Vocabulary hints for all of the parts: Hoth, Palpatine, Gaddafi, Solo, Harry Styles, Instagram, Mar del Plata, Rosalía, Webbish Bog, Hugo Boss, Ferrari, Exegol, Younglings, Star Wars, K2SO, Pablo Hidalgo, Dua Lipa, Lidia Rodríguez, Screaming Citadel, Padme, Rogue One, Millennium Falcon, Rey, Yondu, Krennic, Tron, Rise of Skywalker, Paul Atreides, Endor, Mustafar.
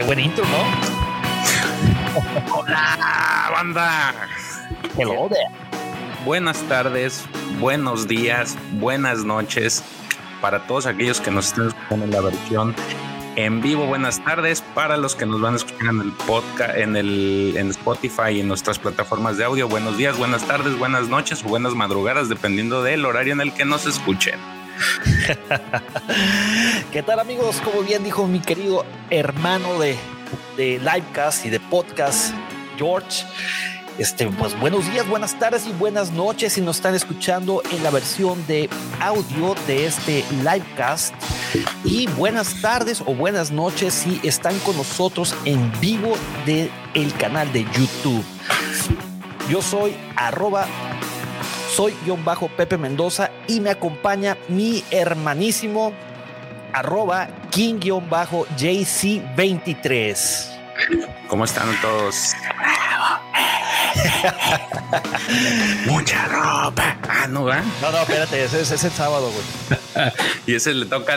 Qué buen intro, ¿no? Hola, banda. Hello there. Buenas tardes, buenos días, buenas noches para todos aquellos que nos están escuchando en la versión en vivo. Buenas tardes para los que nos van a escuchar en el podcast, en Spotify y en nuestras plataformas de audio. Buenos días, buenas tardes, buenas noches o buenas madrugadas, dependiendo del horario en el que nos escuchen. ¿Qué tal, amigos? Como bien dijo mi querido hermano de Livecast y de podcast, George, pues buenos días, buenas tardes y buenas noches si nos están escuchando en la versión de audio de este Livecast, y buenas tardes o buenas noches si están con nosotros en vivo de el canal de YouTube. Yo soy @soy_ Pepe Mendoza y me acompaña mi hermanísimo @King_JC23. ¿Cómo están todos? Mucha ropa. Ah, no, ¿verdad? No, espérate, es el sábado, güey. Y ese le toca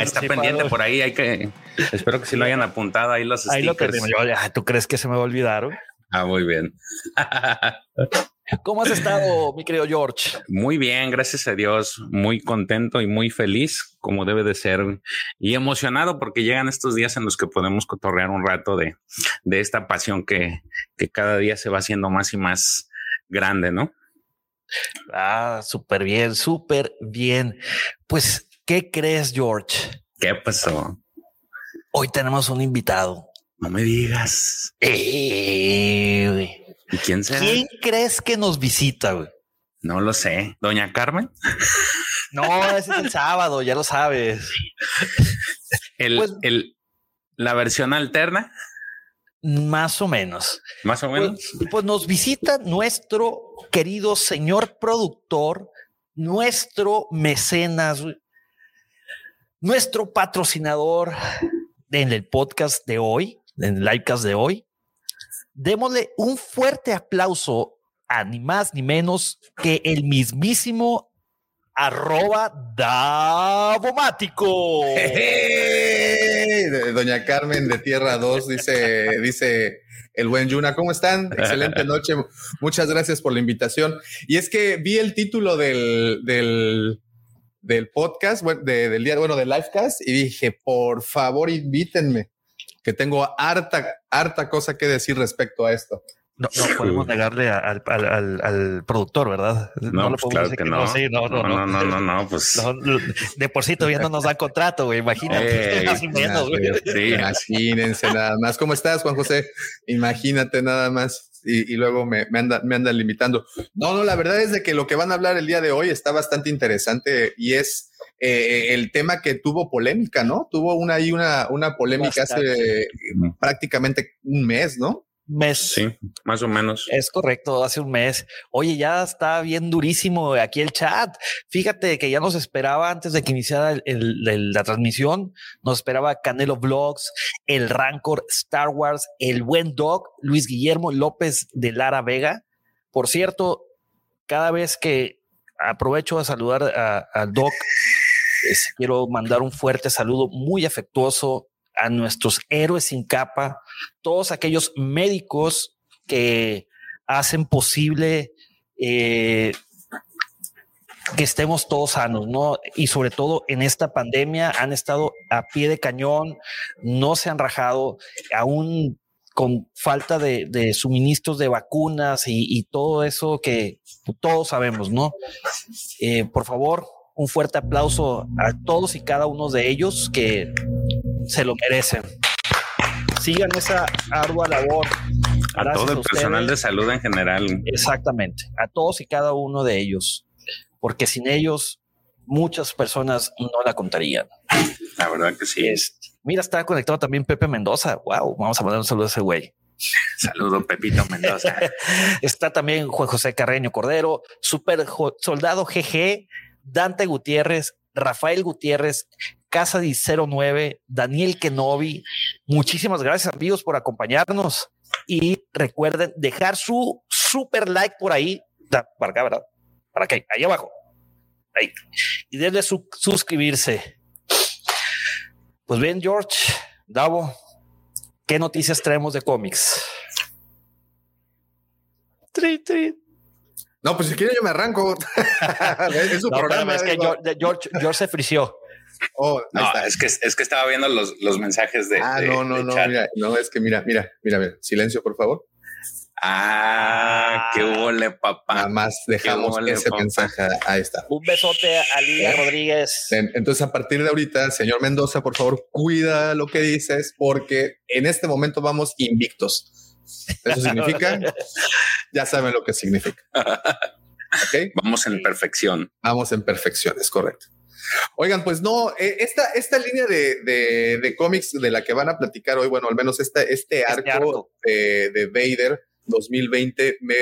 está pendiente por ahí. Hay que, espero que sí lo hayan apuntado ahí los stickers. Ahí lo tenemos. ¿Tú crees que se me va a olvidar, güey? Ah, muy bien. ¿Cómo has estado, mi querido George? Muy bien, gracias a Dios. Muy contento y muy feliz, como debe de ser. Y emocionado porque llegan estos días en los que podemos cotorrear un rato de esta pasión que cada día se va haciendo más y más grande, ¿no? Ah, súper bien, súper bien. Pues, ¿qué crees, George? ¿Qué pasó? Hoy tenemos un invitado. No me digas. Güey. ¿Y quién será? ¿Quién crees que nos visita, güey? No lo sé. ¿Doña Carmen? No, ese es el sábado, ya lo sabes. ¿La versión alterna? Más o menos. ¿Más o menos? Pues nos visita nuestro querido señor productor, nuestro mecenas, güey, nuestro patrocinador en el podcast de hoy, en el livecast de hoy. Démosle un fuerte aplauso a ni más ni menos que el mismísimo @Davomático. Doña Carmen de Tierra 2 dice el buen Yuna. ¿Cómo están? Excelente noche. Muchas gracias por la invitación. Y es que vi el título del podcast, del livecast, y dije, por favor, invítenme, que tengo harta cosa que decir respecto a esto. No podemos negarle al productor, ¿verdad? No, pues claro que no. Sí, no, pues. No, de por sí todavía no nos dan contrato, güey. Imagínate. Sí, imagínense nada más. ¿Cómo estás, Juan José? Imagínate nada más. Y luego me andan limitando. No, la verdad es de que lo que van a hablar el día de hoy está bastante interesante y es el tema que tuvo polémica, ¿no? Tuvo una polémica hace prácticamente un mes, ¿no? Mes. Sí, más o menos. Es correcto, hace un mes. Oye, ya está bien durísimo aquí el chat. Fíjate que ya nos esperaba antes de que iniciara la transmisión. Nos esperaba Canelo Vlogs, el Rancor Star Wars, el buen Doc, Luis Guillermo López de Lara Vega. Por cierto, cada vez que aprovecho a saludar a Doc, quiero mandar un fuerte saludo muy afectuoso a nuestros héroes sin capa, todos aquellos médicos que hacen posible que estemos todos sanos, ¿no? Y sobre todo en esta pandemia han estado a pie de cañón, no se han rajado, aún con falta de suministros de vacunas y todo eso que todos sabemos, ¿no? Por favor, un fuerte aplauso a todos y cada uno de ellos que se lo merecen. Sigan esa ardua labor. A todo el personal de salud en general. Exactamente, a todos y cada uno de ellos, porque sin ellos muchas personas no la contarían. La verdad que sí. Mira, está conectado también Pepe Mendoza. Wow, vamos a mandar un saludo a ese güey. Saludo, Pepito Mendoza. Está también Juan José Carreño Cordero, Super Soldado GG, Dante Gutiérrez, Rafael Gutiérrez, Casa de 09, Daniel Kenobi. Muchísimas gracias, amigos, por acompañarnos. Y recuerden dejar su super like por ahí. Para acá, ¿verdad? Para acá, ahí abajo. Ahí. Y denle suscribirse. Pues bien, George, Davo, ¿Qué noticias traemos de cómics? Tri, tri. No, pues si quiere yo me arranco. Es su no, programa. Es que George se frició. Oh, no, está. Es que estaba viendo los mensajes de. Ah, de, no, chat. Mira, no, es que mira, silencio, por favor. Ah, qué ole, papá. Nada más dejamos ese mensaje. Ahí está. Un besote a Lidia Rodríguez. Entonces, a partir de ahorita, señor Mendoza, por favor, cuida lo que dices, porque en este momento vamos invictos. Eso significa, ya saben lo que significa. ¿Okay? Vamos en perfección. Vamos en perfección, es correcto. Oigan, pues no, esta línea de cómics de la que van a platicar hoy, bueno, al menos este arco. De Vader 2020 me...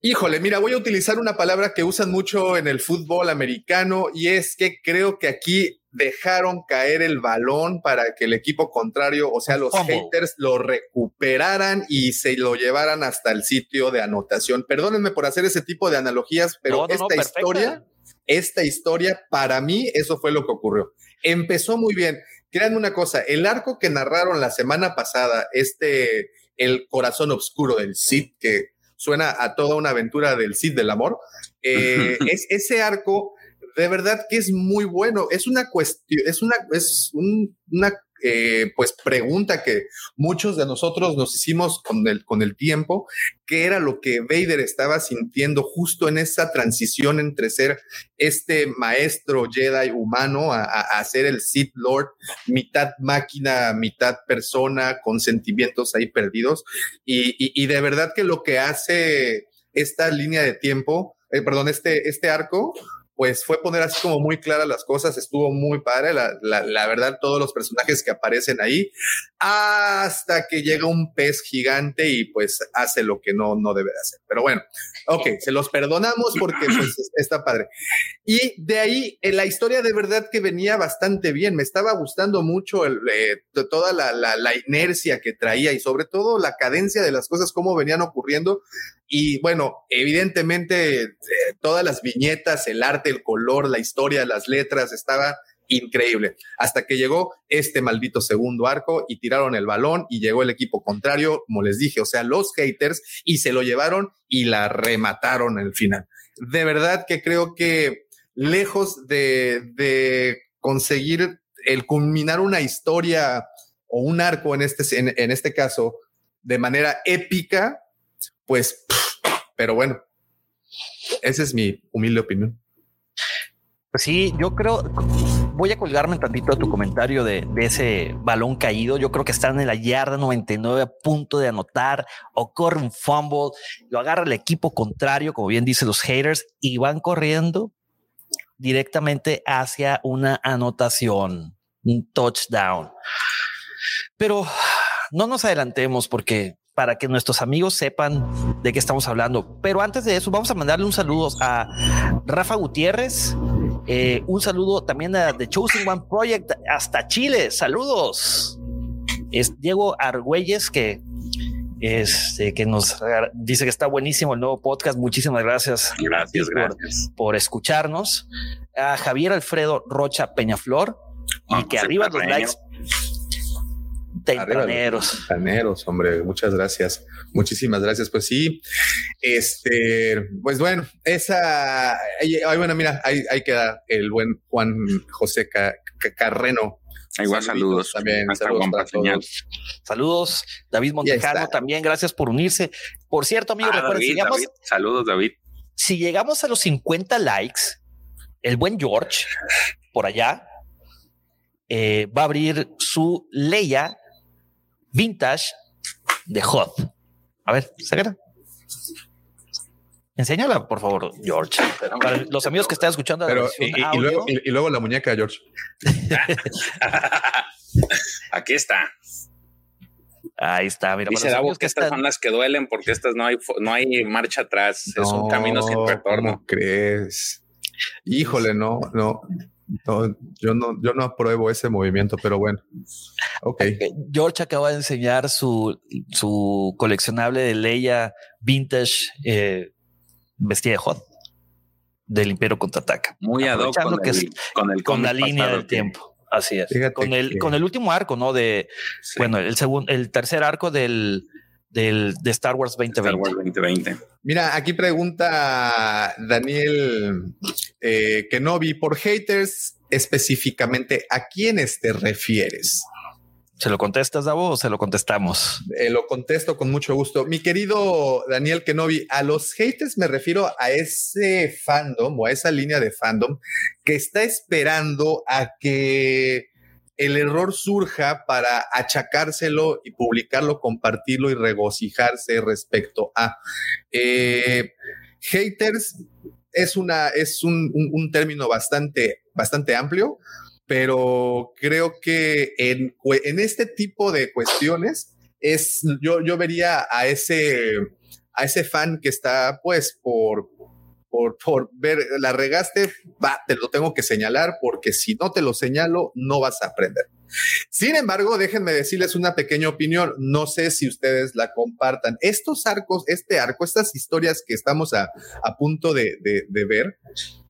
Híjole, mira, voy a utilizar una palabra que usan mucho en el fútbol americano y es que creo que aquí dejaron caer el balón para que el equipo contrario, o sea, los haters lo recuperaran y se lo llevaran hasta el sitio de anotación. Perdónenme por hacer ese tipo de analogías, pero esta historia, para mí, eso fue lo que ocurrió. Empezó muy bien. Créanme una cosa, el arco que narraron la semana pasada, el corazón oscuro del Sith, que suena a toda una aventura del Sith del amor, ese arco de verdad que es muy bueno. Es una cuestión, es una pregunta que muchos de nosotros nos hicimos con el tiempo, que era lo que Vader estaba sintiendo justo en esa transición entre ser este maestro Jedi humano a ser el Sith Lord, mitad máquina, mitad persona, con sentimientos ahí perdidos. Y de verdad que lo que hace esta línea de tiempo, este arco, pues fue poner así como muy claras las cosas. Estuvo muy padre, la verdad, todos los personajes que aparecen ahí, hasta que llega un pez gigante y pues hace lo que no debe de hacer. Pero bueno, ok, se los perdonamos porque pues, está padre. Y de ahí, la historia de verdad que venía bastante bien. Me estaba gustando mucho toda la inercia que traía y sobre todo la cadencia de las cosas, cómo venían ocurriendo. Y bueno, evidentemente todas las viñetas, el arte, el color, la historia, las letras, estaba increíble. Hasta que llegó este maldito segundo arco y tiraron el balón y llegó el equipo contrario, como les dije, o sea, los haters, y se lo llevaron y la remataron al final. De verdad que creo que lejos de conseguir el culminar una historia o un arco en este caso de manera épica, pues, pero bueno, esa es mi humilde opinión. Pues sí, yo creo, voy a colgarme un tantito de tu comentario de ese balón caído. Yo creo que están en la yarda 99 a punto de anotar, ocurre un fumble, lo agarra el equipo contrario, como bien dicen los haters, y van corriendo directamente hacia una anotación, un touchdown. Pero no nos adelantemos porque... para que nuestros amigos sepan de qué estamos hablando. Pero antes de eso, vamos a mandarle un saludo a Rafa Gutiérrez. Un saludo también a The Chosen One Project hasta Chile. Saludos. Es Diego Argüelles que nos dice que está buenísimo el nuevo podcast. Muchísimas gracias. Gracias. Por escucharnos. A Javier Alfredo Rocha Peñaflor. Y que arriba los likes. Tempraneros, hombre, muchas gracias. Muchísimas gracias. Pues sí, pues bueno, bueno, mira, ahí queda el buen Juan José Carreno. Igual saludos también. Saludos para todos. Saludos, David Montejano también, gracias por unirse. Por cierto, amigo, recuerden, saludos, David. Si llegamos a los 50 likes, el buen George, por allá, va a abrir su Leia Vintage de Hot. A ver, sácala. Enséñala, por favor, George. Para los amigos que están escuchando. Luego la muñeca, George. Aquí está. Ahí está. Mira, dice Davo que estas son las que duelen porque estas no hay marcha atrás. No, es un camino sin retorno. ¿Cómo crees? Híjole, no. No, yo no apruebo ese movimiento, pero bueno. Okay. George acaba de enseñar su coleccionable de Leia vintage vestida de Hot del Imperio Contraataca. Muy ad hoc con la línea del tiempo. Así es. Fíjate con el último arco, ¿no? Bueno, el tercer arco de Star Wars 2020. Star Wars 2020. Mira, aquí pregunta Daniel Kenobi, por haters, específicamente, ¿a quiénes te refieres? ¿Se lo contestas, Davo, o se lo contestamos? Lo contesto con mucho gusto. Mi querido Daniel Kenobi, a los haters me refiero a ese fandom o a esa línea de fandom que está esperando a que el error surja para achacárselo y publicarlo, compartirlo y regocijarse respecto a... haters es un término bastante amplio, pero creo que en este tipo de cuestiones yo vería a ese fan que está pues por ver, la regaste, te lo tengo que señalar, porque si no te lo señalo, no vas a aprender. Sin embargo, déjenme decirles una pequeña opinión. No sé si ustedes la compartan. Estos arcos, estas historias que estamos a punto de ver,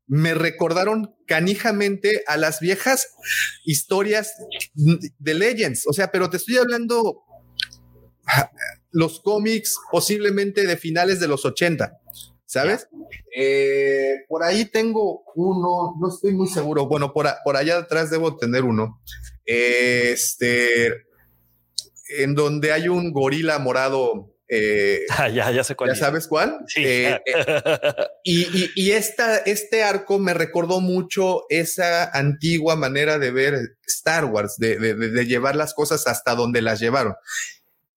me recordaron canijamente a las viejas historias de Legends. O sea, pero te estoy hablando los cómics posiblemente de finales de los 80. ¿Sabes? Por ahí tengo uno, no estoy muy seguro. Bueno, por allá atrás debo tener uno. En donde hay un gorila morado. Ya sé cuál. ¿Ya sabes cuál? Sí. Y este arco me recordó mucho esa antigua manera de ver Star Wars, de llevar las cosas hasta donde las llevaron.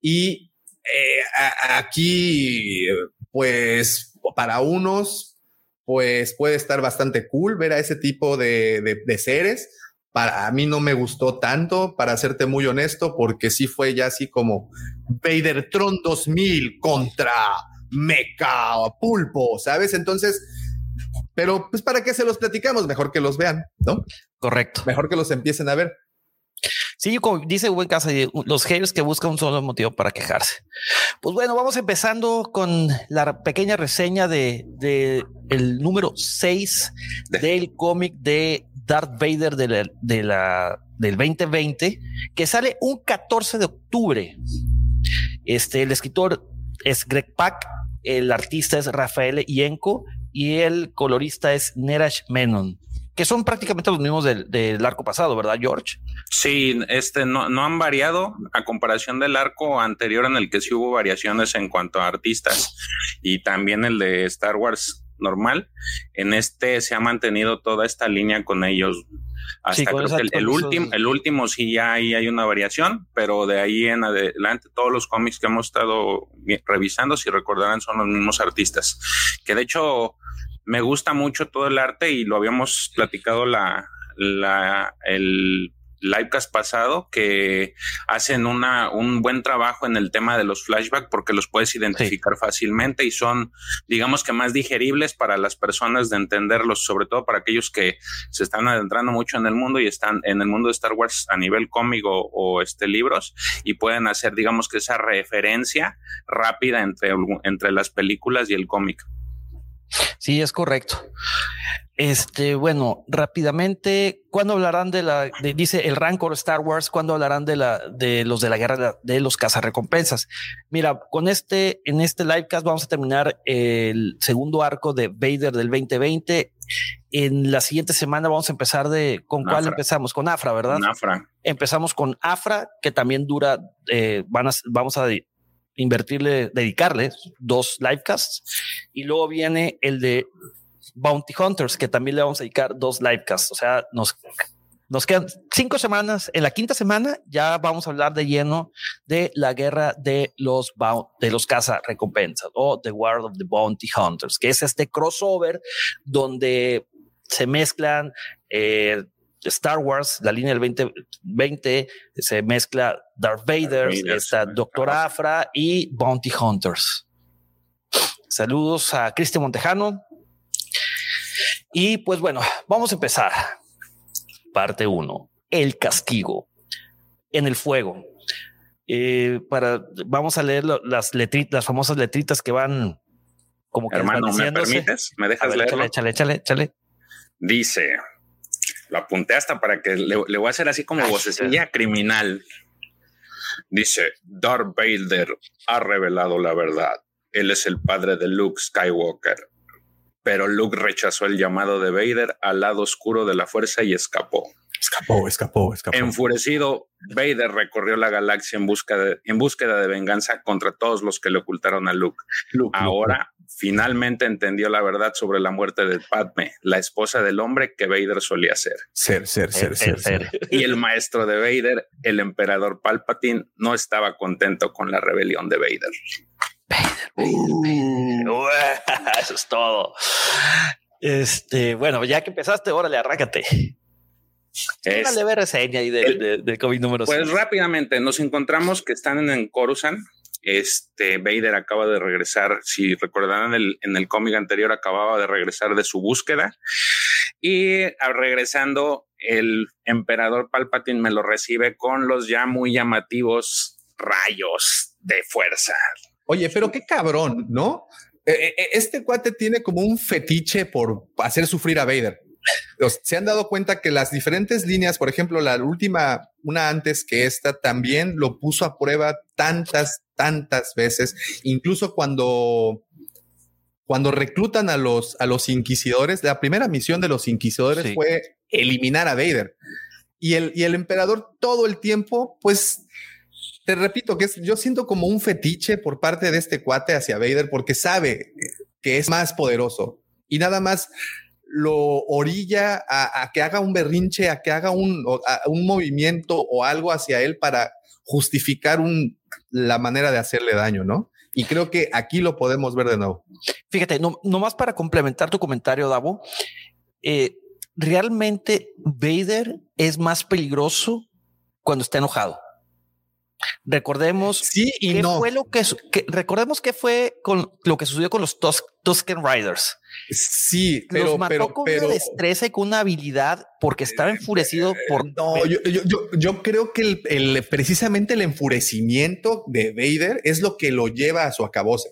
Y aquí, pues... Para unos, pues puede estar bastante cool ver a ese tipo de seres. Para mí no me gustó tanto, para serte muy honesto, porque sí fue ya así como Vader Tron 2000 contra Mecha Pulpo, ¿sabes? Entonces, pero pues ¿para qué se los platicamos? Mejor que los vean, ¿no? Correcto. Mejor que los empiecen a ver. Sí, como dice Buen Casa, los haters que buscan un solo motivo para quejarse. Pues bueno, vamos empezando con la pequeña reseña de el número 6 del cómic de Darth Vader del 2020, que sale un 14 de octubre. El escritor es Greg Pak, el artista es Raffaele Ienco y el colorista es Neeraj Menon, que son prácticamente los mismos del arco pasado, ¿verdad, George? Sí, no han variado a comparación del arco anterior, en el que sí hubo variaciones en cuanto a artistas, y también el de Star Wars normal. En se ha mantenido toda esta línea con ellos. Hasta sí, creo que el último sí, ya ahí hay una variación, pero de ahí en adelante todos los cómics que hemos estado revisando, si recordarán, son los mismos artistas. Que de hecho... Me gusta mucho todo el arte, y lo habíamos platicado el Livecast pasado, que hacen un buen trabajo en el tema de los flashbacks, porque los puedes identificar fácilmente y son, digamos, que más digeribles para las personas de entenderlos, sobre todo para aquellos que se están adentrando mucho en el mundo y están en el mundo de Star Wars a nivel cómic o libros, y pueden hacer, digamos, que esa referencia rápida entre las películas y el cómic. Sí, es correcto. Bueno, rápidamente, ¿cuándo hablarán dice el Rancor Star Wars, ¿cuándo hablarán de la guerra de los cazarrecompensas? Mira, en este livecast vamos a terminar el segundo arco de Vader del 2020. En la siguiente semana vamos a empezar ¿con cuál empezamos? Con Afra, ¿verdad? Con Afra. Empezamos con Afra, que también dura, vamos a dedicarle 2 livecasts, y luego viene el de Bounty Hunters, que también le vamos a dedicar 2 livecasts. O sea, nos quedan 5 semanas. En la quinta semana ya vamos a hablar de lleno de la guerra de los cazarrecompensas, o The War of the Bounty Hunters, que es este crossover donde se mezclan Star Wars, la línea del 2020, se mezcla Darth Vader, está Doctor Afra y Bounty Hunters. Saludos a Cristian Montejano. Y pues bueno, vamos a empezar. Parte 1, el castigo en el fuego. Vamos a leer las famosas letritas que van como que... Hermano, ¿me permites? ¿Me dejas leerlo? Échale. Dice... la apunté hasta para que le voy a hacer así como vocecilla criminal. Dice: Darth Vader ha revelado la verdad. Él es el padre de Luke Skywalker. Pero Luke rechazó el llamado de Vader al lado oscuro de la fuerza y escapó. Escapó. Enfurecido, Vader recorrió la galaxia en búsqueda de venganza contra todos los que le ocultaron a Luke. Ahora, finalmente entendió la verdad sobre la muerte de Padme, la esposa del hombre que Vader solía ser. Ser. Y el maestro de Vader, el emperador Palpatine, no estaba contento con la rebelión de Vader. Vader. Eso es todo. Bueno, ya que empezaste, órale, arráncate. Dale ver reseña ahí del COVID número 6. Pues rápidamente nos encontramos que están en Coruscant. Vader acaba de regresar, si recordarán en el cómic anterior acababa de regresar de su búsqueda, y regresando el emperador Palpatine me lo recibe con los ya muy llamativos rayos de fuerza. Oye, pero qué cabrón, ¿no? Este cuate tiene como un fetiche por hacer sufrir a Vader. Se han dado cuenta que las diferentes líneas, por ejemplo, la última, una antes que esta, también lo puso a prueba tantas veces. Incluso cuando reclutan a los inquisidores, la primera misión de los inquisidores fue eliminar a Vader. Y el emperador todo el tiempo, pues... Te repito que yo siento como un fetiche por parte de este cuate hacia Vader, porque sabe que es más poderoso y nada más lo orilla a que haga un berrinche, a que haga un movimiento o algo hacia él para justificar la manera de hacerle daño, ¿no? Y creo que aquí lo podemos ver de nuevo. Fíjate, nomás para complementar tu comentario, Davo, realmente Vader es más peligroso cuando está enojado. Recordemos qué fue lo que sucedió con los Tusken Riders. Sí, pero los mató con una destreza y con una habilidad porque estaba enfurecido yo creo que precisamente el enfurecimiento de Vader es lo que lo lleva a su acabose.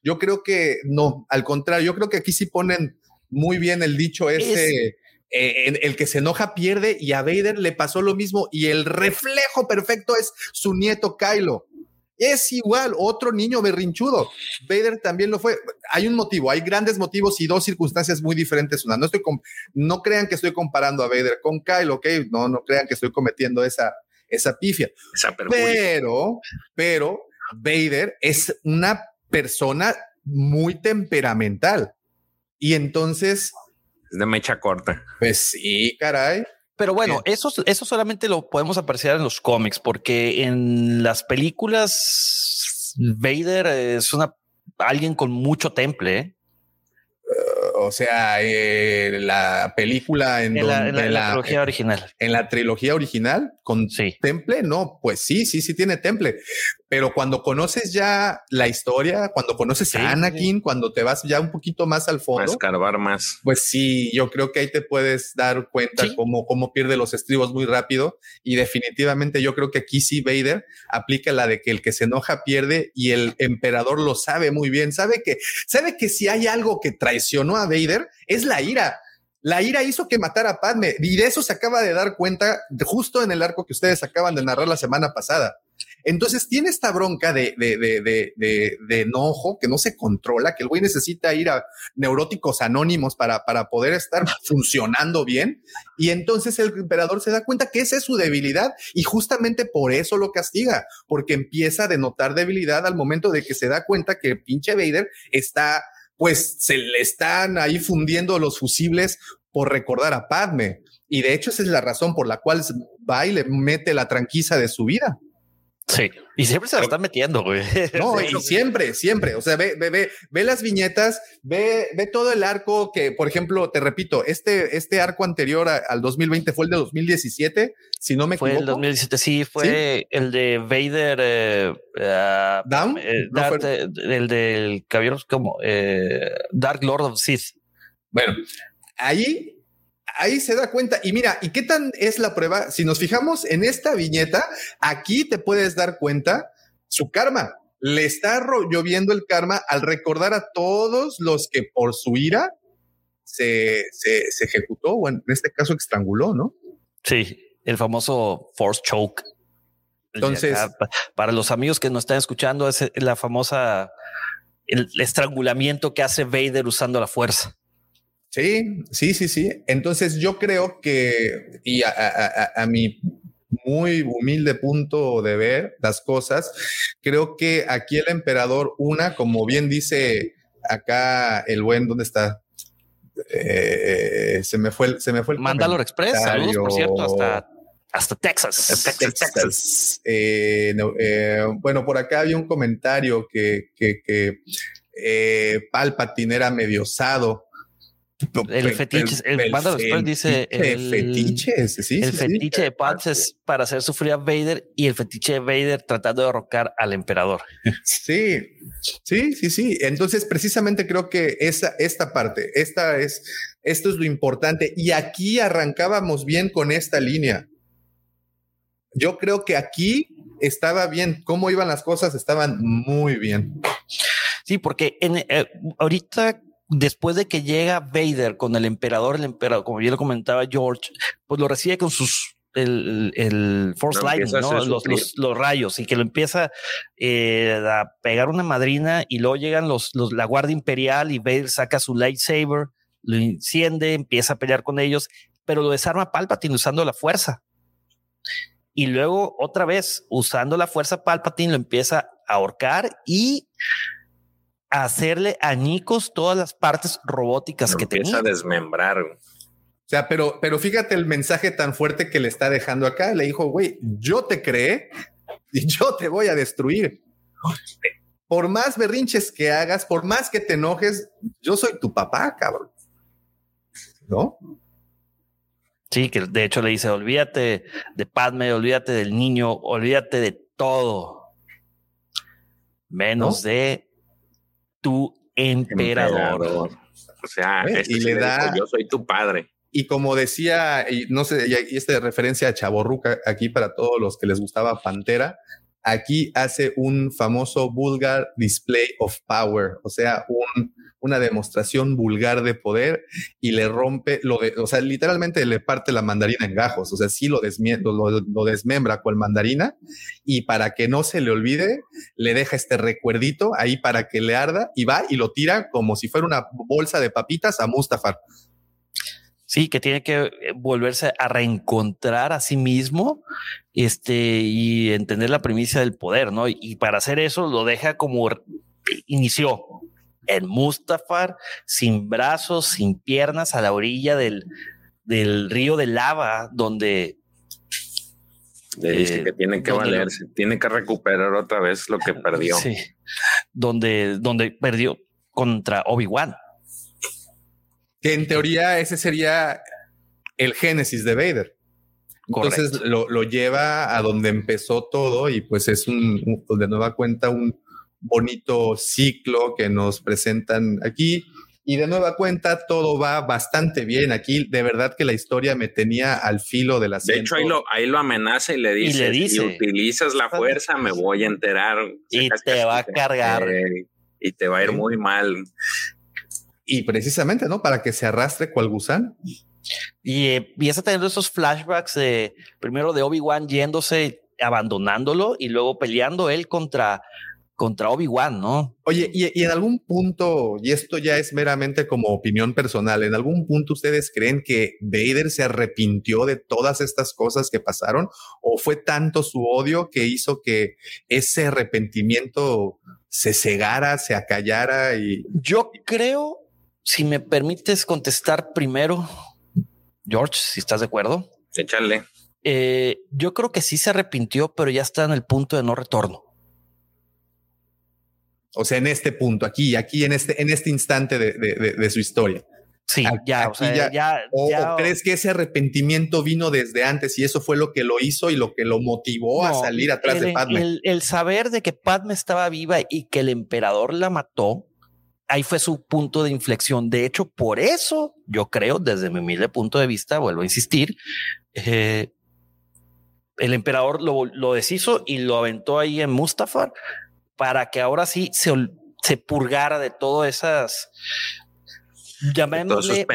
Yo creo que no, al contrario, yo creo que aquí sí ponen muy bien el dicho el que se enoja pierde, y a Vader le pasó lo mismo, y el reflejo perfecto es su nieto Kylo. Es igual, otro niño berrinchudo. Vader también lo fue. Hay un motivo, hay grandes motivos y dos circunstancias muy diferentes. Una, no crean que estoy comparando a Vader con Kylo, ¿ok? No crean que estoy cometiendo esa pifia. Pero Vader es una persona muy temperamental. Y entonces... de mecha corta. Pues sí, caray. Pero bueno, eso solamente lo podemos apreciar en los cómics, porque en las películas Vader es alguien con mucho temple, ¿eh? La película en la trilogía original. En la trilogía original, con temple, no, pues sí tiene temple. Pero cuando conoces ya la historia, cuando conoces a Anakin, cuando te vas ya un poquito más al fondo, a escarbar más. Pues sí, yo creo que ahí te puedes dar cuenta cómo pierde los estribos muy rápido, y definitivamente yo creo que aquí sí Vader aplica la de que el que se enoja pierde, y el emperador lo sabe muy bien, sabe que si hay algo que traicionó a Vader es la ira. La ira hizo que matara a Padme, y de eso se acaba de dar cuenta justo en el arco que ustedes acaban de narrar la semana pasada. Entonces tiene esta bronca de enojo que no se controla, que el güey necesita ir a neuróticos anónimos para poder estar funcionando bien. Y entonces el emperador se da cuenta que esa es su debilidad, y justamente por eso lo castiga, porque empieza a denotar debilidad al momento de que se da cuenta que el pinche Vader está... pues se le están ahí fundiendo los fusibles por recordar a Padme. Y de hecho esa es la razón por la cual va y le mete la tranquiza de su vida. Sí, y siempre se la están metiendo, güey. No, y siempre. O sea, ve las viñetas, ve todo el arco que, por ejemplo, te repito, este arco anterior al 2020 fue el de 2017, si no me equivoco. Fue el 2017, sí, fue el de Vader... ¿Down? El del caballero, ¿cómo? Dark Lord of Sith. Bueno, Ahí se da cuenta. Y mira, ¿y qué tan es la prueba? Si nos fijamos en esta viñeta, aquí te puedes dar cuenta su karma. Le está lloviendo el karma al recordar a todos los que por su ira se ejecutó, o en este caso estranguló, ¿no? Sí, el famoso Force Choke. Entonces, para los amigos que nos están escuchando, es la famosa, el estrangulamiento que hace Vader usando la fuerza. Sí. Entonces yo creo que, y a mi muy humilde punto de ver las cosas, creo que aquí el emperador, como bien dice acá el buen, ¿dónde está? Se me fue el Mandalore Express, saludos, por cierto, hasta Texas. Bueno, por acá había un comentario que Palpatine era medio osado. El Mandalore Express dice el fetiche de Palps es para hacer sufrir a Vader, y el fetiche de Vader tratando de derrocar al emperador. Sí. Entonces precisamente creo que esto es lo importante, y aquí arrancábamos bien con esta línea. Yo creo que aquí estaba bien. Cómo iban las cosas, estaban muy bien. Sí, porque ahorita, después de que llega Vader con el emperador, como bien lo comentaba George, pues lo recibe con el Force Lightning, ¿no? Los rayos, y que lo empieza a pegar una madrina, y luego llegan la Guardia Imperial, y Vader saca su lightsaber, lo enciende, empieza a pelear con ellos, pero lo desarma Palpatine usando la fuerza. Y luego, otra vez, usando la fuerza, Palpatine lo empieza a ahorcar y a hacerle añicos todas las partes robóticas que tenía. Empieza a desmembrar. O sea, pero fíjate el mensaje tan fuerte que le está dejando acá. Le dijo, güey, yo te creé y yo te voy a destruir. Por más berrinches que hagas, por más que te enojes, yo soy tu papá, cabrón. ¿No? Sí, que de hecho le dice, olvídate de Padme, olvídate del niño, olvídate de todo, menos de tu emperador. O sea, y le da, dijo, yo soy tu padre. Y como decía, y no sé, y esta referencia a Chavorruca aquí para todos los que les gustaba Pantera, aquí hace un famoso vulgar display of power, o sea, una demostración vulgar de poder, y le rompe o sea, literalmente le parte la mandarina en gajos, o sea, sí lo desmembra con mandarina, y para que no se le olvide, le deja este recuerdito ahí para que le arda, y va y lo tira como si fuera una bolsa de papitas a Mustafar. Sí, que tiene que volverse a reencontrar a sí mismo, y entender la premisa del poder, ¿no? Y para hacer eso lo deja como inició, en Mustafar, sin brazos, sin piernas, a la orilla del río de lava, donde le dice que tiene que valerse, tiene que recuperar otra vez lo que perdió. Sí, donde perdió contra Obi-Wan. Que en teoría ese sería el génesis de Vader. Correcto. Entonces lo lleva a donde empezó todo, y pues es de nueva cuenta un bonito ciclo que nos presentan aquí, y de nueva cuenta todo va bastante bien. Aquí de verdad que la historia me tenía al filo del asiento. De hecho ahí lo amenaza y le dice, si utilizas la fuerza me voy a enterar. Y te va a cargar. Y te va a ir muy mal. Y precisamente, ¿no? Para que se arrastre cual gusano. Y empieza teniendo esos flashbacks primero de Obi-Wan yéndose, abandonándolo, y luego peleando él contra Obi-Wan, ¿no? Oye, y en algún punto, y esto ya es meramente como opinión personal, ¿en algún punto ustedes creen que Vader se arrepintió de todas estas cosas que pasaron? ¿O fue tanto su odio que hizo que ese arrepentimiento se cegara, se acallara? Yo creo... Si me permites contestar primero, George, si estás de acuerdo. Échale. Yo creo que sí se arrepintió, pero ya está en el punto de no retorno. O sea, en este punto, aquí, en este instante de su historia. Sí, ya. ¿O crees que ese arrepentimiento vino desde antes y eso fue lo que lo hizo y lo que lo motivó a salir atrás de Padme? El saber de que Padme estaba viva y que el emperador la mató, ahí fue su punto de inflexión. De hecho, por eso yo creo, desde mi humilde punto de vista, vuelvo a insistir, el emperador lo deshizo y lo aventó ahí en Mustafar para que ahora sí se purgara de todas esas Llamémosle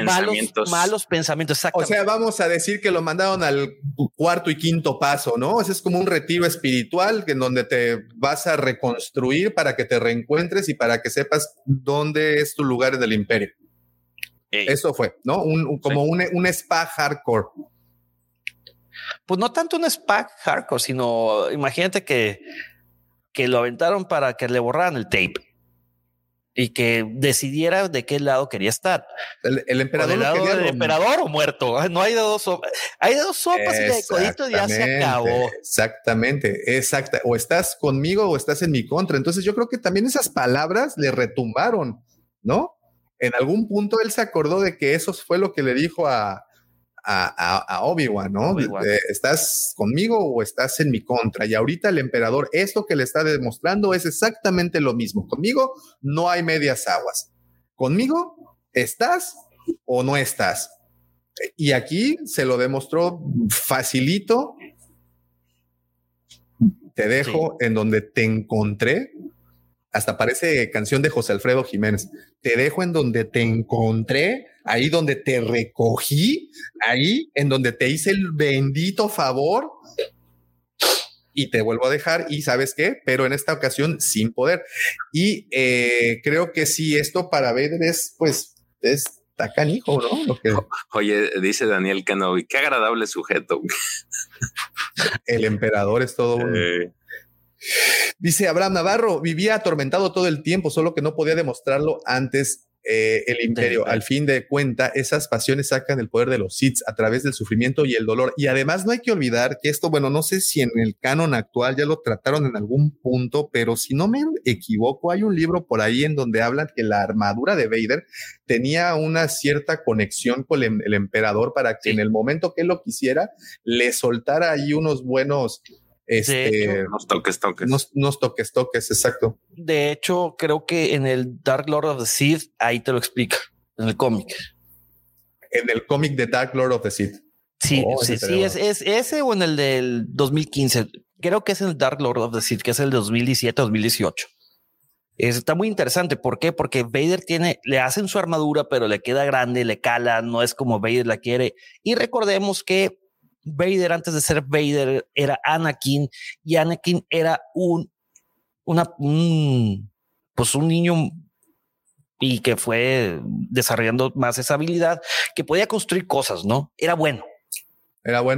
malos pensamientos. Exactamente. O sea, vamos a decir que lo mandaron al cuarto y quinto paso, ¿no? Ese es como un retiro espiritual en donde te vas a reconstruir para que te reencuentres y para que sepas dónde es tu lugar en el imperio. Ey. Eso fue, ¿no? Un spa hardcore. Pues no tanto un spa hardcore, sino imagínate que lo aventaron para que le borraran el tape y que decidiera de qué lado quería estar. El emperador, o lado del emperador o muerto. No hay de dos sopas. Hay de dos sopas y de codito ya se acabó. Exactamente, exacta. O estás conmigo o estás en mi contra. Entonces yo creo que también esas palabras le retumbaron, ¿no? En algún punto él se acordó de que eso fue lo que le dijo a Obi-Wan, ¿no? Obi-Wan. ¿Estás conmigo o estás en mi contra? Y ahorita el emperador, esto que le está demostrando es exactamente lo mismo. Conmigo no hay medias aguas. Conmigo estás o no estás. Y aquí se lo demostró facilito. Te dejo en donde te encontré. Hasta parece canción de José Alfredo Jiménez. Te dejo en donde te encontré, ahí donde te recogí, ahí en donde te hice el bendito favor y te vuelvo a dejar. Y ¿sabes qué? Pero en esta ocasión sin poder. Y creo que sí, esto para Vader es, pues, es tacanijo, ¿no? Lo que... Oye, dice Daniel Canovi, qué agradable sujeto. El emperador es todo un... Dice Abraham Navarro, vivía atormentado todo el tiempo, solo que no podía demostrarlo antes el imperio. Al fin de cuenta, esas pasiones sacan el poder de los Sith a través del sufrimiento y el dolor. Y además no hay que olvidar que esto, bueno, no sé si en el canon actual ya lo trataron en algún punto, pero si no me equivoco, hay un libro por ahí en donde hablan que la armadura de Vader tenía una cierta conexión con el emperador para que en el momento que él lo quisiera, le soltara ahí unos buenos... Unos toques, exacto. De hecho, creo que en el Dark Lord of the Sith, ahí te lo explica, en el cómic. En el cómic de Dark Lord of the Sith. Sí, es ese o en el del 2015. Creo que es el Dark Lord of the Sith, que es el 2017-2018. Está muy interesante. ¿Por qué? Porque Vader le hacen su armadura, pero le queda grande, le cala, no es como Vader la quiere. Y recordemos que Vader, antes de ser Vader, era Anakin, y Anakin era un niño y que fue desarrollando más esa habilidad que podía construir cosas, ¿no? Era bueno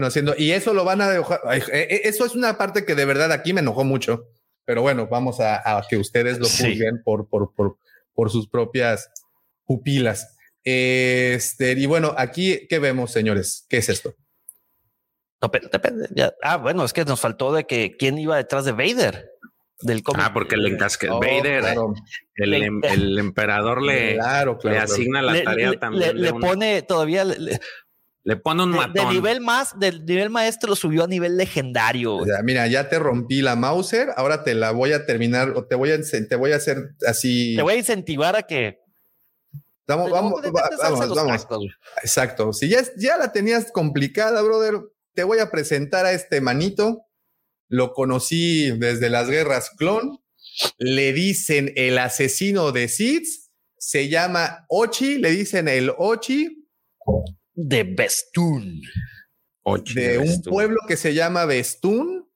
haciendo, y eso lo van a dejar. Eso es una parte que de verdad aquí me enojó mucho, pero bueno, vamos a que ustedes lo juzguen por sus propias pupilas. Y bueno, aquí, ¿qué vemos, señores? ¿Qué es esto? No, depende. Bueno, es que nos faltó de que quién iba detrás de Vader del cómic. Porque le encasque Vader, claro. El emperador le asigna la tarea también. Le pone un matón. Del nivel maestro lo subió a nivel legendario. O sea, mira, ya te rompí la Mauser, ahora te la voy a terminar o te voy a hacer así. Te voy a incentivar a que vamos. Exacto. Si ya la tenías complicada, brother. Te voy a presentar a este manito. Lo conocí desde las guerras clon. Le dicen el asesino de Sith. Se llama Ochi. Le dicen el Ochi de Bestún. De un pueblo que se llama Bestún.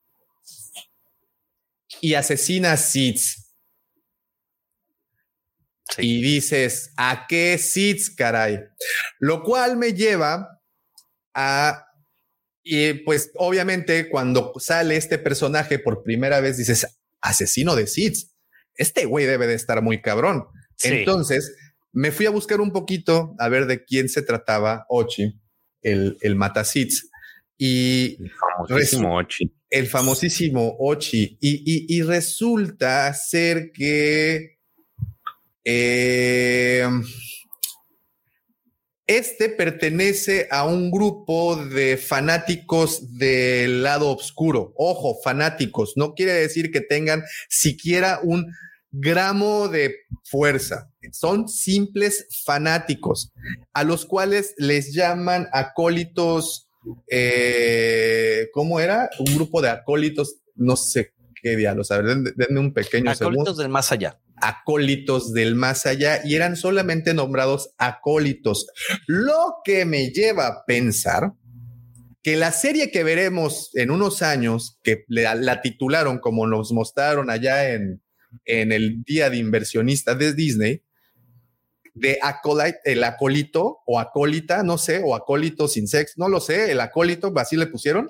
Y asesina Sith. Sí. Y dices, ¿a qué Sith, caray? Lo cual me lleva a... Y pues obviamente cuando sale este personaje por primera vez dices, asesino de Sith, este güey debe de estar muy cabrón. Sí. Entonces me fui a buscar un poquito a ver de quién se trataba Ochi, el mata Sith, y el famosísimo Ochi. Y resulta ser que este pertenece a un grupo de fanáticos del lado oscuro. Ojo, fanáticos. No quiere decir que tengan siquiera un gramo de fuerza. Son simples fanáticos a los cuales les llaman acólitos. ¿Cómo era? Un grupo de acólitos, no sé qué diablos. A ver, denme un pequeño segundo. Acólitos del más allá. acólitos del más allá y eran solamente nombrados acólitos, lo que me lleva a pensar que la serie que veremos en unos años, que la titularon como nos mostraron allá en el día de inversionistas de Disney, de Acolyte, el acólito o acólita, no sé, o acólito sin sexo, no lo sé, el acólito, así le pusieron,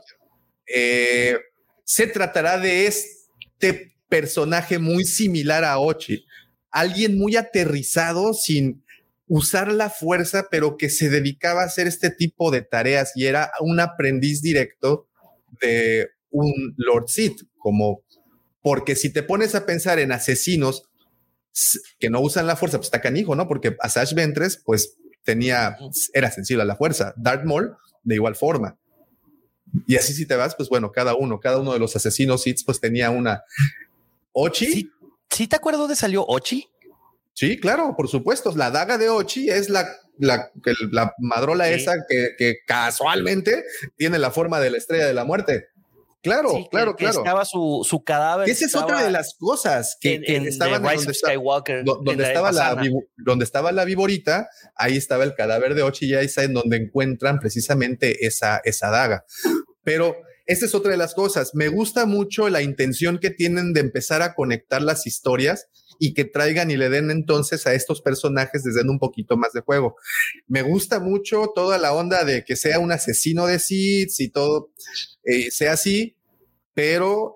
se tratará de este personaje muy similar a Ochi, alguien muy aterrizado sin usar la fuerza, pero que se dedicaba a hacer este tipo de tareas y era un aprendiz directo de un Lord Sith, como porque si te pones a pensar en asesinos que no usan la fuerza, pues está canijo, ¿no? Porque Asajj Ventress, pues era sensible a la fuerza. Darth Maul, de igual forma. Y así si te vas, pues bueno, cada uno de los asesinos Sith, pues tenía una. Ochi. ¿Sí te acuerdas dónde salió Ochi? Sí, claro, por supuesto. La daga de Ochi es la madrola, sí, esa que casualmente tiene la forma de la Estrella de la Muerte. Claro, sí, claro. Estaba su cadáver. Esa es otra de las cosas que estaban donde estaba la viborita, ahí estaba el cadáver de Ochi y ahí está en donde encuentran precisamente esa daga. Pero esa es otra de las cosas. Me gusta mucho la intención que tienen de empezar a conectar las historias y que traigan y le den entonces a estos personajes desde un poquito más de juego. Me gusta mucho toda la onda de que sea un asesino de Sith y todo, sea así. Pero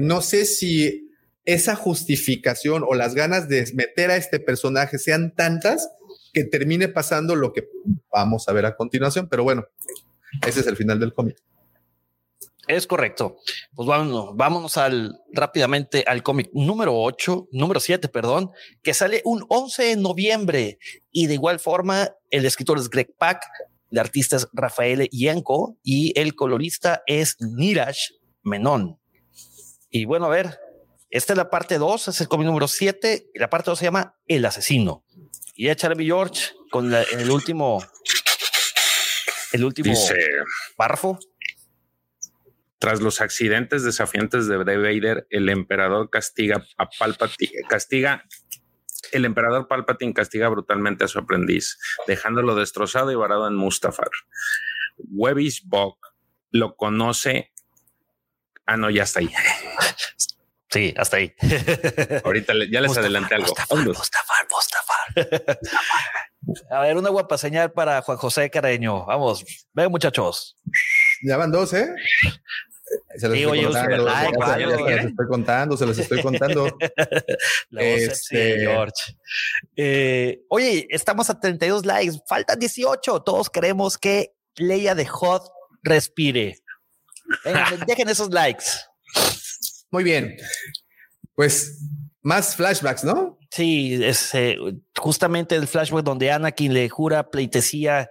no sé si esa justificación o las ganas de meter a este personaje sean tantas que termine pasando lo que vamos a ver a continuación. Pero bueno, ese es el final del cómic. Es correcto. Pues vámonos rápidamente al cómic número 7, que sale un 11 de noviembre. Y de igual forma, el escritor es Greg Pak, el artista es Raffaele Ienco y el colorista es Neeraj Menon. Y bueno, a ver, esta es la parte 2, es el cómic número 7, y la parte 2 se llama El Asesino. Y ya Charlie George con el último dice, párrafo. Tras los accidentes desafiantes de Vader, el emperador Palpatine castiga brutalmente a su aprendiz, dejándolo destrozado y varado en Mustafar. Webbish Bog lo conoce. Ah, no, ya está ahí. Sí, hasta ahí. Ahorita ya les Mustafar, adelanté algo. Mustafar. A ver, una guapa señal para Juan José Careño. Vamos, ven, muchachos. Ya van 2, ¿eh? Se los estoy contando. La voz sexy, George. Oye, estamos a 32 likes, faltan 18. Todos queremos que Leia de Hoth respire. Dejen esos likes. Muy bien. Pues más flashbacks, ¿no? Sí, es justamente el flashback donde Anakin le jura pleitesía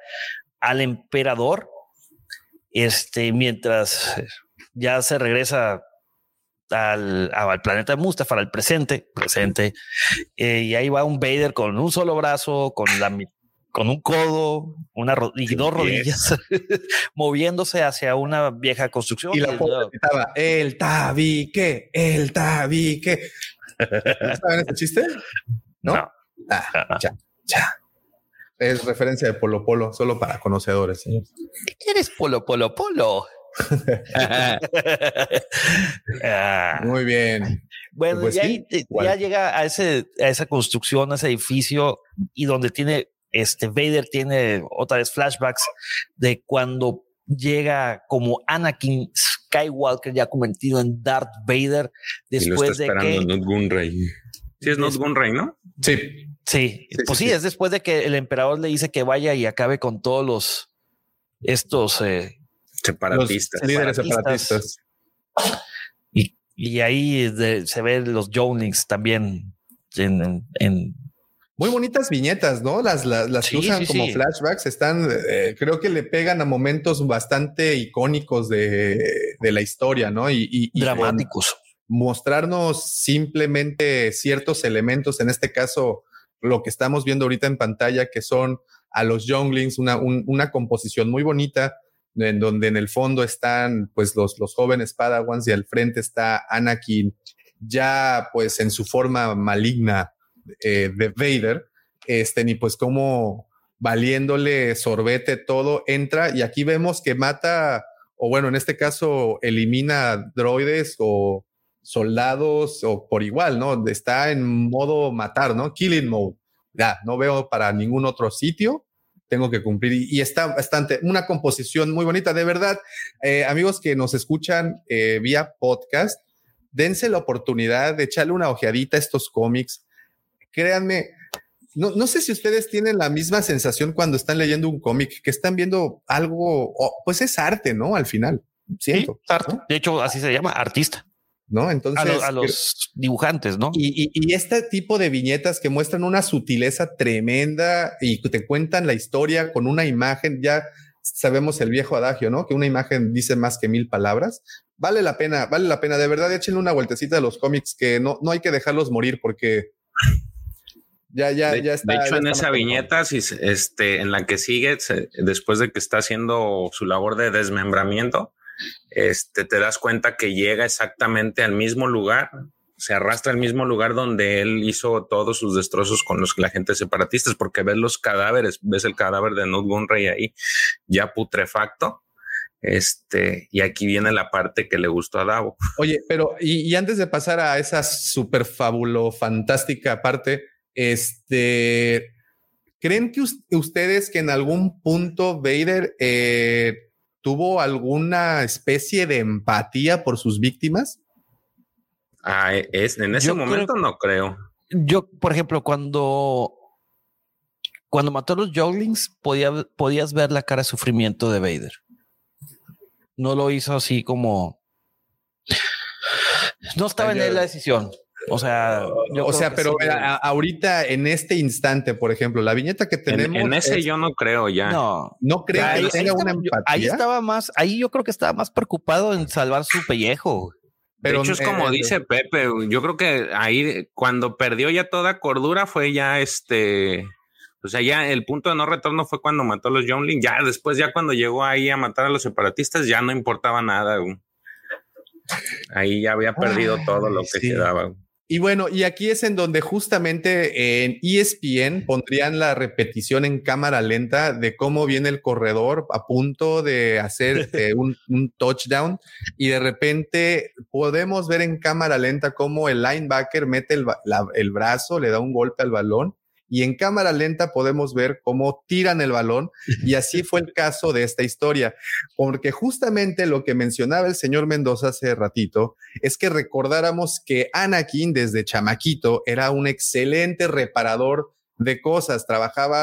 al emperador. Mientras ya se regresa al planeta de Mustafar, al presente. Y ahí va un Vader con un solo brazo, con un codo, y 2 rodillas, moviéndose hacia una vieja construcción. Y la foto gritaba, el tabique. ¿No saben este chiste? No. Ya. Es referencia de Polo Polo, solo para conocedores. ¿Sí? Eres Polo. Muy bien. Bueno, pues y ahí ya llega a esa construcción, a ese edificio, y donde tiene Vader tiene otra vez flashbacks de cuando llega como Anakin Skywalker, ya convertido en Darth Vader, después de que Nute Gunray. Sí, es Nute Gunray, ¿no? Sí, es después de que el emperador le dice que vaya y acabe con todos estos líderes separatistas. Y ahí se ven los Jounlings también en muy bonitas viñetas, ¿no? Las que usan como flashbacks están, creo que le pegan a momentos bastante icónicos de la historia, ¿no? Y dramáticos. Mostrarnos simplemente ciertos elementos, en este caso lo que estamos viendo ahorita en pantalla, que son a los Younglings, una composición muy bonita, en donde en el fondo están pues los jóvenes Padawans y al frente está Anakin ya pues en su forma maligna de Vader, y pues como valiéndole sorbete todo, entra y aquí vemos que mata, o bueno, en este caso elimina droides o soldados o por igual, ¿no? Está en modo matar, ¿no? Killing mode. Ya, no veo para ningún otro sitio, tengo que cumplir. Y está bastante, una composición muy bonita, de verdad. Amigos que nos escuchan vía podcast, dense la oportunidad de echarle una ojeadita a estos cómics. Créanme, no sé si ustedes tienen la misma sensación cuando están leyendo un cómic, que están viendo algo, pues es arte, ¿no? Al final, siento. Sí, arte, ¿no? De hecho, así se llama, artista, ¿no? Entonces, a los dibujantes, ¿no? Y este tipo de viñetas que muestran una sutileza tremenda y te cuentan la historia con una imagen, ya sabemos el viejo adagio, ¿no? Que una imagen dice más que mil palabras. Vale la pena, de verdad, échenle una vueltecita a los cómics, que no hay que dejarlos morir porque ya está. De hecho, en esa viñeta, en la que sigue, después de que está haciendo su labor de desmembramiento, te das cuenta que llega exactamente al mismo lugar, se arrastra al mismo lugar donde él hizo todos sus destrozos con la gente separatista, porque ves los cadáveres, ves el cadáver de Nute Gunray ahí, ya putrefacto, y aquí viene la parte que le gustó a Davo. Oye, pero y antes de pasar a esa super fabulo fantástica parte, ¿creen que ustedes que en algún punto Vader tuvo alguna especie de empatía por sus víctimas? En ese momento no creo. Yo, por ejemplo, cuando mató a los Younglings, podías ver la cara de sufrimiento de Vader. No lo hizo así como... No estaba en él la decisión. O sea, pero sí, ahorita en este instante, por ejemplo, la viñeta que tenemos en ese yo no creo ya. No creo que tenga una empatía. Ahí yo creo que estaba más preocupado en salvar su pellejo. Pero, de hecho, es como dice Pepe, yo creo que ahí cuando perdió ya toda cordura fue ya o sea, ya el punto de no retorno fue cuando mató a los Younglings, ya después ya cuando llegó ahí a matar a los separatistas ya no importaba nada. Ahí ya había perdido todo lo que quedaba. Y bueno, y aquí es en donde justamente en ESPN pondrían la repetición en cámara lenta de cómo viene el corredor a punto de hacer un touchdown y de repente podemos ver en cámara lenta cómo el linebacker mete el brazo, le da un golpe al balón y en cámara lenta podemos ver cómo tiran el balón y así fue el caso de esta historia, porque justamente lo que mencionaba el señor Mendoza hace ratito es que recordáramos que Anakin desde chamaquito era un excelente reparador de cosas,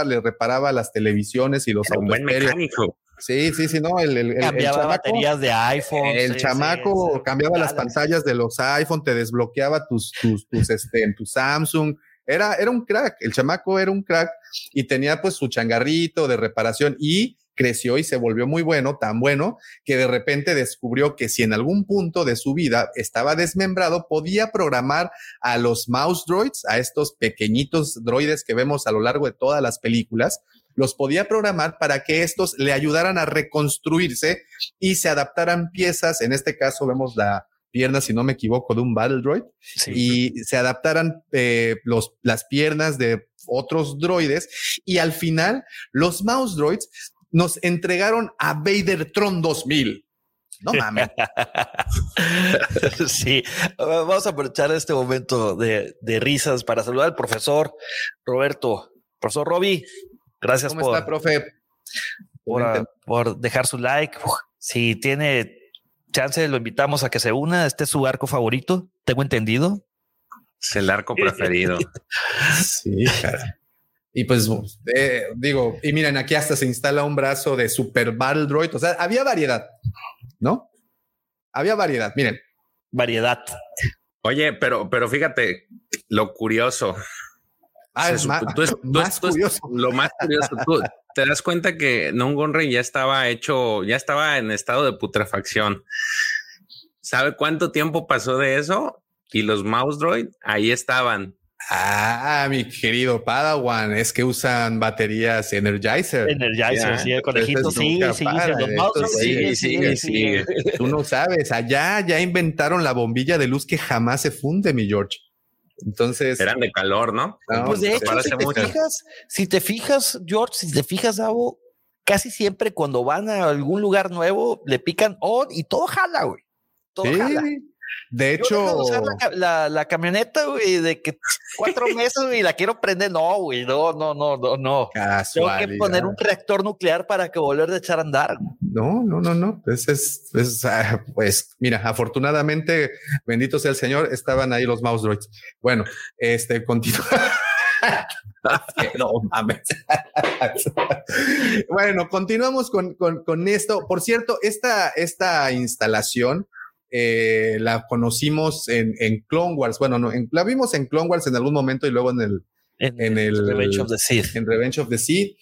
le reparaba las televisiones y los autos. Un buen mecánico. Sí, no, cambiaba el baterías de iPhone. El chamaco cambiaba las pantallas de los iPhone, te desbloqueaba tu Samsung. Era un crack, el chamaco era un crack y tenía pues su changarrito de reparación y creció y se volvió muy bueno, tan bueno que de repente descubrió que si en algún punto de su vida estaba desmembrado, podía programar a los mouse droids, a estos pequeñitos droides que vemos a lo largo de todas las películas, los podía programar para que estos le ayudaran a reconstruirse y se adaptaran piezas, en este caso vemos la piernas, si no me equivoco, de un Battle Droid, y se adaptaran las piernas de otros droides, y al final los Mouse Droids nos entregaron a Vader Tron 2000. No mames. Sí, vamos a aprovechar este momento de risas para saludar al profesor Roberto. Profesor Roby, gracias ¿Cómo está, profe? Por dejar su like. Si tiene chance, lo invitamos a que se una. Este es su arco favorito, tengo entendido. Es el arco preferido. Sí, cara. Y pues digo, y miren, aquí hasta se instala un brazo de Super Battle Droid. O sea, había variedad, ¿no? Había variedad, miren. Variedad. Oye, pero fíjate, lo curioso. Lo más curioso. Tú te das cuenta que Nute Gunray ya estaba en estado de putrefacción. ¿Sabe cuánto tiempo pasó de eso? Y los mouse droid ahí estaban. Ah, mi querido Padawan, es que usan baterías Energizer, sí, el conejito sigue. Tú no sabes, allá ya inventaron la bombilla de luz que jamás se funde, mi George. Entonces eran de calor, ¿no? Pues de hecho, si te fijas, George, Davo, casi siempre cuando van a algún lugar nuevo le pican on y todo jala, güey. Todo jala. De hecho, usar la camioneta, güey, de que 4 meses, güey, la quiero prender. No, güey, no. Casualidad. Tengo que poner un reactor nuclear para que volver a echar a andar. No. Pues, mira, afortunadamente, bendito sea el Señor, estaban ahí los mouse droids. Bueno, continúa. No mames. Bueno, continuamos con esto. Por cierto, esta instalación, la conocimos en Clone Wars. Bueno, la vimos en Clone Wars en algún momento y luego en el Revenge of the Sith. En Revenge of the Sith.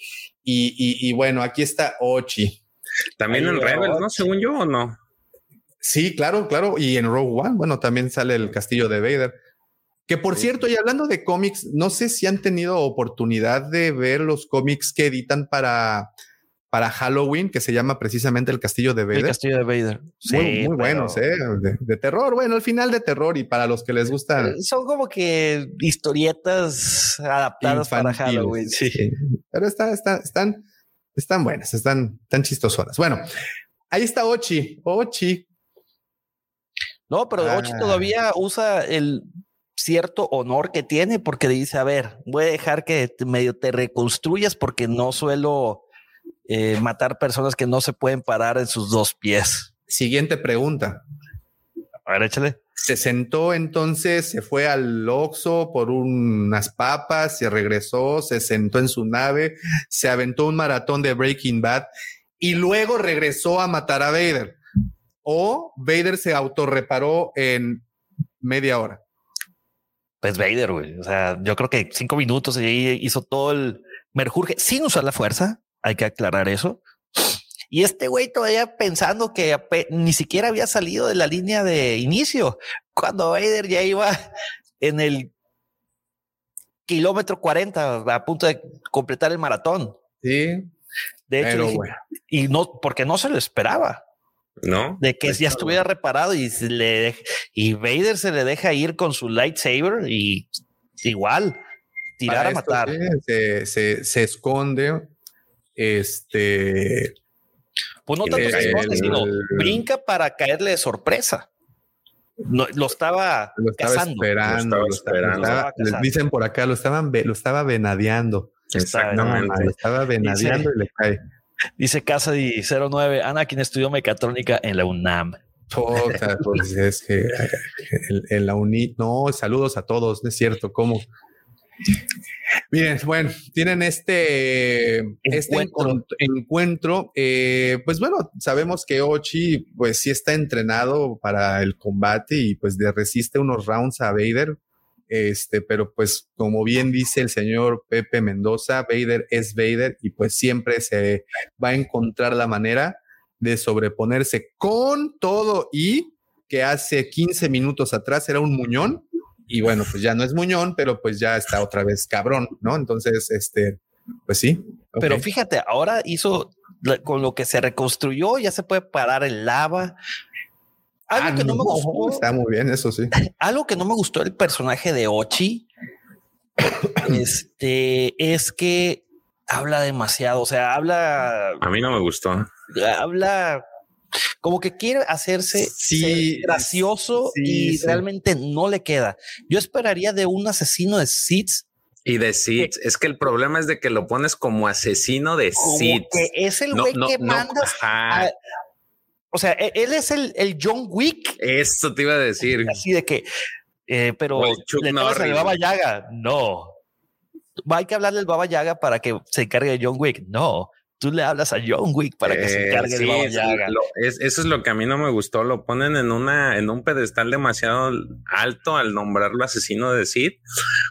Y bueno, aquí está Ochi. También en Rebels, ¿no? Según yo, ¿o no? Sí, claro. Y en Rogue One, bueno, también sale el castillo de Vader. Que por cierto, y hablando de cómics, no sé si han tenido oportunidad de ver los cómics que editan para Halloween, que se llama precisamente El Castillo de Vader. El Castillo de Vader. Sí, muy buenos, de terror. Bueno, al final de terror y para los que les gustan. Son como que historietas adaptadas para Halloween. Sí. Pero están buenas, están chistosonas. Bueno, ahí está Ochi. No, pero Ochi todavía usa el cierto honor que tiene porque dice, a ver, voy a dejar que medio te reconstruyas porque no suelo matar personas que no se pueden parar en sus 2 pies. Siguiente pregunta. A ver, échale. Se sentó entonces, se fue al Oxxo por unas papas, se regresó, se sentó en su nave, se aventó un maratón de Breaking Bad y luego regresó a matar a Vader. O Vader se autorreparó en media hora. Pues Vader, güey. O sea, yo creo que 5 minutos y hizo todo el merjurje sin usar la fuerza. Hay que aclarar eso. Y este güey todavía pensando que ni siquiera había salido de la línea de inicio cuando Vader ya iba en el kilómetro 40 a punto de completar el maratón. Sí. De hecho, bueno. Y no, porque no se lo esperaba. No. De que ya estuviera reparado y Vader se le deja ir con su lightsaber y igual tirar a matar. Se esconde. Pues no tanto se esconde, sino brinca para caerle de sorpresa. No, lo estaba esperando. Les dicen por acá, lo estaba venadeando. Exactamente. Lo estaba venadeando y le cae. Dice Casady 09, Anakin estudió mecatrónica en la UNAM. Pues es que en la UNI, no, saludos a todos, es cierto, ¿cómo? Miren, bueno, tienen encuentro. Pues bueno, sabemos que Ochi, pues sí está entrenado para el combate y pues le resiste unos rounds a Vader. Pero pues como bien dice el señor Pepe Mendoza, Vader es Vader y pues siempre se va a encontrar la manera de sobreponerse con todo y que hace 15 minutos atrás era un muñón. Y bueno, pues ya no es muñón, pero pues ya está otra vez cabrón, ¿no? Entonces, pues sí. Okay. Pero fíjate, ahora hizo con lo que se reconstruyó, ya se puede parar en lava. Algo que no me gustó. Está muy bien, eso sí. Algo que no me gustó del personaje de Ochi, es que habla demasiado, o sea, habla. A mí no me gustó. Habla. Como que quiere hacerse gracioso realmente no le queda. Yo esperaría de un asesino de Sith. Y de Sith. Es que el problema es de que lo pones como asesino de Sith. Es el güey que mandas. O sea, él es el John Wick. Eso te iba a decir. Así de que, pero le tomas al Baba Yaga. No. Hay que hablarle al Baba Yaga para que se encargue de John Wick. No. Tú le hablas a John Wick para que se encargue de Baba Yaga. Eso es lo que a mí no me gustó. Lo ponen en un pedestal demasiado alto al nombrarlo asesino de Sith,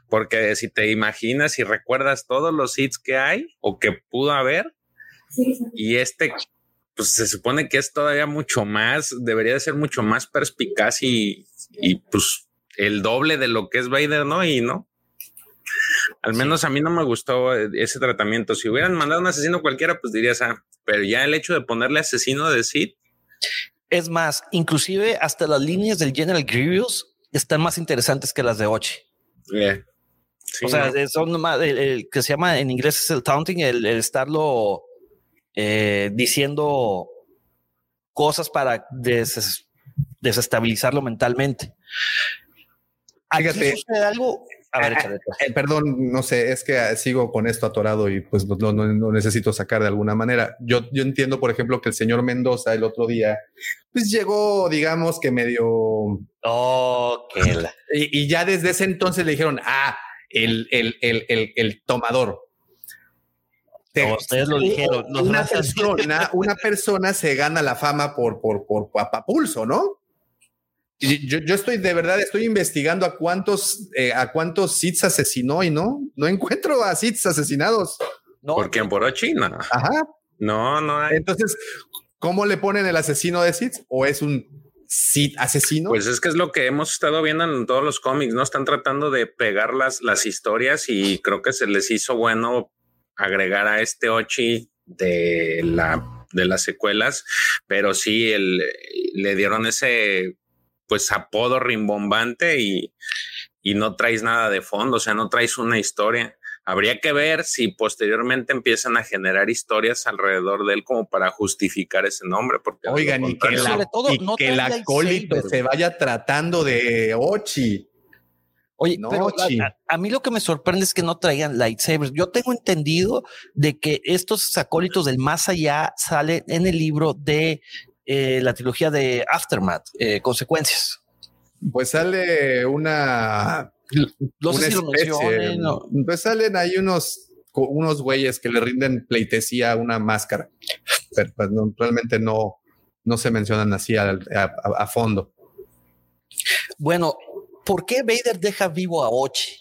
porque si te imaginas y recuerdas todos los Sith que hay o que pudo haber, y pues se supone que es todavía mucho más, debería de ser mucho más perspicaz y pues el doble de lo que es Vader, ¿no? Y no. Al menos a mí no me gustó ese tratamiento. Si hubieran mandado un asesino cualquiera, pues dirías, pero ya el hecho de ponerle asesino de Sith. Es más, inclusive hasta las líneas del General Grievous están más interesantes que las de Ochi. Yeah. Sí, o sea, son más, el que se llama en inglés es el taunting, el estarlo diciendo cosas para desestabilizarlo mentalmente. Aquí sucede algo. A ver, perdón, no sé, es que sigo con esto atorado y pues no necesito sacar de alguna manera. Yo entiendo, por ejemplo, que el señor Mendoza el otro día pues llegó, digamos que medio... y ya desde ese entonces le dijeron, el tomador. Ustedes lo dijeron. Una persona se gana la fama por papapulso, ¿no? Yo estoy de verdad, estoy investigando a cuántos Siths asesinó y no encuentro a Siths asesinados. No. ¿Por quién? ¿Por China? Ajá. No hay. Entonces, ¿cómo le ponen el asesino de Siths? ¿O es un Sith asesino? Pues es que es lo que hemos estado viendo en todos los cómics, ¿no? Están tratando de pegar las historias y creo que se les hizo bueno agregar a este Ochi de las secuelas, pero sí le dieron ese... pues apodo rimbombante y no traes nada de fondo, o sea, no traes una historia. Habría que ver si posteriormente empiezan a generar historias alrededor de él como para justificar ese nombre. Porque oigan, y que el acólito se vaya tratando de Ochi. Oye, no, pero a mí lo que me sorprende es que no traigan lightsabers. Yo tengo entendido de que estos acólitos del más allá salen en el libro de... la trilogía de Aftermath, Consecuencias. Pues sale una especie, no. Pues salen ahí unos güeyes que le rinden pleitesía a una máscara, pero pues no, realmente no se mencionan así a fondo. Bueno, ¿por qué Vader deja vivo a Ochi?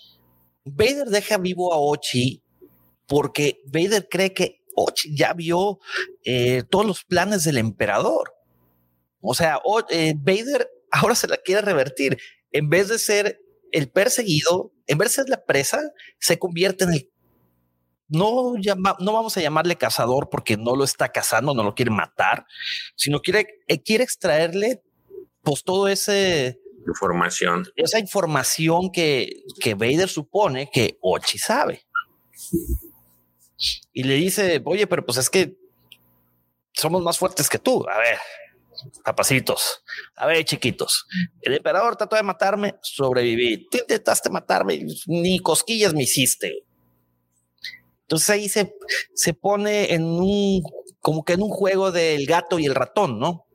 Vader deja vivo a Ochi porque Vader cree que Ochi ya vio todos los planes del emperador. O sea, Vader ahora se la quiere revertir. En vez de ser el perseguido, en vez de ser la presa, se convierte en el... No vamos a llamarle cazador porque no lo está cazando, no lo quiere matar, sino quiere extraerle pues todo ese... información. Esa información que Vader supone que Ochi sabe. Y le dice, oye, pero pues es que somos más fuertes que tú. A ver... Papacitos, a ver, chiquitos, el emperador trató de matarme, sobreviví, tú intentaste matarme, ni cosquillas me hiciste. Entonces ahí se pone en un juego del gato y el ratón, ¿no?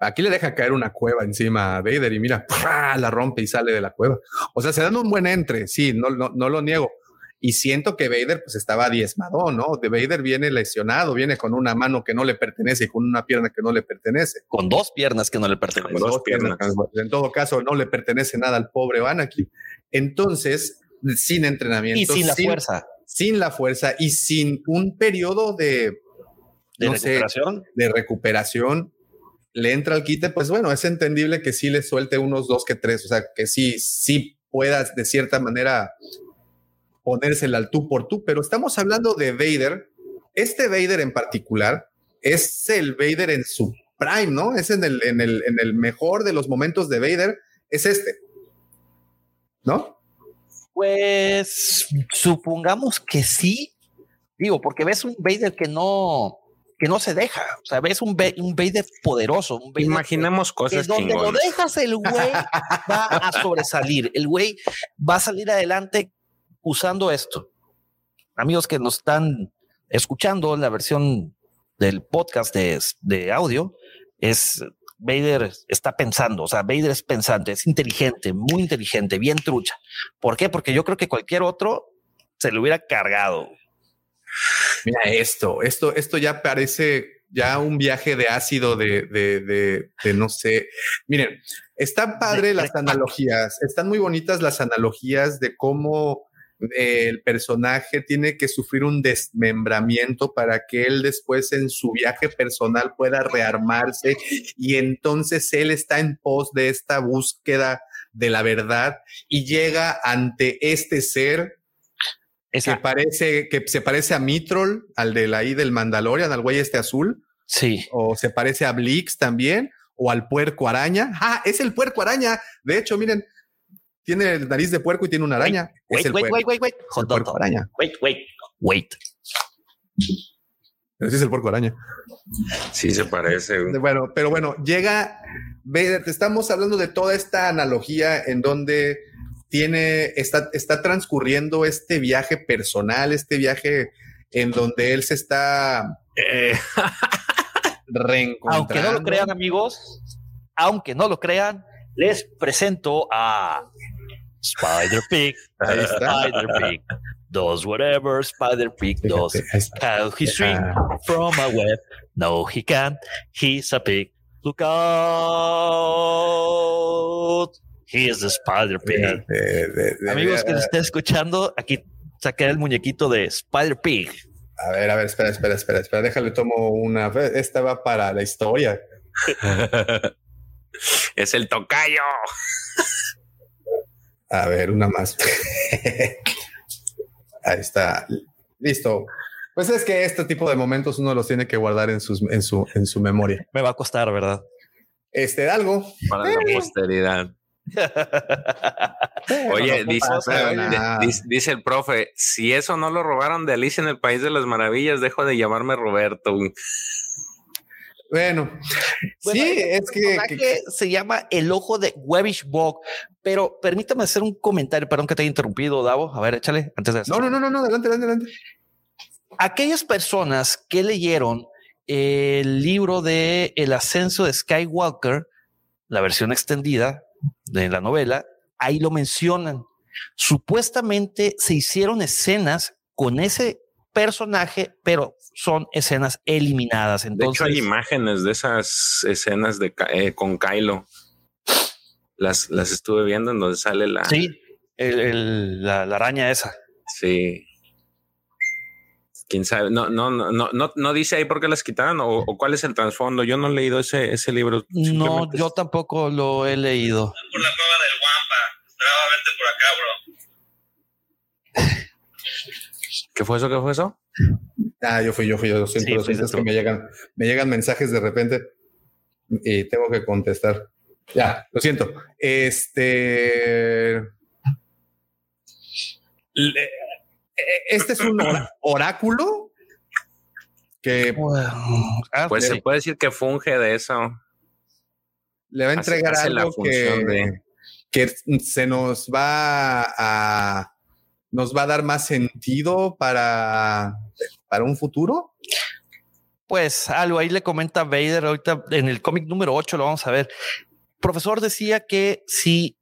Aquí le deja caer una cueva encima a Vader y mira, ¡pua! La rompe y sale de la cueva. O sea, se dan un buen entre, sí, no lo niego. Y siento que Vader pues estaba diezmado, ¿no? De Vader viene lesionado, viene con una mano que no le pertenece y con una pierna que no le pertenece. Con dos piernas que no le pertenecen. Con dos piernas. En todo caso, no le pertenece nada al pobre Anakin. Entonces, sin entrenamiento. Y sin la fuerza. Sin la fuerza y sin un periodo de recuperación. Le entra al quite, pues bueno, es entendible que sí le suelte unos 2 que 3. O sea, que sí puedas de cierta manera... ponérsela al tú por tú, pero estamos hablando de Vader. Este Vader en particular es el Vader en su prime, ¿no? Es en el mejor de los momentos de Vader, es este, ¿no? Pues supongamos que sí, digo, porque ves un Vader que no se deja, o sea, ves un Vader poderoso, un Vader imaginemos cosas que donde lo dejas el güey va a sobresalir, el güey va a salir adelante usando esto. Amigos que nos están escuchando en la versión del podcast de audio, es Vader está pensando, o sea, Vader es pensante, es inteligente, muy inteligente, bien trucha. ¿Por qué? Porque yo creo que cualquier otro se lo hubiera cargado. Mira esto ya parece ya un viaje de ácido de no sé. Miren, están padre las analogías, están muy bonitas las analogías de cómo el personaje tiene que sufrir un desmembramiento para que él después en su viaje personal pueda rearmarse y entonces él está en pos de esta búsqueda de la verdad y llega ante este ser Esa. Que se parece a Mithril, al de ahí del Mandalorian, al güey este azul. Sí. O se parece a Blix también, o al puerco araña. ¡Ah! ¡Es el puerco araña! De hecho, miren, tiene el nariz de puerco y tiene una araña. Wait. Pero sí es el puerco araña. Sí se parece. Bueno, pero bueno, llega Vader. Estamos hablando de toda esta analogía en donde está transcurriendo este viaje personal, este viaje en donde él se está reencontrando. Aunque no lo crean, amigos, les presento a Spider-Pig. Ahí está. Spider-Pig does whatever Spider-Pig does. How he swing from a web. No, he can't. He's a pig. Look out. He is the Spider-Pig. Amigos que nos estén escuchando, aquí saqué el muñequito de Spider-Pig. A ver, espera. Déjale, tomo una. Esta va para la historia. Es el tocayo. A ver, una más. Ahí está. Listo. Pues es que este tipo de momentos uno los tiene que guardar en su memoria. Me va a costar, ¿verdad? Algo. Para la posteridad. Oye, dice el profe, si eso no lo robaron de Alicia en el País de las Maravillas, dejo de llamarme Roberto. Bueno, sí, es que se llama El Ojo de Webbish Bog, pero permítame hacer un comentario, perdón que te he interrumpido, Davo. A ver, échale antes de eso. No, adelante. Aquellas personas que leyeron el libro de El Ascenso de Skywalker, la versión extendida de la novela, ahí lo mencionan. Supuestamente se hicieron escenas con ese personaje, pero son escenas eliminadas. Entonces, de hecho, hay imágenes de esas escenas con Kylo. Las estuve viendo en donde sale la... Sí, la araña esa. Sí. ¿Quién sabe? No dice ahí por qué las quitaron o cuál es el trasfondo. Yo no he leído ese libro. No, yo tampoco lo he leído. Por la prueba del Wampa. Vente por acá, bro. ¿Qué fue eso? Ah, yo fui. Yo siempre que me llegan mensajes de repente y tengo que contestar. Ya, lo siento. Este es un oráculo que... Pues se puede decir que funge de eso. Le va a entregar algo que se nos va a... ¿Nos va a dar más sentido para un futuro? Pues algo ahí le comenta Vader ahorita en el cómic número 8, lo vamos a ver. El profesor decía que si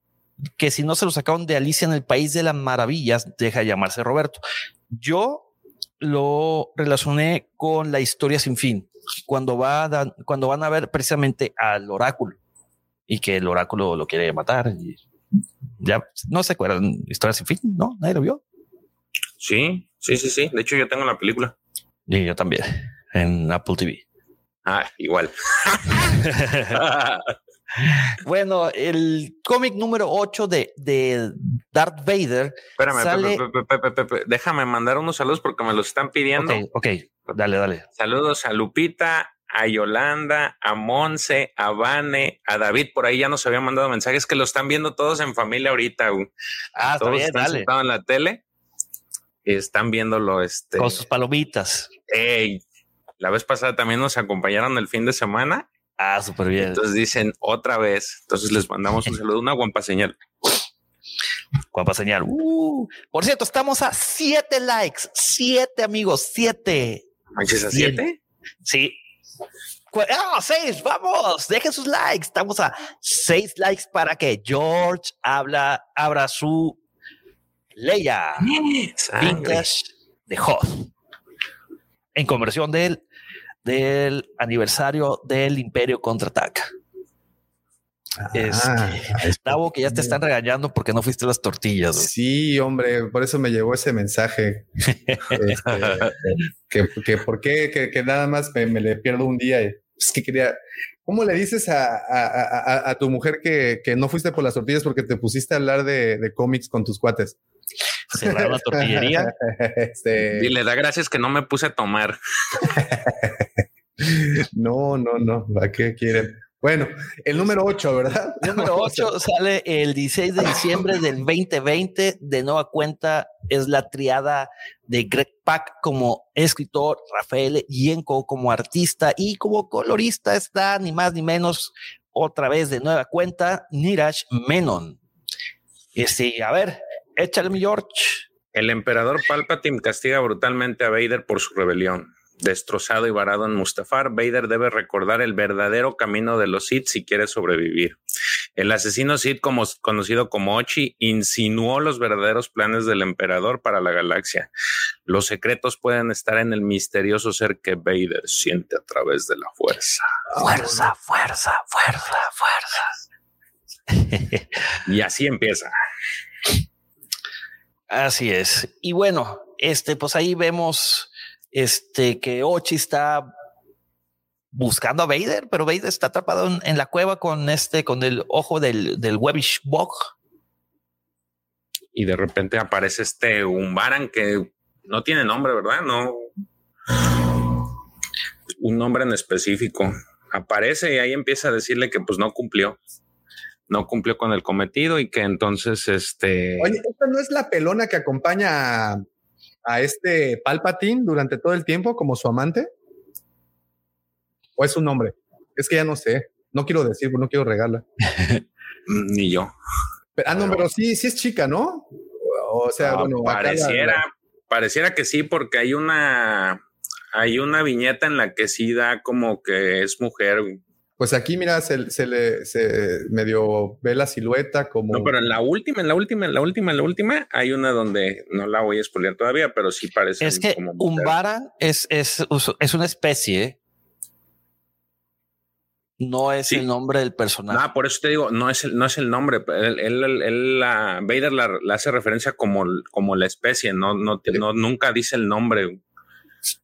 no se lo sacaron de Alicia en el País de las Maravillas, deja de llamarse Roberto. Yo lo relacioné con La Historia Sin Fin, cuando van a ver precisamente al oráculo y que el oráculo lo quiere matar. Ya no se acuerdan, Historia Sin Fin, ¿no? ¿Nadie lo vio? Sí. De hecho, yo tengo la película. Y yo también, en Apple TV. Ah, igual. Bueno, el cómic número 8 de Darth Vader. Espérame, sale... déjame mandar unos saludos porque me los están pidiendo. Ok, dale. Saludos a Lupita, a Yolanda, a Monse, a Vane, a David. Por ahí ya nos habían mandado mensajes que lo están viendo todos en familia ahorita. Todos bien, están sentados en la tele y están viéndolo. Con sus palomitas. La vez pasada también nos acompañaron el fin de semana. Súper bien. Entonces dicen otra vez. Entonces les mandamos un saludo, una guampa señal. Por cierto, estamos a 7 likes. 7, amigos, 7. ¿Manches a 7? Sí. 6, vamos, dejen sus likes. Estamos a 6 likes para que George abra su Leia Vintage de Hoth en conversión del aniversario del Imperio Contraataca. Gustavo, que ya te están regañando porque no fuiste a las tortillas. Sí, hombre, por eso me llegó ese mensaje. que nada más me le pierdo un día. Es que quería. ¿Cómo le dices a tu mujer que no fuiste por las tortillas porque te pusiste a hablar de cómics con tus cuates? cerrar la tortillería. Y le da gracias que no me puse a tomar. No. ¿A qué quieren? Bueno, el número 8, ¿verdad? El número 8 sale el 16 de diciembre del 2020. De nueva cuenta es la triada de Greg Pak como escritor, Raffaele Ienco como artista y como colorista está ni más ni menos, otra vez de nueva cuenta, Neeraj Menon. A ver, échale mi George. El emperador Palpatine castiga brutalmente a Vader por su rebelión. Destrozado y varado en Mustafar, Vader debe recordar el verdadero camino de los Sith si quiere sobrevivir. El asesino Sith, conocido como Ochi, insinuó los verdaderos planes del emperador para la galaxia. Los secretos pueden estar en el misterioso ser que Vader siente a través de la fuerza. Fuerza. Y así empieza. Así es. Y bueno, pues ahí vemos... que Ochi está buscando a Vader, pero Vader está atrapado en la cueva con el ojo del Webbish Bog. Y de repente aparece Umbaran que no tiene nombre, ¿verdad? No. Un nombre en específico. Aparece y ahí empieza a decirle que pues no cumplió con el cometido y que entonces Oye, ¿esta no es la pelona que acompaña a Palpatine durante todo el tiempo como su amante? ¿O es un hombre? Es que ya no sé. No quiero decir, no quiero regarla. Ni yo. Pero sí es chica, ¿no? O sea, bueno. Pareciera que sí, porque hay una viñeta en la que sí da como que es mujer. Pues aquí, mira, se medio ve la silueta como... No, pero en la última, hay una donde no la voy a spoilear todavía, pero sí parece... Es que como Umbara es una especie, no es el nombre del personaje. Ah, por eso te digo, no es el nombre. Vader la hace referencia como la especie, nunca dice el nombre.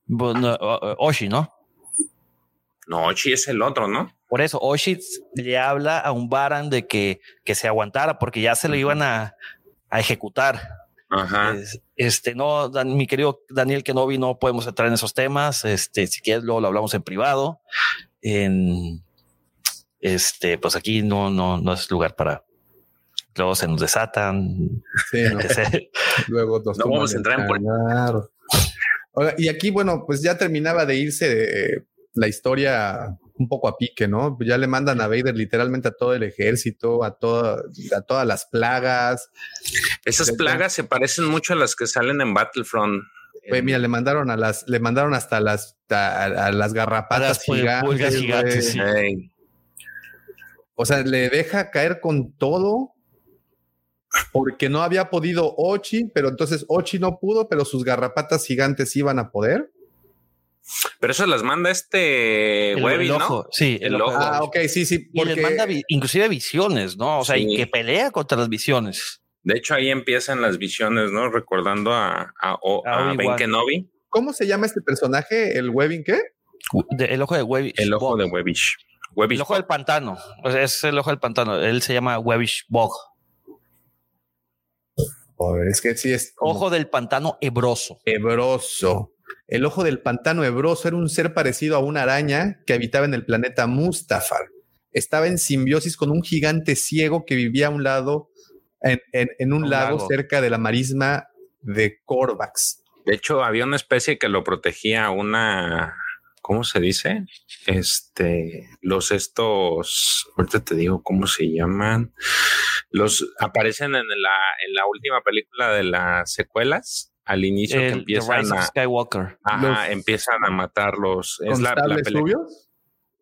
Bueno, Ochi, ¿no? No, Ochi es el otro, ¿no? Por eso, Ochi le habla a Umbaran de que se aguantara porque ya se lo iban a ejecutar. Ajá. No, mi querido Daniel Kenobi, no podemos entrar en esos temas. Si quieres, luego lo hablamos en privado. Pues aquí no es lugar para... Luego se nos desatan. Sí, no. Luego nos no vamos a entrar en... Claro. Y aquí, bueno, pues ya terminaba de irse... la historia un poco a pique, ¿no? Ya le mandan a Vader literalmente a todo el ejército, a todas las plagas. Esas plagas se parecen mucho a las que salen en Battlefront. Pues mira, le mandaron hasta a las garrapatas gigantes. Sí. O sea, le deja caer con todo porque no había podido Ochi, pero entonces Ochi no pudo, pero sus garrapatas gigantes iban a poder. Pero eso las manda Webby, ¿no? Sí, el ojo. Ah, ok, sí. Porque... Y les manda inclusive visiones, ¿no? O sea, sí. Y que pelea contra las visiones. De hecho, ahí empiezan las visiones, ¿no? Recordando a Ben Kenobi. ¿Cómo se llama este personaje? ¿El Webby qué? El ojo de Webbish. El ojo Bog. De Webbish. Webbish. El ojo Bog. Del pantano. O sea, es el ojo del pantano. Él se llama Webbish Bog. Joder, es que sí es... Como... Ojo del pantano hebroso. Hebroso. El ojo del pantano hebroso era un ser parecido a una araña que habitaba en el planeta Mustafar. Estaba en simbiosis con un gigante ciego que vivía a un lado, en un lago cerca de la marisma de Corvax. De hecho, había una especie que lo protegía, ¿cómo se dice? Ahorita te digo cómo se llaman. Los aparecen en la última película de las secuelas. Al inicio que empiezan a Skywalker. Ajá, empiezan a matarlos. ¿Es la película?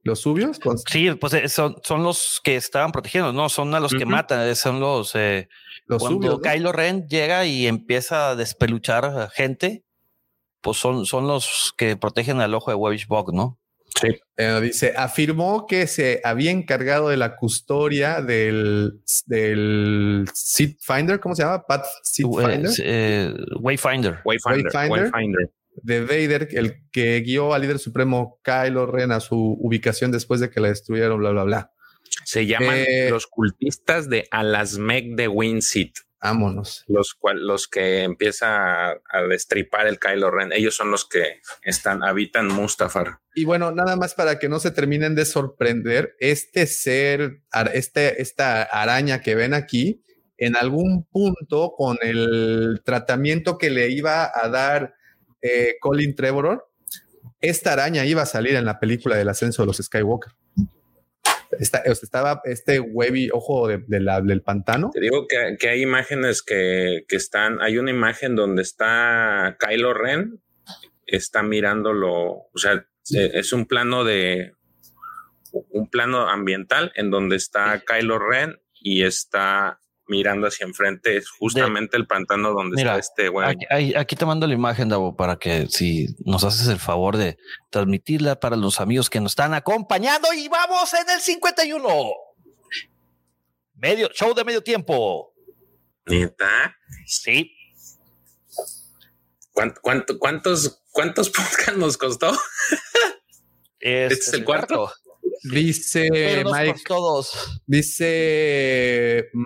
¿Los subios? Sí, pues son los que estaban protegiendo, no son a los que matan, son los cuando subios, Kylo Ren llega y empieza a despeluchar gente, pues son los que protegen al ojo de Webbish Bog, ¿no? Sí. Dice, afirmó que se había encargado de la custodia del Sith Finder, ¿cómo se llama? Pat Sith Finder. Wayfinder. De Vader, el que guió al líder supremo Kylo Ren a su ubicación después de que la destruyeron, bla, bla, bla. Se llaman los cultistas de Alasmec de Winsith. Vámonos. Los que empieza a destripar el Kylo Ren, ellos son los que habitan Mustafar. Y bueno, nada más para que no se terminen de sorprender, esta araña que ven aquí, en algún punto con el tratamiento que le iba a dar Colin Trevorrow, esta araña iba a salir en la película del ascenso de los Skywalker. Estaba este webby ojo del pantano. Te digo que hay imágenes que están. Hay una imagen donde está Kylo Ren, está mirándolo. O sea, es un plano ambiental en donde está Kylo Ren y está mirando hacia enfrente. Es justamente el pantano donde está este webby. Aquí te mando la imagen, Davo, para que si nos haces el favor de transmitirla para los amigos que nos están acompañando. Y vamos en el 51. Show de medio tiempo. ¿Neta? Sí. ¿Cuántos podcasts nos costó? Este es el cuarto. Dice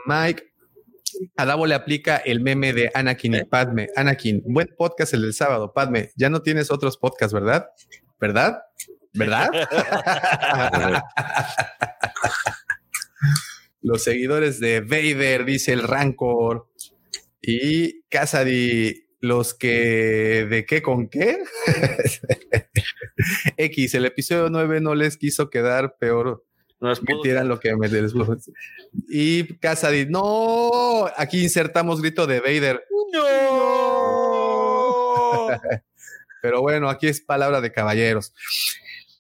Mike, a Davo le aplica el meme de Anakin y Padme. Anakin, buen podcast el del sábado. Padme, ya no tienes otros podcasts, ¿verdad? Los seguidores de Vader, dice el Rancor. Y Cassady, los que de qué con qué. X, el episodio 9 no les quiso quedar peor. Metieran lo que me les... Y Cassady, no, aquí insertamos grito de Vader. No. Pero bueno, aquí es palabra de caballeros.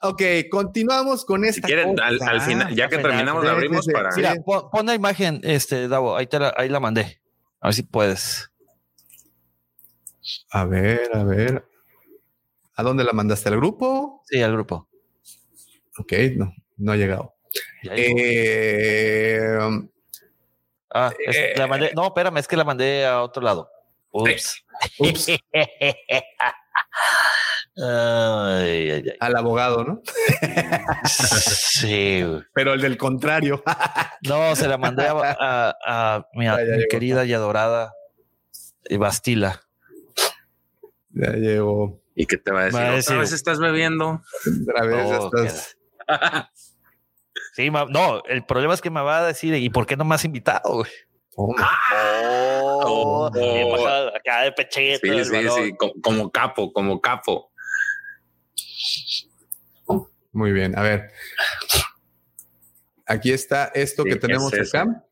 Ok, continuamos con esta. Si quieren, al final, ya que terminamos, la abrimos para. Mira, pon la imagen, Davo, ahí la mandé. A ver si puedes. A ver. ¿A dónde la mandaste? ¿Al grupo? Sí, al grupo. Ok, no ha llegado. La mandé. No, espérame, es que la mandé a otro lado. Ups. Ay. Al abogado, ¿no? Sí. Pero el del contrario. No, se la mandé a mi querida y adorada Bastila. Ya llegó. ¿Y qué te va a decir? ¿Otra vez estás bebiendo? Otra vez estás... Sí, no, el problema es que me va a decir, ¿y por qué no me has invitado, güey? Acá de pechete. Sí, como capo. Muy bien, a ver. Aquí está esto que tenemos acá.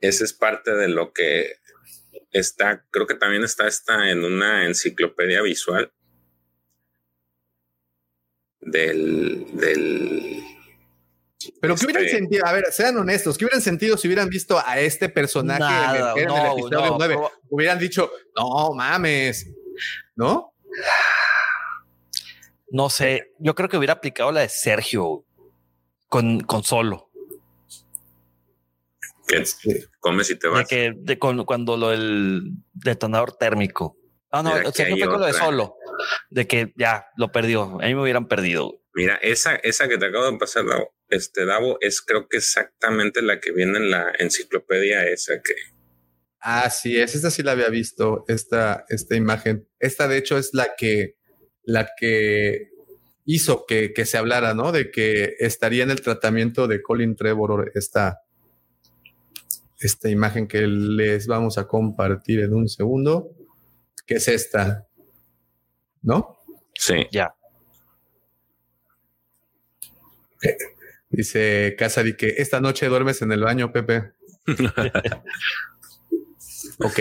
Ese es parte de lo que... creo que también está en una enciclopedia visual del pero ¿qué hubieran sentido? A ver, sean honestos, ¿qué hubieran sentido si hubieran visto a este personaje en el episodio 9? Hubieran dicho, no mames, ¿no? No sé, yo creo que hubiera aplicado la de Sergio con Solo. Que comes y te vas. Cuando lo del detonador térmico. No fue con lo de Solo. De que ya lo perdió. A mí me hubieran perdido. Mira, esa que te acabo de pasar, Davo, Davo, es creo que exactamente la que viene en la enciclopedia esa que... Así es, esta sí la había visto, esta imagen. Esta de hecho es la que hizo que se hablara, ¿no? De que estaría en el tratamiento de Colin Trevorrow esta imagen que les vamos a compartir en un segundo, que es esta, ¿no? Sí, ya. Okay. Dice Cassady que esta noche duermes en el baño, Pepe. Ok,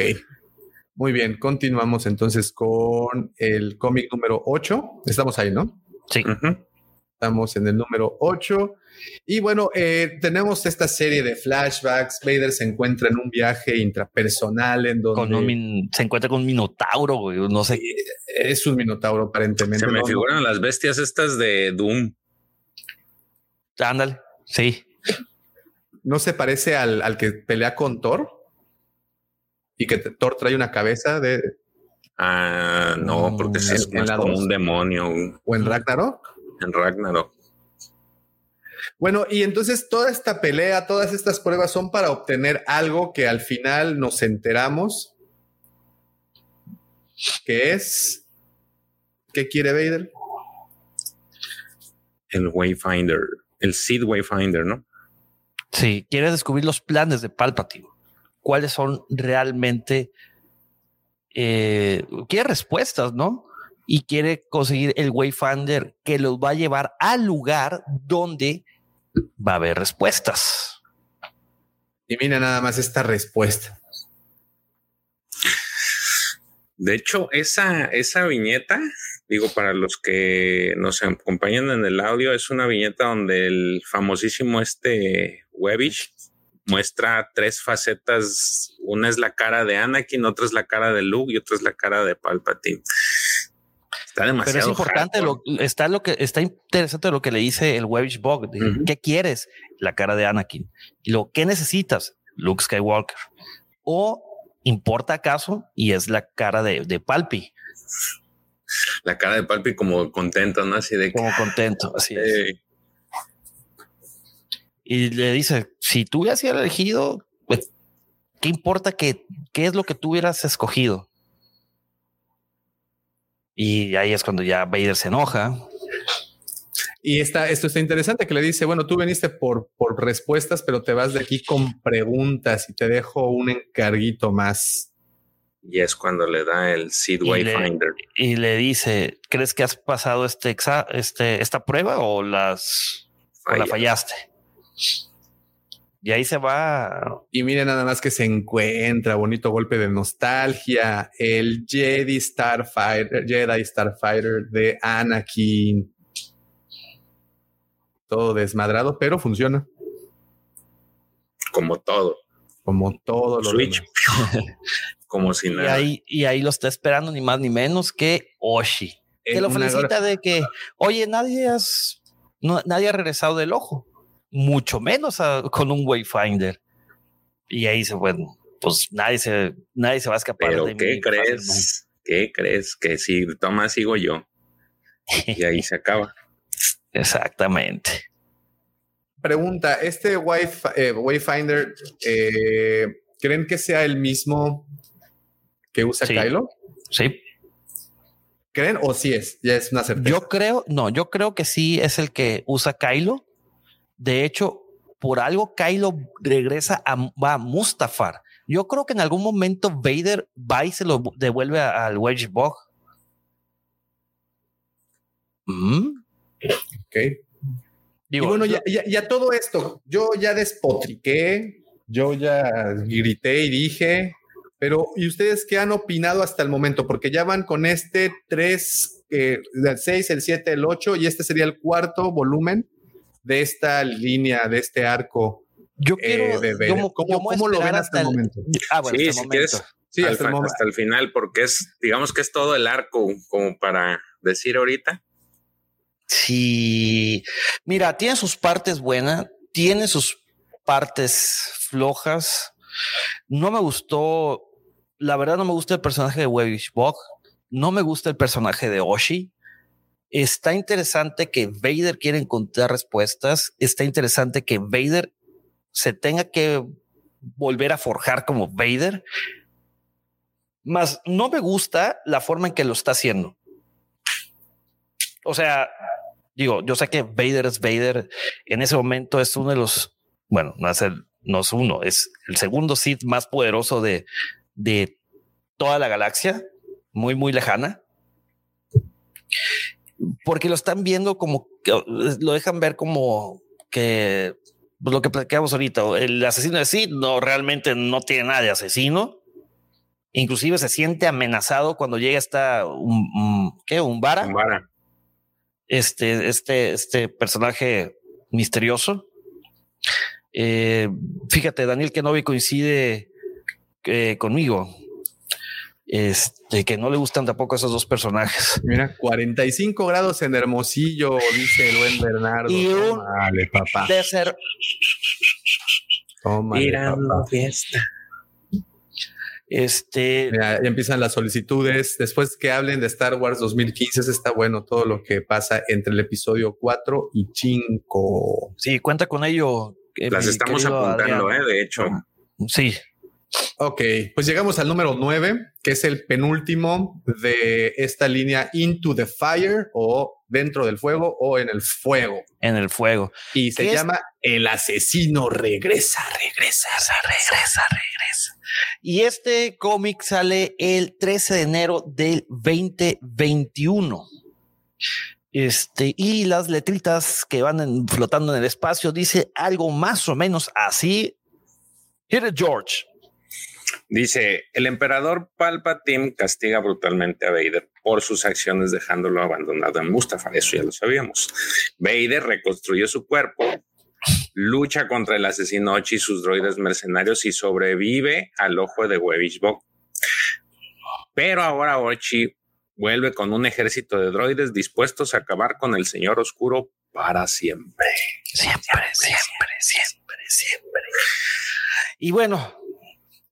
muy bien, continuamos entonces con el cómic número 8. Estamos ahí, ¿no? Sí. Uh-huh. Estamos en el número 8. Y bueno, tenemos esta serie de flashbacks. Vader se encuentra en un viaje intrapersonal en donde... se encuentra con un minotauro, güey. No sé. Es un minotauro, aparentemente. Se me figuran las bestias estas de Doom. Ándale, sí. ¿No se parece al que pelea con Thor? Y que Thor trae una cabeza de... Ah, no, porque es como un demonio. ¿O en Ragnarok? Bueno, y entonces toda esta pelea, todas estas pruebas son para obtener algo que al final nos enteramos que es... ¿Qué quiere Vader? El Wayfinder, el Sith Wayfinder, ¿no? Sí, quiere descubrir los planes de Palpatine. ¿Cuáles son realmente? Quiere respuestas, ¿no? Y quiere conseguir el Wayfinder que los va a llevar al lugar donde va a haber respuestas. Y mira nada más esta respuesta. De hecho, esa viñeta, digo, para los que nos acompañan en el audio, es una viñeta donde el famosísimo Webbish muestra tres facetas. Una es la cara de Anakin, otra es la cara de Luke y otra es la cara de Palpatine. Está demasiado. Pero es importante, está interesante lo que le dice el Webbish Bog. Uh-huh. ¿Qué quieres? La cara de Anakin. Y lo que necesitas, Luke Skywalker. O... ¿importa acaso? Y es la cara de Palpi. La cara de Palpi como contento, ¿no? Así de como contento, así es. Y le dice, si tú hubieras sido elegido, pues, ¿qué importa qué es lo que tú hubieras escogido? Y ahí es cuando ya Vader se enoja. Y esto está interesante, que le dice, bueno, tú viniste por respuestas, pero te vas de aquí con preguntas y te dejo un encarguito más. Y es cuando le da el Sith Wayfinder. Y le dice, ¿crees que has pasado esta prueba o la fallaste? Y ahí se va. Y mira nada más que se encuentra, bonito golpe de nostalgia, el Jedi Starfighter de Anakin. Todo desmadrado, pero funciona. Como todo lo Switch. Como si nada. Y ahí lo está esperando ni más ni menos que Ochi. Que lo felicita hora. De que, oye, nadie ha regresado del ojo. Mucho menos con un Wayfinder. Y ahí dice, bueno, pues nadie se va a escapar. ¿Pero de qué crees? Fácil, ¿no? ¿Qué crees? Que si Tomás sigo yo. Y ahí se acaba. Exactamente. Pregunta, Wayfinder, ¿creen que sea el mismo que usa Kylo? Sí. ¿Creen o sí es? Ya es una certeza. Yo creo que sí es el que usa Kylo. De hecho, por algo Kylo va a Mustafar. Yo creo que en algún momento Vader va y se lo devuelve al Webbish Bog. Ok. Digo, y bueno, ya todo esto, yo ya despotriqué, yo ya grité y dije, pero ¿y ustedes qué han opinado hasta el momento? Porque ya van con 3, el 6, el 7, el 8, y este sería el cuarto volumen de esta línea, de este arco. Yo quiero de ver cómo lo ven hasta el momento. Sí, si quieres, hasta el final, porque es, digamos que es todo el arco, como para decir ahorita. Sí, mira, tiene sus partes buenas, tiene sus partes flojas. No me gustó, la verdad no me gusta el personaje de Webbish Bog, no me gusta el personaje de Ochi. Está interesante que Vader quiere encontrar respuestas, está interesante que Vader se tenga que volver a forjar como Vader, mas no me gusta la forma en que lo está haciendo. O sea... Digo, yo sé que Vader es Vader. En ese momento es uno de los... Bueno, no es uno. Es el segundo Sith más poderoso de toda la galaxia. Muy, muy lejana. Porque lo están viendo como... Lo dejan ver como que... Pues lo que platicamos ahorita. El asesino de Sith realmente no tiene nada de asesino. Inclusive se siente amenazado cuando llega hasta... Umbara. Este personaje misterioso. Fíjate, Daniel Kenobi coincide conmigo. Que no le gustan tampoco esos dos personajes. Mira, 45 grados en Hermosillo, dice el buen Bernardo. Y tómale, papá. Tómale, papá. Fiesta. Mira, ya empiezan las solicitudes. Después que hablen de Star Wars 2015, está bueno todo lo que pasa entre el episodio 4 y 5. Sí, cuenta con ello. Las estamos apuntando, de hecho. Sí. Ok, pues llegamos al número 9, que es el penúltimo de esta línea Into the Fire, o Dentro del Fuego, o En el Fuego. En el Fuego. Y se llama El Asesino Regresa, Regresa, Regresa, Regresa. Y este cómic sale el 13 de enero del 2021. Y las letritas que van flotando en el espacio dice algo más o menos así. Hit it, George. Dice, el emperador Palpatine castiga brutalmente a Vader por sus acciones dejándolo abandonado en Mustafar. Eso ya lo sabíamos. Vader reconstruyó su cuerpo, lucha contra el asesino Ochi y sus droides mercenarios y sobrevive al ojo de Webbish Bog. Pero ahora Ochi vuelve con un ejército de droides dispuestos a acabar con el señor oscuro para siempre. Siempre, siempre, siempre, siempre. Y bueno,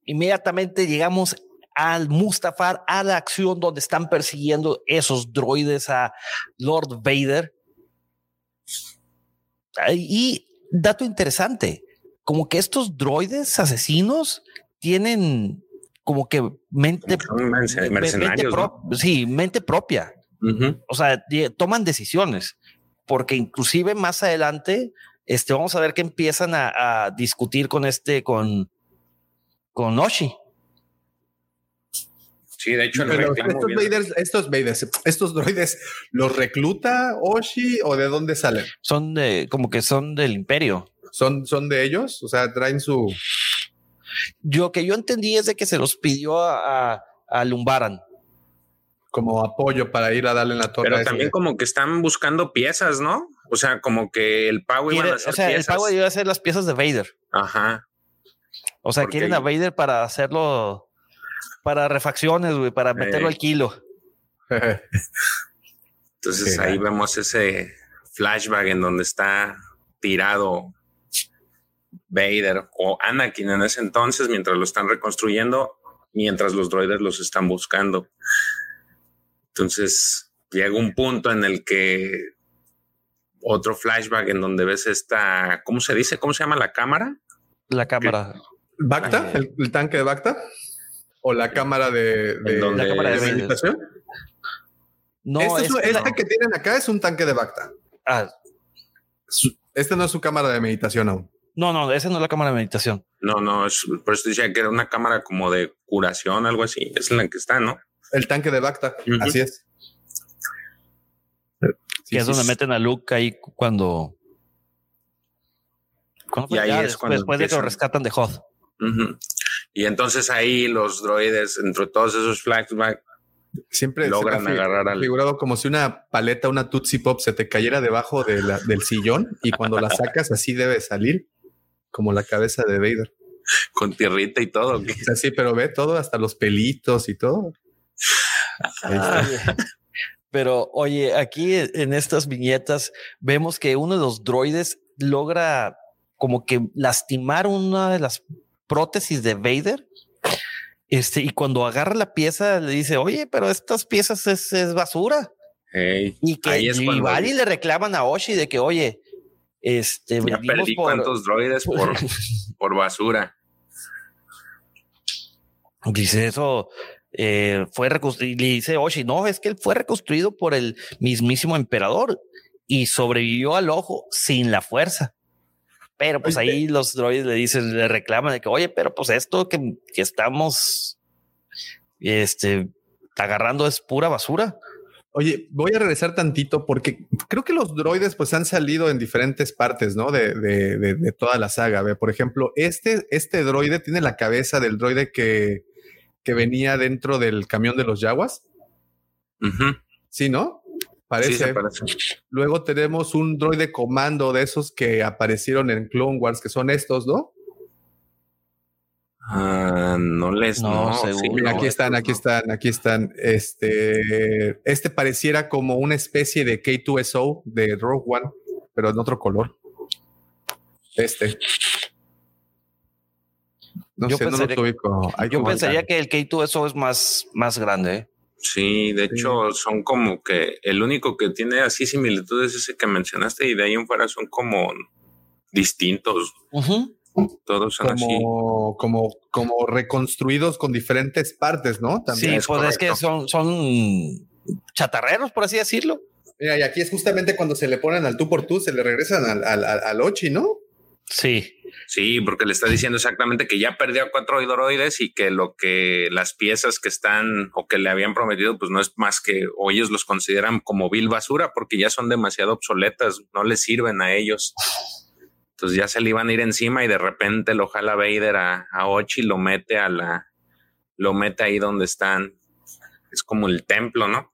inmediatamente llegamos al Mustafar, a la acción donde están persiguiendo esos droides a Lord Vader. Y dato interesante, como que estos droides asesinos tienen como que mente propia. Uh-huh. O sea, toman decisiones, porque inclusive más adelante vamos a ver que empiezan a discutir con Ochi. Sí, de hecho, estos droides los recluta Ochi, ¿o de dónde salen? Son del Imperio. ¿Son de ellos? O sea, traen su... Lo que yo entendí es de que se los pidió a Lumbaran como apoyo para ir a darle en la torre. Pero también como que están buscando piezas, ¿no? O sea, como que el pago iba a hacer piezas. El pago iba a hacer las piezas de Vader. Ajá. O sea, quieren a Vader para hacerlo, para refacciones, güey, para meterlo al kilo. Entonces ahí vemos ese flashback en donde está tirado Vader o Anakin en ese entonces, mientras lo están reconstruyendo, mientras los droides los están buscando. Entonces llega un punto en el que otro flashback en donde ves esta, ¿cómo se dice? ¿Cómo se llama la cámara? La cámara. ¿Qué? ¿Bacta? ¿El tanque de Bacta? ¿O la cámara de meditación? No, esta que tienen acá es un tanque de Bacta. Ah. Esta no es su cámara de meditación aún. No, esa no es la cámara de meditación. No, por eso decía que era una cámara como de curación, algo así. Es en la que está, ¿no? El tanque de Bacta, uh-huh. Así es. Sí, que es donde meten a Luke ahí cuando... Y ahí es cuando después de que lo rescatan de Hoth. Uh-huh. Y entonces ahí los droides, entre todos esos flashbacks, siempre logran agarrar al... Figurado como si una paleta, una Tootsie Pop, se te cayera debajo del sillón y cuando la sacas así debe salir, como la cabeza de Vader. Con tierrita y todo. ¿Qué? Sí, pero ve todo, hasta los pelitos y todo. Pero oye, aquí en estas viñetas vemos que uno de los droides logra como que lastimar una de las prótesis de Vader, y cuando agarra la pieza le dice, oye, pero estas piezas es basura. Hey, y que y le reclaman a Ochi de que, oye, ya perdí cuántos droides por basura. Dice eso, fue reconstruido, le dice Ochi, no, es que él fue reconstruido por el mismísimo emperador y sobrevivió al ojo sin la fuerza. Pero pues ahí los droides le dicen, le reclaman de que, oye, pero pues esto que estamos agarrando es pura basura. Oye, voy a regresar tantito porque creo que los droides pues han salido en diferentes partes, ¿no? De toda la saga. ¿Ve? Por ejemplo, este droide tiene la cabeza del droide que venía dentro del camión de los Jawas. Uh-huh. Sí, ¿no? Parece. Luego tenemos un droide comando de esos que aparecieron en Clone Wars, que son estos, ¿no? Mira, aquí están. Este pareciera como una especie de K2SO de Rogue One, pero en otro color. No yo sé, pensaría, no ubico. Yo pensaría que el K2SO es más grande, ¿eh? Sí, de hecho son como que el único que tiene así similitudes es ese que mencionaste, y de ahí en fuera son como distintos. Todos son como reconstruidos con diferentes partes, ¿no? También sí, es pues correcto. Es que son chatarreros, por así decirlo. Mira, y aquí es justamente cuando se le ponen al tú por tú, se le regresan al Ochi, ¿no? Sí. Sí, porque le está diciendo exactamente que ya perdió 4 droides y que lo que las piezas que están o que le habían prometido, pues no es más que, o ellos los consideran como vil basura porque ya son demasiado obsoletas, no les sirven a ellos. Entonces ya se le iban a ir encima y de repente lo jala Vader a Ochi y lo mete lo mete ahí donde están. Es como el templo, ¿no?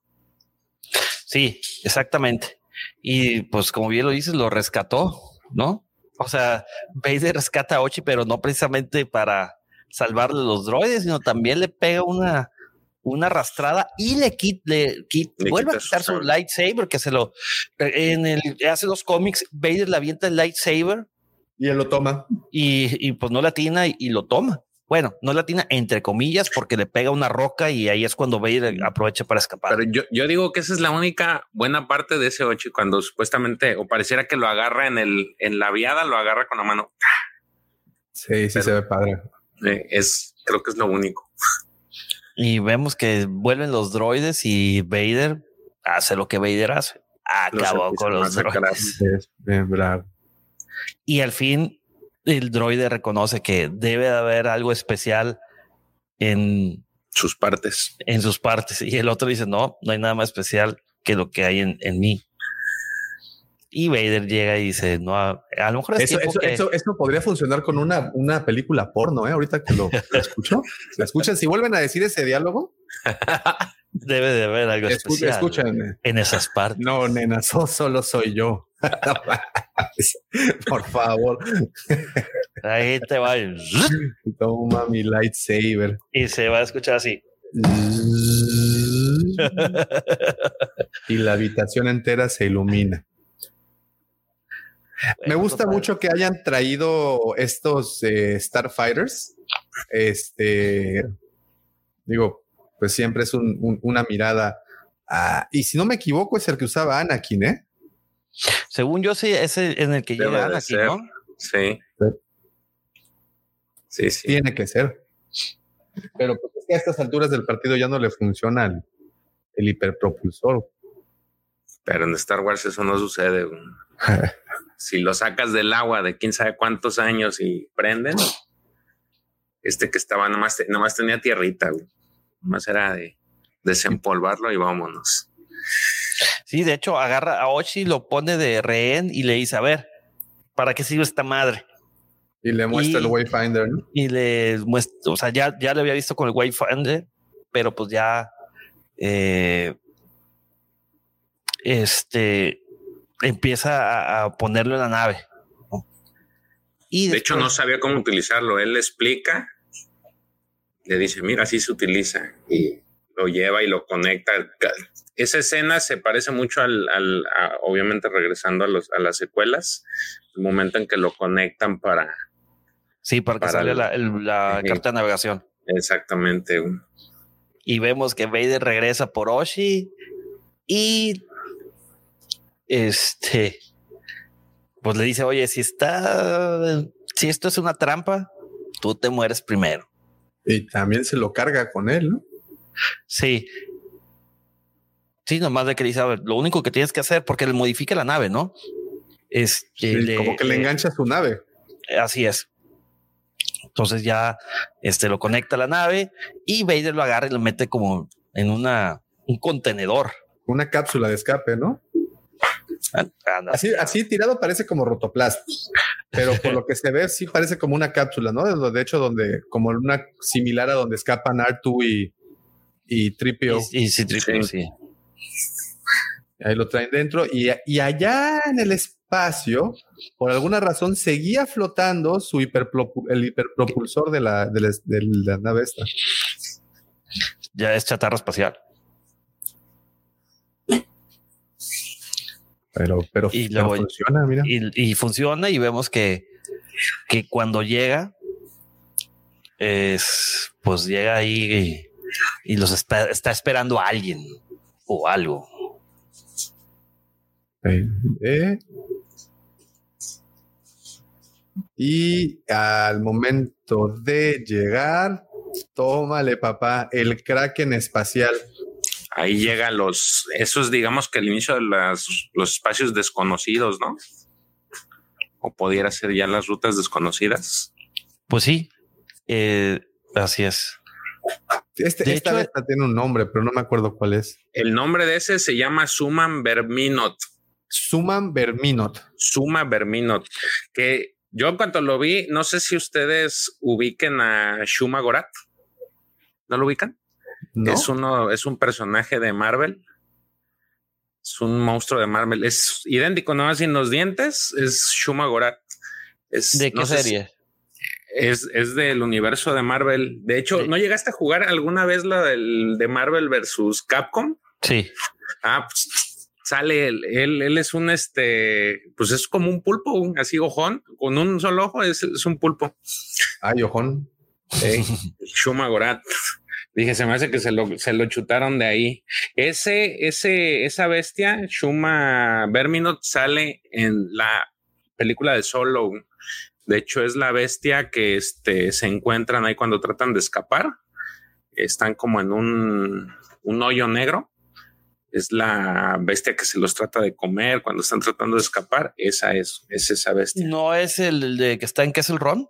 Sí, exactamente. Y pues como bien lo dices, lo rescató, ¿no? O sea, Vader rescata a Ochi, pero no precisamente para salvarle los droides, sino también le pega una arrastrada y le vuelve a quitar su lightsaber, que se lo... hace los cómics, Vader le avienta el lightsaber. Y él lo toma. Y pues no le atina y lo toma. Bueno, no le atina, entre comillas, porque le pega una roca y ahí es cuando Vader aprovecha para escapar. Pero yo digo que esa es la única buena parte de ese Ochi, cuando supuestamente, o pareciera que lo agarra en la viada, lo agarra con la mano. Sí, sí, pero se ve padre. Creo que es lo único. Y vemos que vuelven los droides y Vader hace lo que Vader hace. Acabó con los droides. Bien bravo. Y al fin el droide reconoce que debe de haber algo especial en sus partes. Y el otro dice, no hay nada más especial que lo que hay en mí. Y Vader llega y dice, no, a lo mejor es eso podría funcionar con una película porno, ¿eh? Ahorita que lo escucho. ¿La escuchan? Si vuelven a decir ese diálogo. Debe de haber algo especial. Escúchenme. En esas partes. No, nena, solo soy yo. Por favor. Ahí te va. Toma mi lightsaber. Y se va a escuchar así. Y la habitación entera se ilumina. Me gusta mucho que hayan traído estos Starfighters. Digo, pues siempre es una mirada. Y si no me equivoco, es el que usaba Anakin, ¿eh? Según yo, sí, es en el que llega Anakin, ¿no? Sí. Sí. Tiene que ser. Pero pues es que a estas alturas del partido ya no le funciona el hiperpropulsor. Pero en Star Wars eso no sucede. Si lo sacas del agua de quién sabe cuántos años y prenden, que estaba nomás tenía tierrita, güey. Nomás era de desempolvarlo y vámonos. Sí, de hecho agarra a Ochi, lo pone de rehén y le dice, a ver, ¿para qué sirve esta madre? Y le muestra el Wayfinder, ¿no? Y le muestra, o sea, ya lo había visto con el Wayfinder, pero pues ya empieza a ponerlo en la nave. Y de hecho no sabía cómo utilizarlo. Él le explica, le dice, mira, así se utiliza, y lo lleva y lo conecta. Esa escena se parece mucho obviamente regresando a las secuelas, el momento en que lo conectan para que sale la carta de navegación. Exactamente. Y vemos que Vader regresa por Ochi y pues le dice, oye, si esto es una trampa, tú te mueres primero. Y también se lo carga con él, ¿no? Sí, nomás de que le dice, a ver, lo único que tienes que hacer, porque le modifica la nave, ¿no? Como que le engancha su nave. Así es. Entonces ya lo conecta a la nave y Vader lo agarra y lo mete como en un contenedor. Una cápsula de escape, ¿no? Así tirado parece como rotoplast, pero por lo que se ve sí parece como una cápsula, ¿no? De hecho, donde como una similar a donde escapan R2 y Tripio. Y C-3PO, sí. Ahí lo traen dentro y allá en el espacio, por alguna razón, seguía flotando su hiperpropulsor de la nave esta. Ya es chatarra espacial. Pero funciona, mira. Y funciona y vemos que cuando llega pues llega ahí y los está esperando a alguien o algo. Y al momento de llegar, tómale papá, el Kraken espacial. Ahí llegan los, esos digamos que el inicio de los espacios desconocidos, ¿no? O pudiera ser ya las rutas desconocidas. Pues sí, así es. Esta vez tiene un nombre, pero no me acuerdo cuál es. El nombre de ese se llama Summa-verminoth. Summa-verminoth. Que yo en cuanto lo vi, no sé si ustedes ubiquen a Shuma Gorath. ¿No lo ubican? ¿No? Es un personaje de Marvel. Es un monstruo de Marvel. Es idéntico, nada más sin los dientes. Es Shuma Gorath. ¿De qué serie? Es del universo de Marvel. De hecho, sí. ¿No llegaste a jugar alguna vez la de Marvel versus Capcom? Sí. Ah, pues sale él. Él es un pues es como un pulpo, así ojón, con un solo ojo, es un pulpo. Ay, ojón. Shuma Gorath. Dije, se me hace que se lo chutaron de ahí. Esa bestia, Summa-verminoth, sale en la película de Solo. De hecho, es la bestia que se encuentran ahí cuando tratan de escapar. Están como en un hoyo negro. Es la bestia que se los trata de comer cuando están tratando de escapar. Esa es esa bestia. ¿No es el de que está en Kessel Run?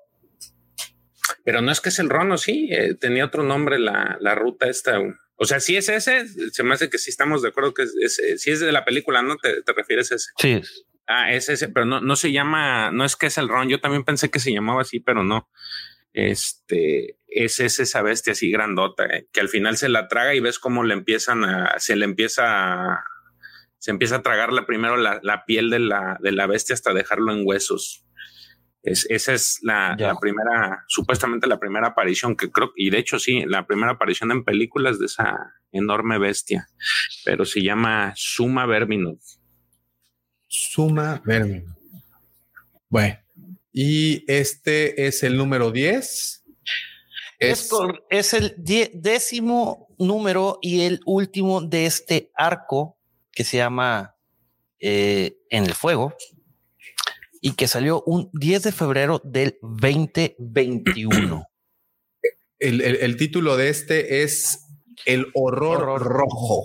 Pero no es que es el Rono, sí, tenía otro nombre la ruta esta. O sea, si es ese, se me hace que sí estamos de acuerdo que si es de la película, ¿no? ¿Te refieres a ese? Sí. Ah, es ese, pero no se llama, no es que es el Ron. Yo también pensé que se llamaba así, pero no. Es esa bestia así grandota, que al final se la traga y ves cómo se empieza a tragarle primero la piel de la bestia hasta dejarlo en huesos. Esa es la primera, supuestamente la primera aparición que creo, y de hecho sí, la primera aparición en películas de esa enorme bestia, pero se llama Summa-verminoth. Summa-verminoth. Bueno, y este es el número 10. Es el décimo número y el último de este arco que se llama En el Fuego. Y que salió un 10 de febrero del 2021. El título de este es El Horror Rojo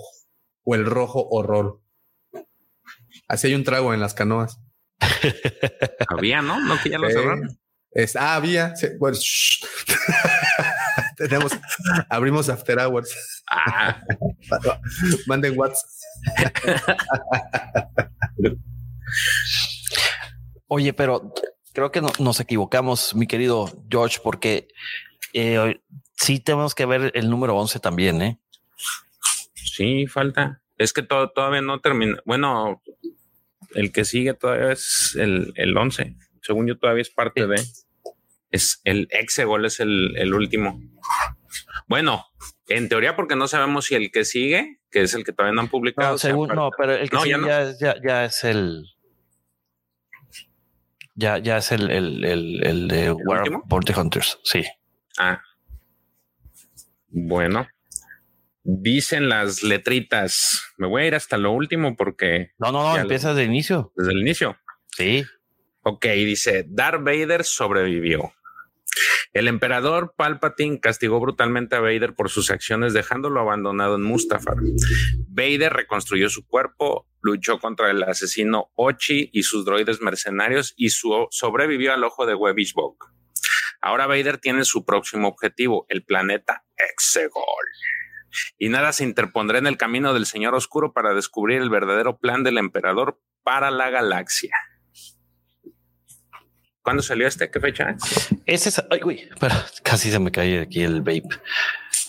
o El Rojo Horror. Así hay un trago en las canoas. Había, ¿no? No, que ya lo cerraron. Había. Sí, bueno, abrimos after hours. Manden WhatsApp. Oye, pero creo que nos equivocamos, mi querido George, porque sí tenemos que ver el número 11 también, ¿eh? Sí, falta. Es que todavía no termina. Bueno, el que sigue todavía es el 11. Según yo, todavía es parte de... Es el Exegol, es el último. Bueno, en teoría, porque no sabemos si el que sigue, que es el que todavía no han publicado... No, pero el que sigue ya es el... Ya es el de Bounty Hunters, sí. Ah, bueno. Dicen las letritas. Me voy a ir hasta lo último porque... No, empieza desde el inicio. Desde el inicio. Sí. Ok, dice, Darth Vader sobrevivió. El emperador Palpatine castigó brutalmente a Vader por sus acciones, dejándolo abandonado en Mustafar. Vader reconstruyó su cuerpo, luchó contra el asesino Ochi y sus droides mercenarios y sobrevivió al ojo de Webbish Bog. Ahora Vader tiene su próximo objetivo, el planeta Exegol. Y nada se interpondrá en el camino del Señor Oscuro para descubrir el verdadero plan del emperador para la galaxia. ¿Cuándo salió este? ¿Qué fecha? Ay, uy, casi se me cae aquí el vape.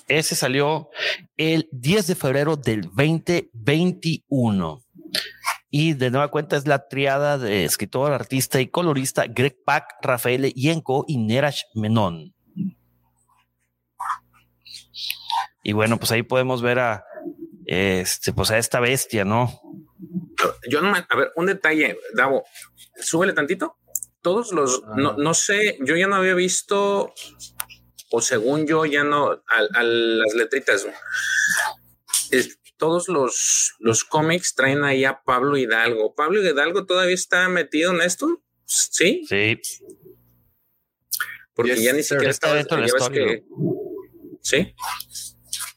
Ese salió el 10 de febrero del 2021. Y de nueva cuenta es la triada de escritor, artista y colorista Greg Pak, Raffaele Ienco y Neeraj Menon. Y bueno, pues ahí podemos ver a pues a esta bestia, ¿no? Yo nomás, a ver, un detalle, Davo, súbele tantito. Todos los, no sé, yo ya no había visto o según yo ya no, a las letritas. Todos los cómics traen ahí a Pablo Hidalgo. ¿Pablo Hidalgo todavía está metido en esto? ¿Sí? Sí. Porque yes, ya ni siquiera estaba dentro de la historia. Que, ¿sí?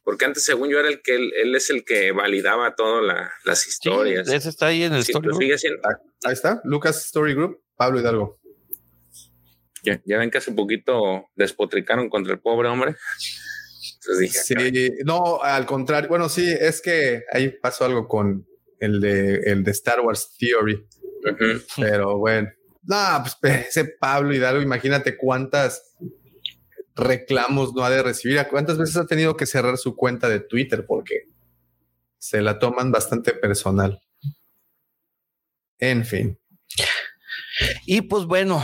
Porque antes, según yo, era el que él es el que validaba todas las historias. Sí, ese está ahí en el Story Group. Ahí está, Lucas Story Group, Pablo Hidalgo. Ya ven que hace poquito despotricaron contra el pobre hombre. Entonces dije, sí, no, al contrario. Bueno, sí, es que ahí pasó algo con el de Star Wars Theory. Uh-huh. Pero bueno. No, pues ese Pablo Hidalgo, imagínate cuántas reclamos no ha de recibir. ¿Cuántas veces ha tenido que cerrar su cuenta de Twitter? Porque se la toman bastante personal. En fin. Y pues bueno,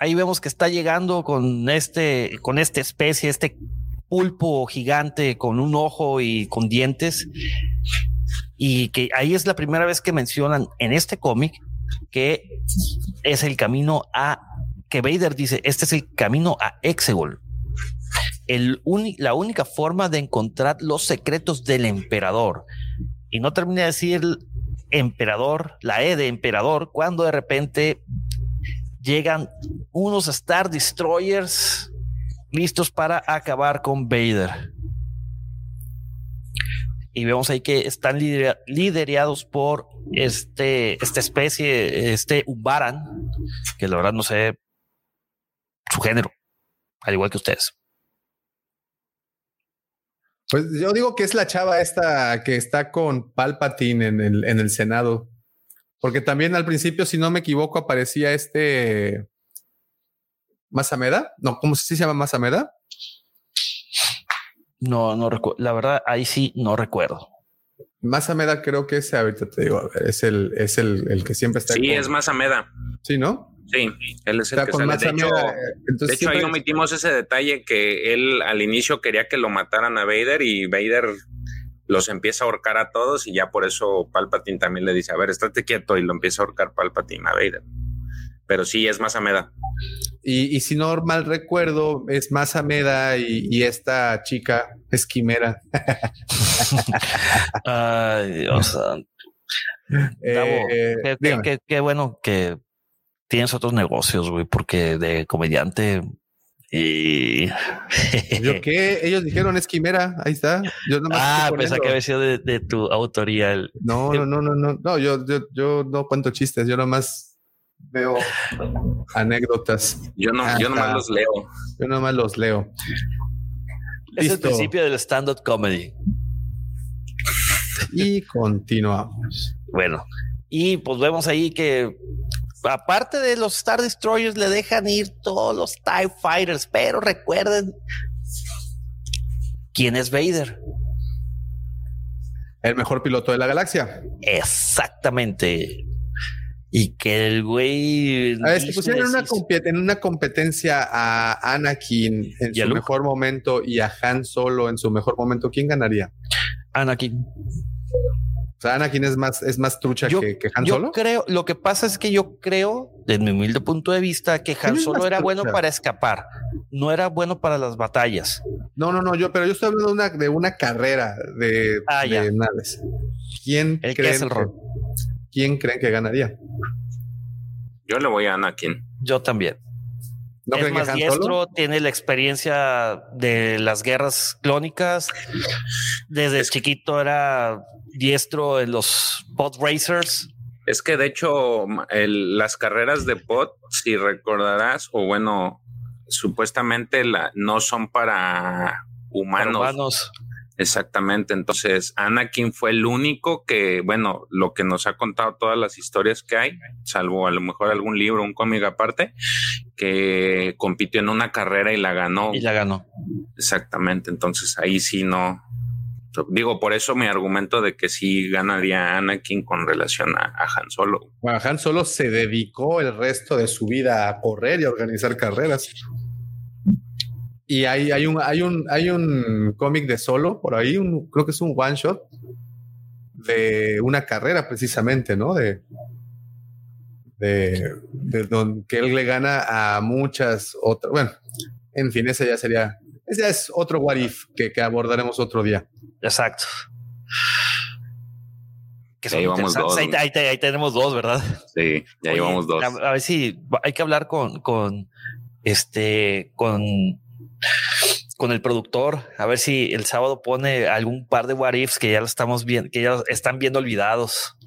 ahí vemos que está llegando con esta especie, este pulpo gigante con un ojo y con dientes. Y que ahí es la primera vez que mencionan en este cómic que es el camino a que Vader dice, este es el camino a Exegol. La única forma de encontrar los secretos del emperador. Y no termina de decir emperador, la E de emperador, cuando de repente llegan unos Star Destroyers listos para acabar con Vader. Y vemos ahí que están liderados por esta especie, Ubaran, que la verdad no sé su género, al igual que ustedes. Pues yo digo que es la chava esta que está con Palpatine en el Senado, porque también al principio, si no me equivoco, aparecía Mas Amedda. No, ¿cómo se llama? Mas Amedda. No recuerdo. La verdad, ahí sí no recuerdo. Mas Amedda, creo que ese, ahorita te digo, a ver, es el que siempre está. Sí, es Mas Amedda. Sí, ¿no? Sí, él es el que sale. De hecho, ahí omitimos ese detalle que él al inicio quería que lo mataran a Vader y Vader los empieza a ahorcar a todos y ya por eso Palpatine también le dice, a ver, estate quieto, y lo empieza a ahorcar Palpatine a Vader. Pero sí, es Mas Amedda. Y si no mal recuerdo, es Mas Amedda y esta chica es Quimera. Ay, Dios santo. Qué bueno que tienes otros negocios, güey, porque de comediante y... ¿Yo qué? Ellos dijeron es Quimera, ahí está. Yo nomás pensaba que había sido de tu autoría. No, yo no cuento chistes, yo nomás veo anécdotas. Yo nomás los leo. Es listo. El principio del stand-up comedy. Y continuamos. Bueno, y pues vemos ahí que aparte de los Star Destroyers le dejan ir todos los TIE Fighters, pero recuerden quién es Vader, el mejor piloto de la galaxia. Exactamente. Y que el güey pusieron en una competencia a Anakin en su mejor momento y a Han Solo en su mejor momento. ¿Quién ganaría? Anakin. O sea, Anakin es más trucha que Han Solo. Yo creo, lo que pasa es que yo creo, desde mi humilde punto de vista, que Han Solo era bueno para escapar, no era bueno para las batallas. No, pero yo estoy hablando de una carrera de naves. ¿Quién creen que ganaría? Yo le voy a Anakin. Yo también. ¿No es más diestro, tiene la experiencia de las guerras clónicas, desde chiquito era diestro en los pod racers. Es que de hecho las carreras de pod, si recordarás, o bueno, supuestamente no son para humanos. Exactamente, entonces Anakin fue el único que, bueno, lo que nos ha contado todas las historias que hay, salvo a lo mejor algún libro, un cómic aparte, que compitió en una carrera y la ganó. Exactamente, entonces ahí sí no. Digo, por eso mi argumento de que sí ganaría Anakin con relación a Han Solo. Bueno, Han Solo se dedicó el resto de su vida a correr y a organizar carreras. Y hay un cómic de Solo por ahí, creo que es un one shot de una carrera precisamente, ¿no? De donde que él le gana a muchas otras. Bueno, en fin, ese ya sería Ese es otro what if que abordaremos otro día. Exacto. Que son interesantes. Ahí tenemos dos, ¿verdad? Sí, ya oye, llevamos dos. A ver si hay que hablar con el productor, a ver si el sábado pone algún par de what ifs que ya lo estamos viendo, que ya están viendo olvidados.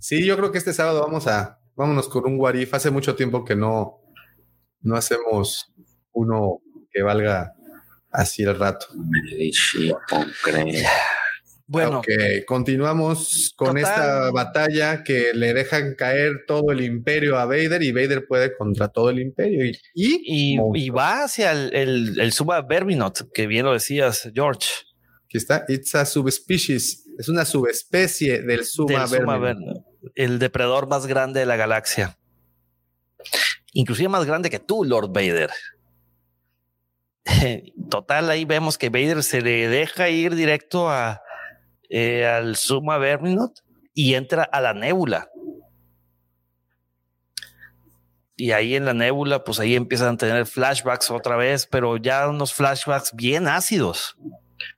Sí, yo creo que este sábado vámonos con un what if. Hace mucho tiempo que no hacemos uno que valga así el rato. Bueno, okay, continuamos con esta batalla que le dejan caer todo el imperio a Vader y Vader puede contra todo el imperio y va hacia el Summa-verminoth, que bien lo decías, George. Aquí está, it's a subspecies, es una subespecie del Summa-verminoth, el depredador más grande de la galaxia, inclusive más grande que tú, Lord Vader. Total, ahí vemos que Vader se le deja ir directo al Summa-verminoth y entra a la nébula, y ahí en la nébula pues ahí empiezan a tener flashbacks otra vez, pero ya unos flashbacks bien ácidos,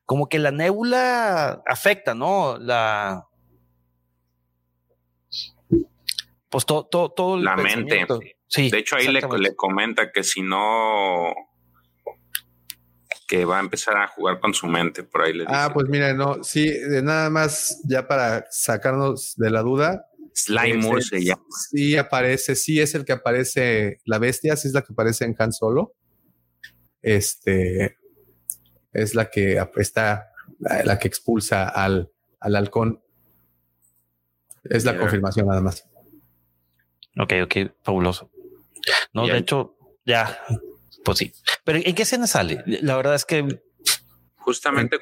como que la nébula afecta, ¿no? Pues todo la mente, sí, de hecho ahí le comenta que si no, que va a empezar a jugar con su mente, por ahí le dice. Ah, pues mira, no, sí, nada más ya para sacarnos de la duda. Slime Moore se llama. Sí aparece, sí es el que aparece, la bestia, sí es la que aparece en Han Solo. Es la que está, la que expulsa al halcón. Es la confirmación nada más. Ok, fabuloso. No, de hecho, ya... Pues sí, pero ¿en qué escena sale? La verdad es que justamente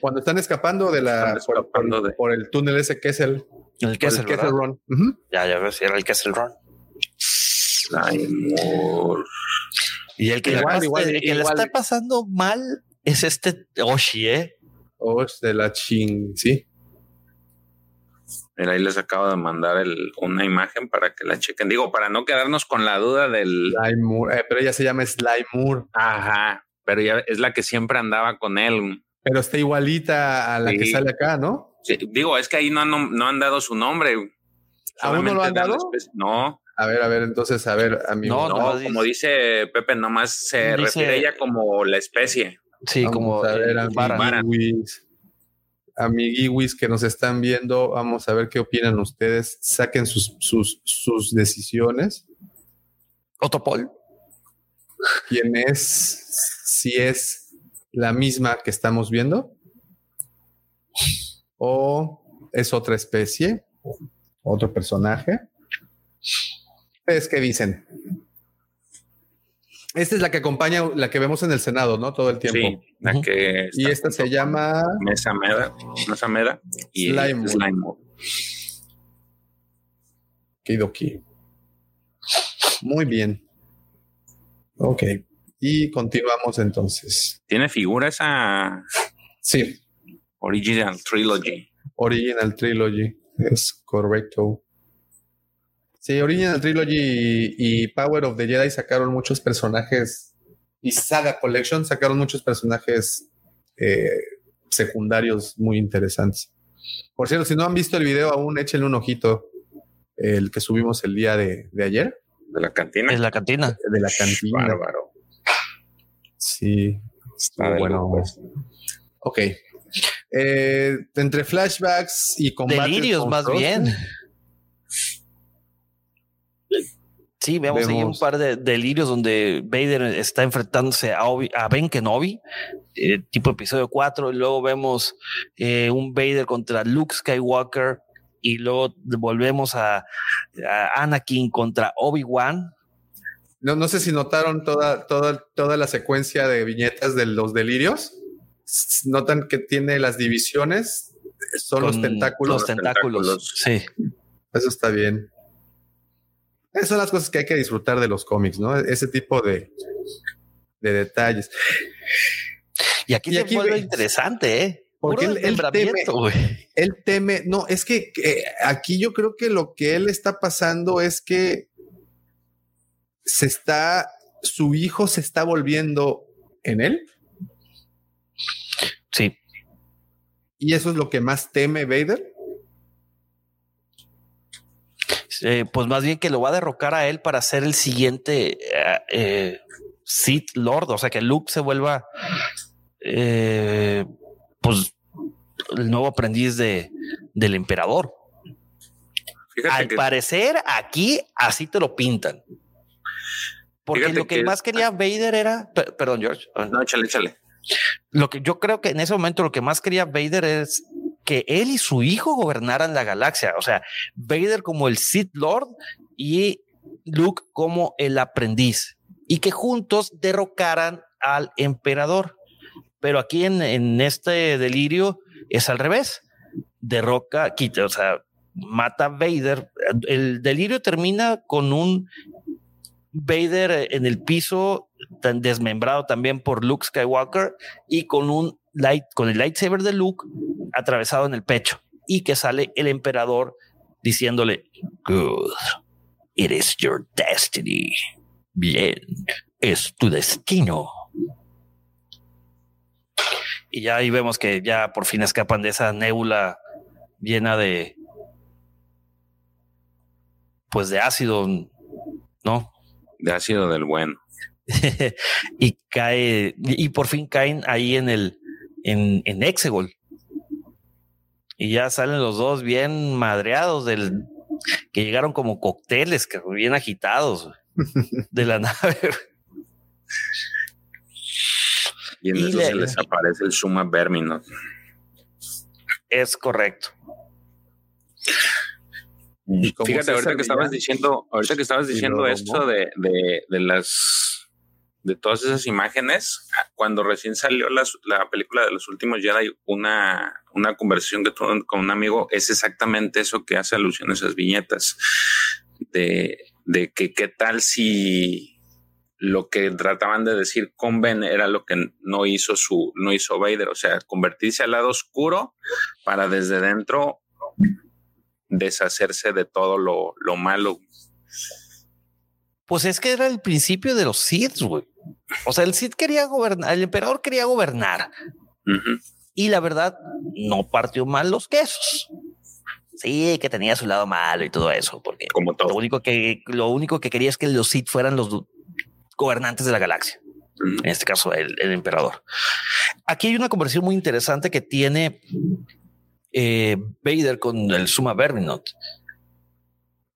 cuando están escapando de la por el túnel ese que es el Kessel Run. Uh-huh. Ya ves, era el Kessel Run. Ay, amor. Y el que le está pasando mal es este Ochi, Ochi de la ching, sí. Ahí les acabo de mandar una imagen para que la chequen. Digo, para no quedarnos con la duda del... Slime Moore, pero ella se llama Slime Moore. Ajá, pero ya es la que siempre andaba con él. Pero está igualita a la que sale acá, ¿no? Sí. Digo, es que ahí no han dado su nombre. ¿Aún no lo han dado? No. A ver, entonces, amigo. No, como dice Pepe, nomás se refiere a ella como la especie. Sí, como... A ver, amiguiwis que nos están viendo, vamos a ver qué opinan ustedes. Saquen sus decisiones. Otopol. ¿Quién es? Si es la misma que estamos viendo. O es otra especie. Otro personaje. ¿Ustedes qué dicen? Esta es la que acompaña, la que vemos en el Senado, ¿no? Todo el tiempo. Sí, la que... Uh-huh. Y esta se llama... Mas Amedda y Slime. Kidoki. Muy bien. Ok. Y continuamos entonces. ¿Tiene figuras a...? Sí. Original Trilogy. Es correcto. Sí, Original Trilogy y Power of the Jedi sacaron muchos personajes, y Saga Collection sacaron muchos personajes secundarios muy interesantes. Por cierto, si no han visto el video aún, échenle un ojito, el que subimos el día de ayer. De la cantina. De la cantina. Bárbaro. Sí. Está bueno. Pues. Ok. Entre flashbacks y combates. Delirios más bien. Sí, vemos ahí un par de delirios donde Vader está enfrentándose a Ben Kenobi, tipo episodio 4, y luego vemos un Vader contra Luke Skywalker, y luego volvemos a Anakin contra Obi-Wan. No sé si notaron toda la secuencia de viñetas de los delirios. Notan que tiene las divisiones, son los tentáculos. Sí. Eso está bien. Esas son las cosas que hay que disfrutar de los cómics, ¿no? Ese tipo de detalles. Y aquí vuelve interesante, porque él teme. No, es que aquí yo creo que lo que él está pasando es que su hijo se está volviendo en él. Sí. ¿Y eso es lo que más teme Vader? Pues más bien que lo va a derrocar a él para ser el siguiente Sith Lord, o sea que Luke se vuelva pues el nuevo aprendiz del emperador. Fíjate al parecer aquí así te lo pintan. Porque lo que más quería Vader era... Perdón, George. No, échale. Lo que yo creo que en ese momento lo que más quería Vader es que él y su hijo gobernaran la galaxia. O sea, Vader como el Sith Lord y Luke como el aprendiz. Y que juntos derrocaran al emperador. Pero aquí en este delirio es al revés. Derroca, quita, o sea, mata a Vader. El delirio termina con un Vader en el piso, tan desmembrado también por Luke Skywalker, y con el lightsaber de Luke atravesado en el pecho, y que sale el emperador diciéndole: "Good, it is your destiny". Bien, es tu destino. Y ya ahí vemos que ya por fin escapan de esa nébula llena de, pues, de ácido, ¿no? De ácido del bueno. Y cae, y por fin caen ahí en Exegol. Y ya salen los dos bien madreados que llegaron como cócteles, que bien agitados de la nave. Y entonces les aparece el Summa-verminoth. Es correcto. Fíjate, ahorita que estabas diciendo esto de todas esas imágenes, cuando recién salió la película de Los Últimos Jedi, una conversación que tuve con un amigo, es exactamente eso que hace alusión a esas viñetas, de que qué tal si lo que trataban de decir con Ben era lo que no hizo Vader, o sea, convertirse al lado oscuro para desde dentro deshacerse de todo lo malo. Pues es que era el principio de los Sith, güey. O sea, el Sith quería gobernar, el emperador quería gobernar. Uh-huh. Y la verdad, no partió mal los quesos. Sí, que tenía su lado malo y todo eso, porque como todo. Lo único que quería es que los Sith fueran los gobernantes de la galaxia. Uh-huh. En este caso, el emperador. Aquí hay una conversación muy interesante que tiene Vader con el Summa-verminoth,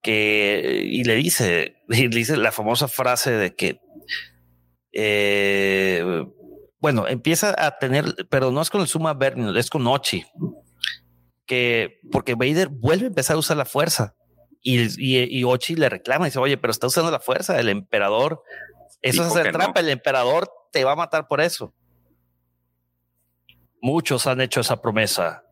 y le dice la famosa frase de que bueno, empieza a tener, pero no es con el Summa-verminoth, es con Ochi, que porque Vader vuelve a empezar a usar la fuerza y Ochi le reclama y dice: "Oye, pero está usando la fuerza, el emperador, eso es hacer trampa, no. El emperador te va a matar por eso. Muchos han hecho esa promesa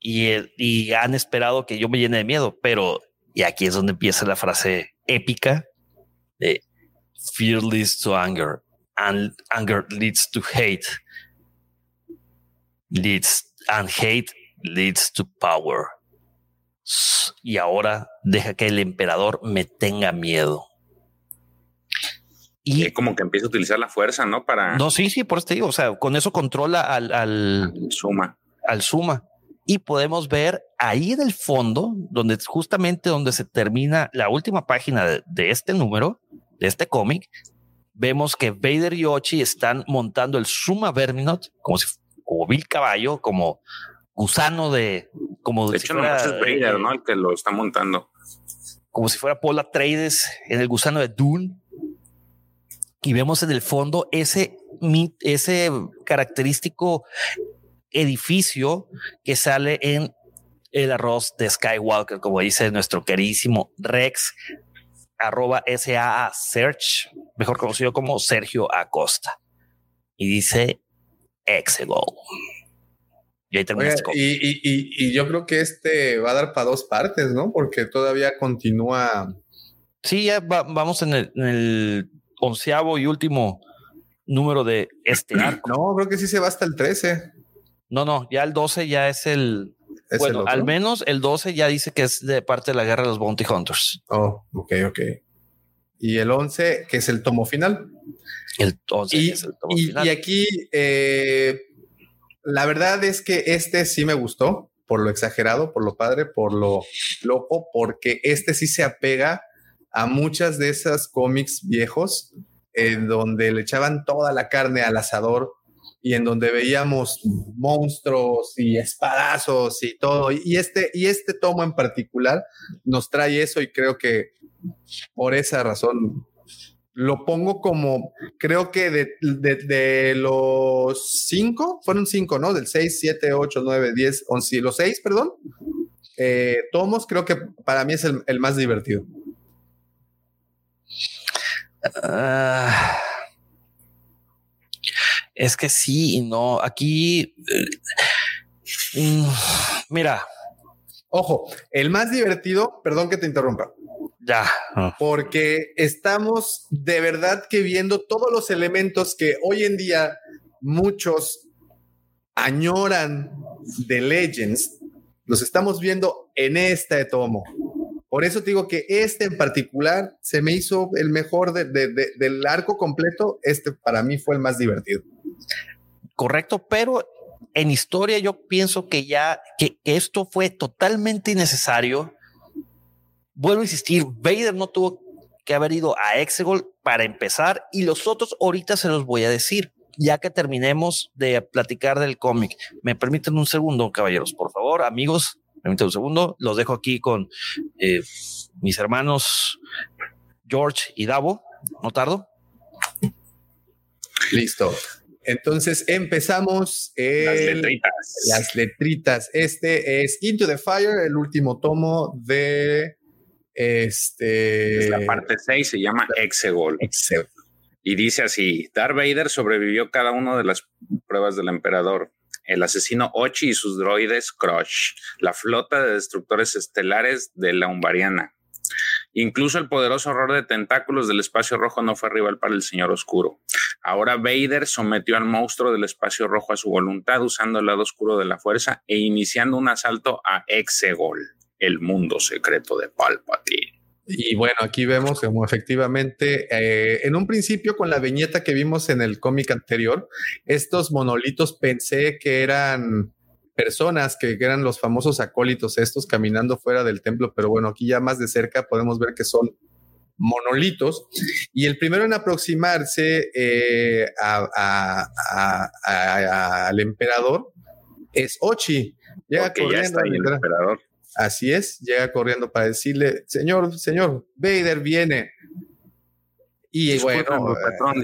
Y han esperado que yo me llene de miedo", pero y aquí es donde empieza la frase épica de "Fear leads to anger, and anger leads to hate, and hate leads to power". Y ahora deja que el emperador me tenga miedo. Y como que empieza a utilizar la fuerza, ¿no? Para... No, sí, por eso te digo, o sea, con eso controla al Summa. Y podemos ver ahí en el fondo, donde se termina la última página de este número, de este cómic, vemos que Vader y Ochi están montando el Summa-verminoth como vil caballo, como gusano de... Como de si hecho, fuera, no es Vader, ¿no? El que lo está montando. Como si fuera Paul Atreides en el gusano de Dune. Y vemos en el fondo ese característico edificio que sale en el arroz de Skywalker, como dice nuestro queridísimo Rex @SAA Search, mejor conocido como Sergio Acosta, y dice Exegol. Y ahí termina. Oye, este y yo creo que este va a dar para dos partes, ¿no? Porque todavía continúa. Sí, ya vamos en el 11avo y último número de este arco. No, creo que sí se va hasta el 13. No, ya el 12 ya es el... ¿Es bueno, el al menos el 12 ya dice que es de parte de la guerra de los Bounty Hunters. Oh, ok. y el 11, que es el tomo final. El 11 es el tomo final. Y aquí, la verdad es que este sí me gustó, por lo exagerado, por lo padre, por lo loco, porque este sí se apega a muchas de esas cómics viejos, en donde le echaban toda la carne al asador y en donde veíamos monstruos y espadazos y todo. Y este tomo en particular nos trae eso, y creo que por esa razón lo pongo como, creo que de los 5, fueron 5, ¿no? Del 6, 7, 8, 9, 10, 11, los 6, perdón. Tomos, creo que para mí es el más divertido. Es que sí y no. Aquí, mira, ojo, el más divertido, perdón que te interrumpa, ya, porque estamos de verdad que viendo todos los elementos que hoy en día muchos añoran de Legends, los estamos viendo en este tomo. Por eso te digo que este en particular se me hizo el mejor del arco completo. Este para mí fue el más divertido. Correcto, pero en historia yo pienso que ya que esto fue totalmente innecesario. Vuelvo a insistir, Vader no tuvo que haber ido a Exegol para empezar, y los otros ahorita se los voy a decir, ya que terminemos de platicar del cómic. ¿Me permiten un segundo, caballeros? Por favor, amigos. Permítanme un segundo, los dejo aquí con mis hermanos George y Davo. No tardo. Listo. Entonces empezamos. Las letritas. Las letritas. Este es Into the Fire, el último tomo de este. Es la parte 6, se llama Exegol. Exegol. Y dice así: Darth Vader sobrevivió cada una de las pruebas del emperador. El asesino Ochi y sus droides Crush, la flota de destructores estelares de la Umbariana. Incluso el poderoso horror de tentáculos del espacio rojo no fue rival para el señor oscuro. Ahora Vader sometió al monstruo del espacio rojo a su voluntad, usando el lado oscuro de la fuerza e iniciando un asalto a Exegol, el mundo secreto de Palpatine. Y bueno, aquí vemos como efectivamente en un principio, con la viñeta que vimos en el cómic anterior, estos monolitos pensé que eran personas, que eran los famosos acólitos estos caminando fuera del templo, pero bueno, aquí ya más de cerca podemos ver que son monolitos, y el primero en aproximarse al emperador es Ochi. Llega corriendo al emperador. Así es, llega corriendo para decirle: señor, Vader viene. Y discúlpeme, bueno, patrón,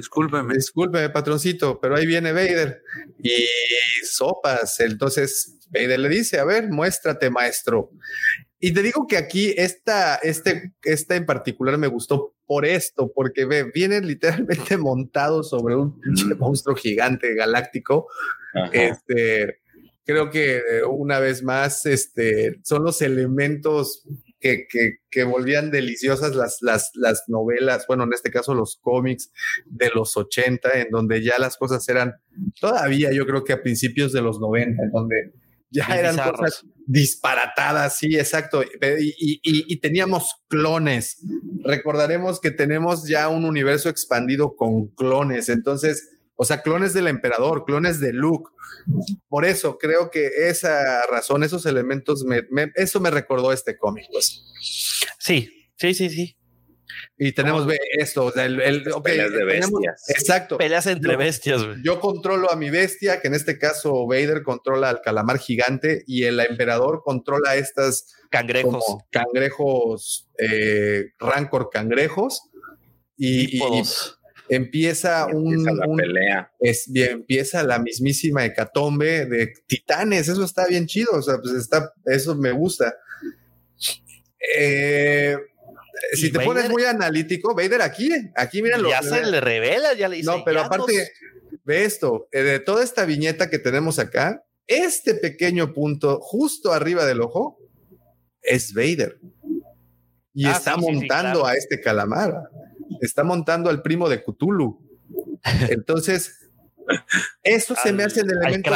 discúlpeme, patroncito, pero ahí viene Vader. Y sopas. Entonces Vader le dice: a ver, muéstrate, maestro. Y te digo que aquí esta en particular me gustó por esto, porque viene literalmente montado sobre un pinche monstruo gigante galáctico. Ajá. Creo que una vez más son los elementos que volvían deliciosas las novelas, bueno, en este caso los cómics de los 80, en donde ya las cosas eran todavía, yo creo que a principios de los 90, en donde ya eran bizarros. Cosas disparatadas, sí, exacto, y teníamos clones. Recordaremos que tenemos ya un universo expandido con clones, entonces... O sea, clones del emperador, clones de Luke. Por eso creo que esa razón, esos elementos, eso me recordó este cómic. Pues. Sí. Y tenemos esto, o sea, peleas de bestias. Exacto. Peleas entre bestias. Yo controlo a mi bestia, que en este caso Vader controla al calamar gigante, y el emperador controla estas cangrejos. Como cangrejos, rancor cangrejos. Y Empieza la pelea. Empieza la mismísima hecatombe de titanes. Eso está bien chido. O sea, pues eso me gusta. Si te Vader pones muy analítico, Vader aquí míralo. Ya se le revela, ya le dice. No, pero aparte de esto, de toda esta viñeta que tenemos acá, este pequeño punto justo arriba del ojo es Vader. Y está montando claro. A este calamar. Está montando al primo de Cthulhu. Entonces, eso se me hacen elementos...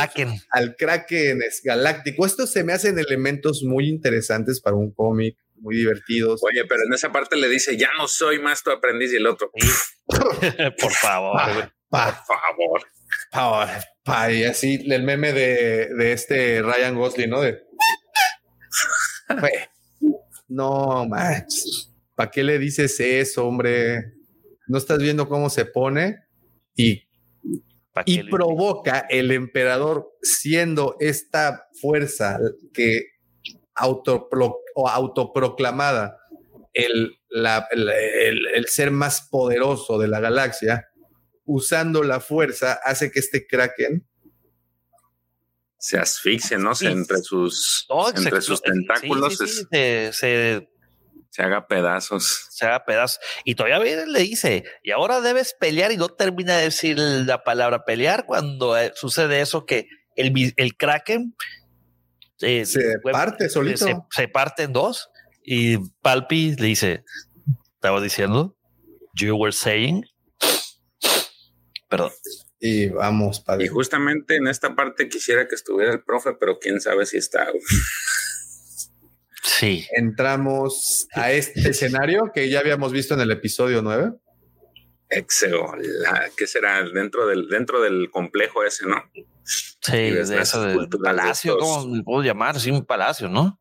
Al Kraken es galáctico. Esto se me hacen elementos muy interesantes para un cómic muy divertidos. Oye, pero en esa parte le dice, ya no soy más tu aprendiz, y el otro. Por favor, por favor. Y así el meme de este Ryan Gosling, ¿no? De... no, manches. ¿Para qué le dices eso, hombre? ¿No estás viendo cómo se pone? Y provoca el emperador, siendo esta fuerza que autoproclamada el ser más poderoso de la galaxia, usando la fuerza, hace que este Kraken se asfixie, ¿no? Sí. Entre sus tentáculos, sí, se haga pedazos. Se haga pedazos. Y todavía le dice, y ahora debes pelear, y no termina de decir la palabra pelear cuando sucede eso, que el Kraken se parte solito. Se parte en dos, y Palpi le dice, estaba diciendo, you were saying. Perdón. Y vamos, Palpi. Y justamente en esta parte quisiera que estuviera el profe, pero quién sabe si está... Sí. Entramos a este escenario que ya habíamos visto en el episodio 9. Exegol, ¿qué será? Dentro del complejo ese, ¿no? Sí, de eso del palacio, ¿cómo puedo llamar? Sí, un palacio, ¿no?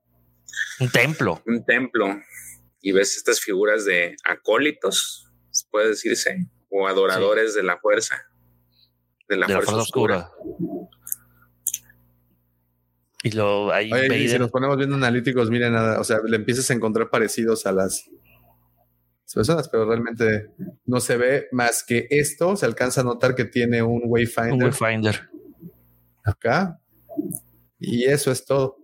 Un templo. Y ves estas figuras de acólitos, puede decirse, o adoradores de la fuerza. De la fuerza oscura. Y lo ahí. Oye, y si nos ponemos bien analíticos, miren, o sea, le empiezas a encontrar parecidos a las personas, pero realmente no se ve más que esto. Se alcanza a notar que tiene un Wayfinder. Acá. Y eso es todo.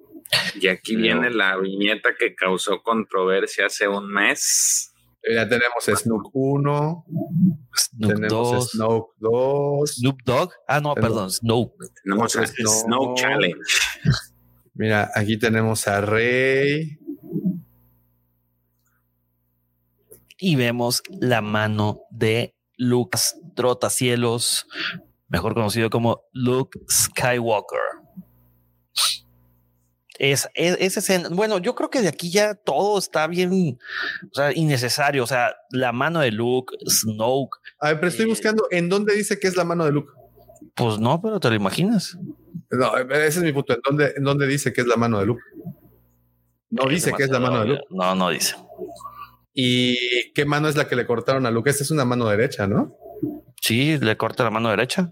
Y aquí viene la viñeta que causó controversia hace un mes. Ya tenemos Snoop 1. Tenemos Snoop 2. Snoop Dogg. Ah, no, perdón. Snoop. Tenemos Snoop Challenge. Mira, aquí tenemos a Rey. Y vemos la mano de Luke Trotacielos, mejor conocido como Luke Skywalker. Bueno, yo creo que de aquí ya todo está bien, o sea, innecesario. O sea, la mano de Luke, Snoke. A ver, pero estoy buscando en dónde dice que es la mano de Luke. Pues no, pero te lo imaginas. No, ese es mi punto. ¿En dónde dice que es la mano de Luke? No dice que es la mano de Luke. No, no dice. ¿Y qué mano es la que le cortaron a Luke? Esta es una mano derecha, ¿no? Sí, le corta la mano derecha.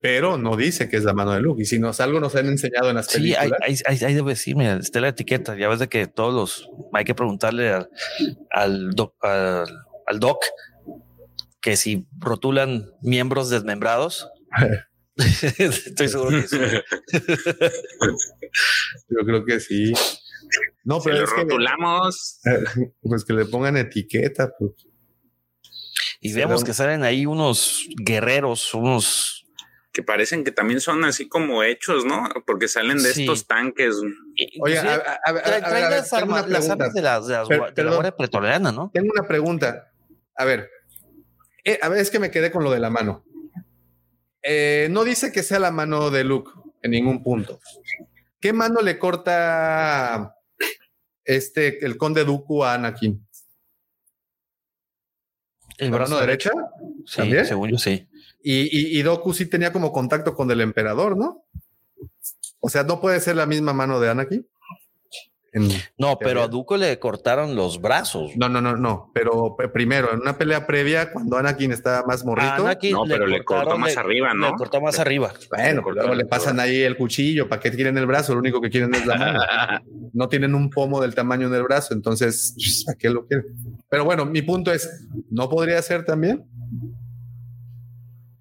Pero no dice que es la mano de Luke. Y si algo nos han enseñado en las películas. Sí, ahí debe decir, mira, está la etiqueta. Ya ves de que hay que preguntarle al doc que si rotulan miembros desmembrados. Estoy seguro que sí. Yo creo que sí. No, pero si rotulamos. Pues que le pongan etiqueta. Pues. Y vemos que salen ahí unos guerreros, unos que parecen que también son así como hechos, ¿no? Porque salen de estos tanques. Oye, traen las armas de la Guardia Pretoriana, ¿no? Tengo una pregunta. A ver, es que me quedé con lo de la mano. No dice que sea la mano de Luke en ningún punto. ¿Qué mano le corta el conde Dooku a Anakin? ¿La brazo mano derecha? Sí, ¿también? Según yo sí. Y Dooku sí tenía como contacto con el emperador, ¿no? O sea, ¿no puede ser la misma mano de Anakin? No, pero a Dooku le cortaron los brazos. No. Pero primero, en una pelea previa, cuando Anakin estaba más morrito. No, pero le cortó más arriba, ¿no? Le cortó más arriba. Bueno, luego le pasan ahí el cuchillo. ¿Para qué quieren el brazo? Lo único que quieren es la mano. No tienen un pomo del tamaño del brazo, entonces, ¿a qué lo quieren? Pero bueno, mi punto es, ¿no podría ser también?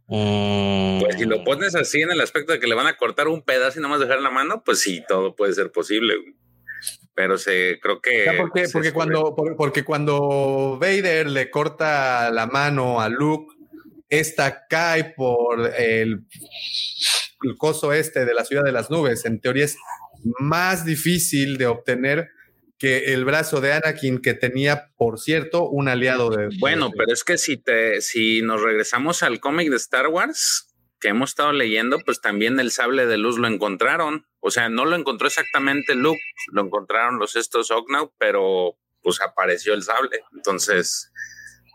Pues si lo pones así en el aspecto de que le van a cortar un pedazo y nada más dejar la mano, pues sí, todo puede ser posible. Pero creo que... Porque cuando Vader le corta la mano a Luke, esta cae por el coso este de la ciudad de las nubes. En teoría es más difícil de obtener que el brazo de Anakin, que tenía, por cierto, un aliado de... Bueno, pero es que si nos regresamos al cómic de Star Wars que hemos estado leyendo, pues también el sable de luz lo encontraron. O sea, no lo encontró exactamente Luke, lo encontraron estos Ognaw, pero pues apareció el sable. Entonces,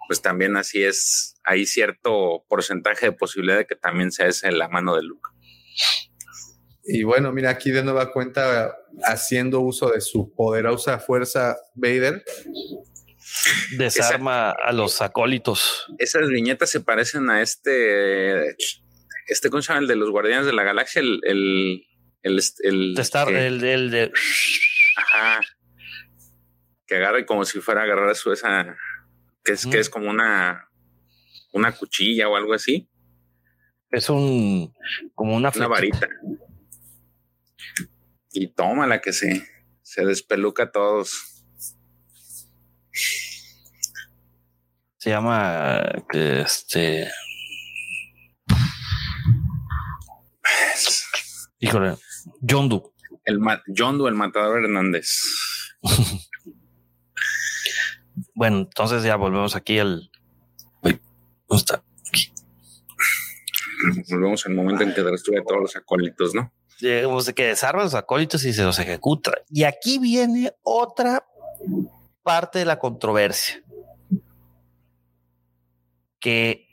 pues también así es, hay cierto porcentaje de posibilidad de que también sea esa la mano de Luke. Y bueno, mira, aquí de nueva cuenta, haciendo uso de su poderosa fuerza, Vader desarma a los acólitos. Esas viñetas se parecen a ¿cómo se llama? El de los Guardianes de la Galaxia, el de ajá, que agarra y como si fuera a agarrar su esa, que es como una cuchilla o algo así. Es como una varita. Y tómala que se despeluca a todos. Se llama híjole, Yondu. Yondu, el matador Hernández. Bueno, entonces ya volvemos aquí al... ¿Dónde está? Aquí. Volvemos al momento en que destruye todos los acólitos, ¿no? Digamos que desarma los acólitos y se los ejecuta. Y aquí viene otra parte de la controversia. Que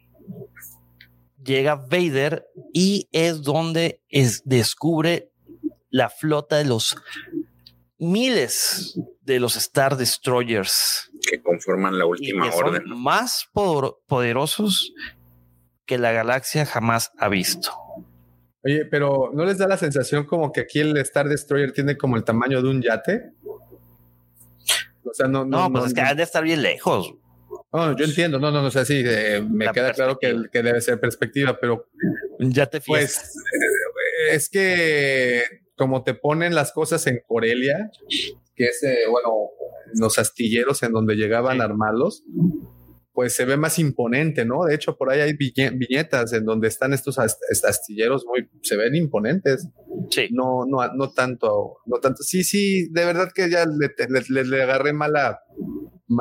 llega Vader y es donde descubre la flota de los miles de los Star Destroyers que conforman la última orden. Son más poderosos que la galaxia jamás ha visto. Oye, pero ¿no les da la sensación como que aquí el Star Destroyer tiene como el tamaño de un yate? O sea, no, es que han de estar bien lejos. No, yo entiendo, no, o sea, sí, me queda claro que debe ser perspectiva, pero yate pues es que como te ponen las cosas en Corelia, que es, los astilleros en donde llegaban a armarlos, pues se ve más imponente, ¿no? De hecho, por ahí hay viñetas en donde están estos astilleros se ven imponentes. Sí. No tanto. Sí, de verdad que ya le agarré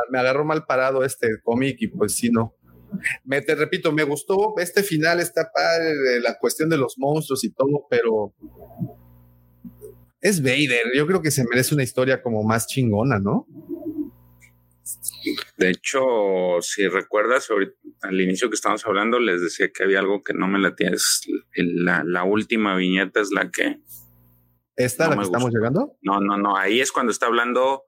me agarró mal parado este cómic y pues sí, no. Te repito, me gustó este final, está padre, la cuestión de los monstruos y todo, pero es Vader. Yo creo que se merece una historia como más chingona, ¿no? De hecho, si recuerdas al inicio que estábamos hablando, les decía que había algo que no me latía. Es la última viñeta es la que... ¿Esta no la que gusta. Estamos llegando? No, ahí es cuando está hablando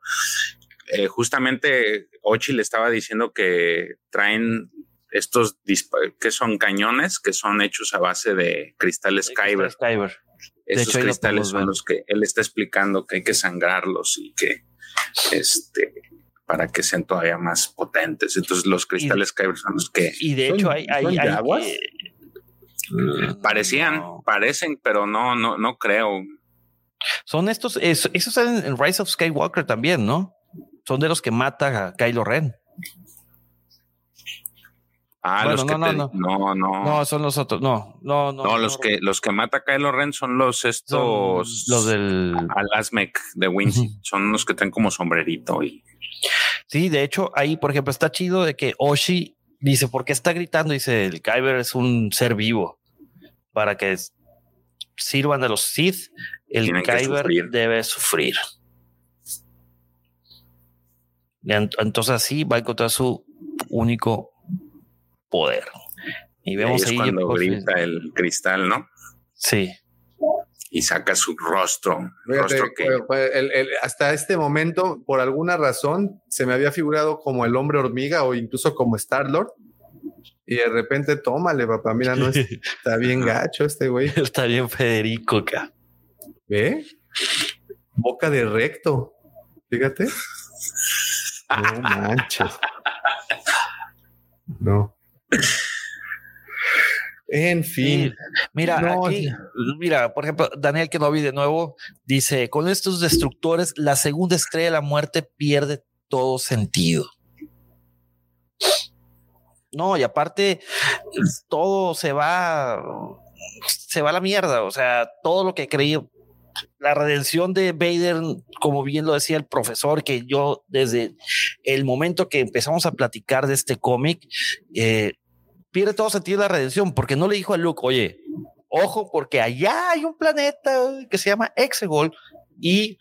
justamente Ochi le estaba diciendo que traen estos que son cañones que son hechos a base de cristales Kyber. Esos cristales son los que él está explicando que hay que sangrarlos y que para que sean todavía más potentes. Entonces los cristales Kyber son los que... Y de hecho hay aguas. Parecen, pero no creo. Son estos, esos están en Rise of Skywalker también, ¿no? Son de los que mata a Kylo Ren. No, son los otros. Los que mata a Kylo Ren son los del Alasmec de Wincy. Uh-huh. Son los que traen como sombrerito y... Sí, de hecho, ahí, por ejemplo, está chido de que Oshi dice, ¿por qué está gritando? Dice, el Kyber es un ser vivo. Para que sirvan a los Sith, el Kyber debe sufrir. Entonces así va a encontrar su único poder. Y vemos ahí es cuando grita el cristal, ¿no? Sí. Y saca su rostro. Hasta este momento, por alguna razón, se me había figurado como el hombre hormiga o incluso como Star-Lord. Y de repente, tómale, papá, mira, no está bien gacho este güey. Está bien Federico acá. ¿Ve? Boca de recto. Fíjate. No manches. No. En fin, sí. Mira, mira, por ejemplo, Daniel Kenobi de nuevo dice, con estos destructores la segunda estrella de la muerte pierde todo sentido. No, y aparte todo se va a la mierda, o sea, todo lo que creí, la redención de Vader, como bien lo decía el profesor, que yo desde el momento que empezamos a platicar de este cómic, pierde todo sentido la redención, porque no le dijo a Luke, oye, ojo, porque allá hay un planeta que se llama Exegol y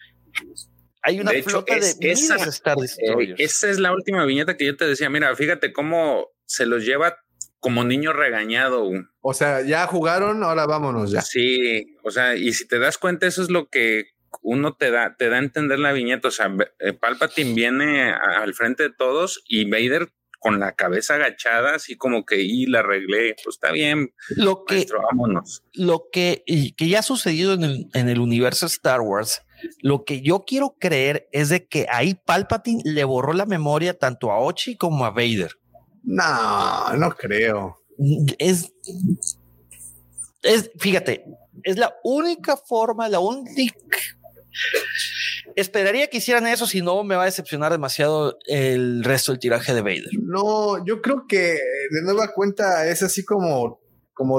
hay una flota de miles de Star Destroyers. Esa es la última viñeta que yo te decía. Mira, fíjate cómo se los lleva como niño regañado. O sea, ya jugaron, ahora vámonos ya. Sí, o sea, y si te das cuenta, eso es lo que uno te da a entender la viñeta. O sea, Palpatine viene al frente de todos y Vader con la cabeza agachada, así como que y la arreglé, pues está bien, lo que, maestro, vámonos. Lo que ya ha sucedido en el universo Star Wars, lo que yo quiero creer es de que ahí Palpatine le borró la memoria tanto a Ochi como a Vader. No, no creo. Fíjate, es la única forma, la única... Esperaría que hicieran eso, si no me va a decepcionar demasiado el resto del tiraje de Vader. No, yo creo que de nueva cuenta es así como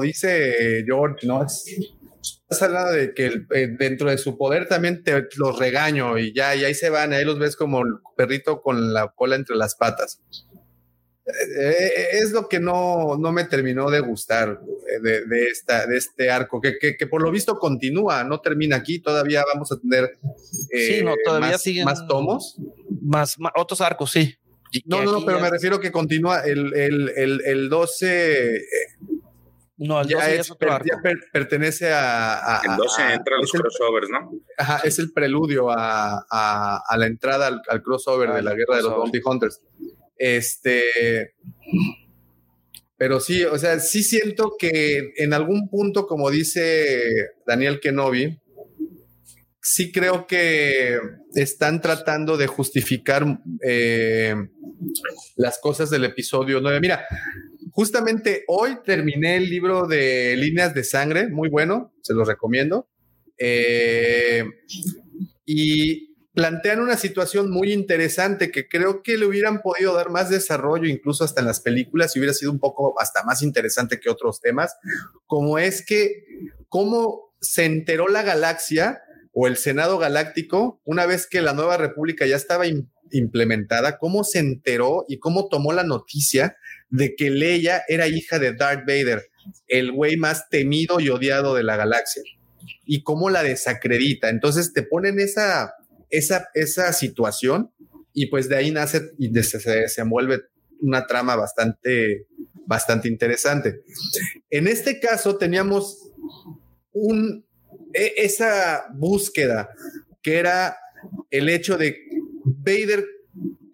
dice George, ¿no? Estás hablando de que dentro de su poder también te los regaño y ahí se van, ahí los ves como el perrito con la cola entre las patas. Es lo que no me terminó de gustar de este arco, que por lo visto continúa, no termina aquí, todavía vamos a tener todavía siguen más tomos, más otros arcos, sí. No, pero me refiero que continúa el 12. No, el 12 ya es otro arco. Pertenece a... El 12 entra a los crossovers, ¿no? Ajá, es el preludio a la entrada al crossover de la guerra de los Bounty Hunters. Pero sí, o sea, sí siento que en algún punto, como dice Daniel Kenobi, sí creo que están tratando de justificar las cosas del episodio 9. Mira, justamente hoy terminé el libro de Líneas de Sangre, muy bueno, se los recomiendo, y plantean una situación muy interesante que creo que le hubieran podido dar más desarrollo, incluso hasta en las películas, y hubiera sido un poco hasta más interesante que otros temas, como es que cómo se enteró la galaxia o el Senado Galáctico una vez que la Nueva República ya estaba implementada, cómo se enteró y cómo tomó la noticia de que Leia era hija de Darth Vader, el güey más temido y odiado de la galaxia, y cómo la desacredita. Entonces te ponen esa situación y pues de ahí nace y se envuelve una trama bastante interesante. En este caso teníamos esa búsqueda que era el hecho de Vader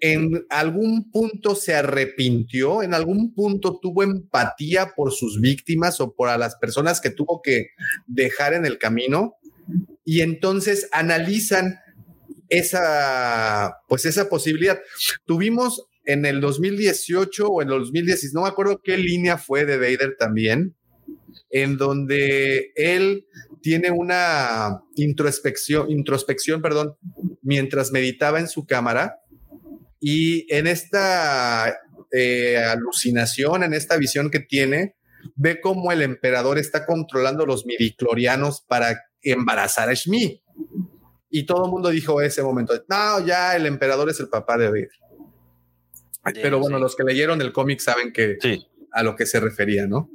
en algún punto se arrepintió, en algún punto tuvo empatía por sus víctimas o por a las personas que tuvo que dejar en el camino, y entonces analizan esa posibilidad. Tuvimos en el 2018 o en el 2016, no me acuerdo qué línea fue de Vader también, en donde él tiene una introspección, mientras meditaba en su cámara, y en esta alucinación, en esta visión que tiene, ve cómo el emperador está controlando los midichlorianos para embarazar a Shmi. Y todo el mundo dijo ese momento, no, ya el emperador es el papá de Vader. Pero bueno, sí. Los que leyeron el cómic saben que sí, a lo que se refería, ¿no?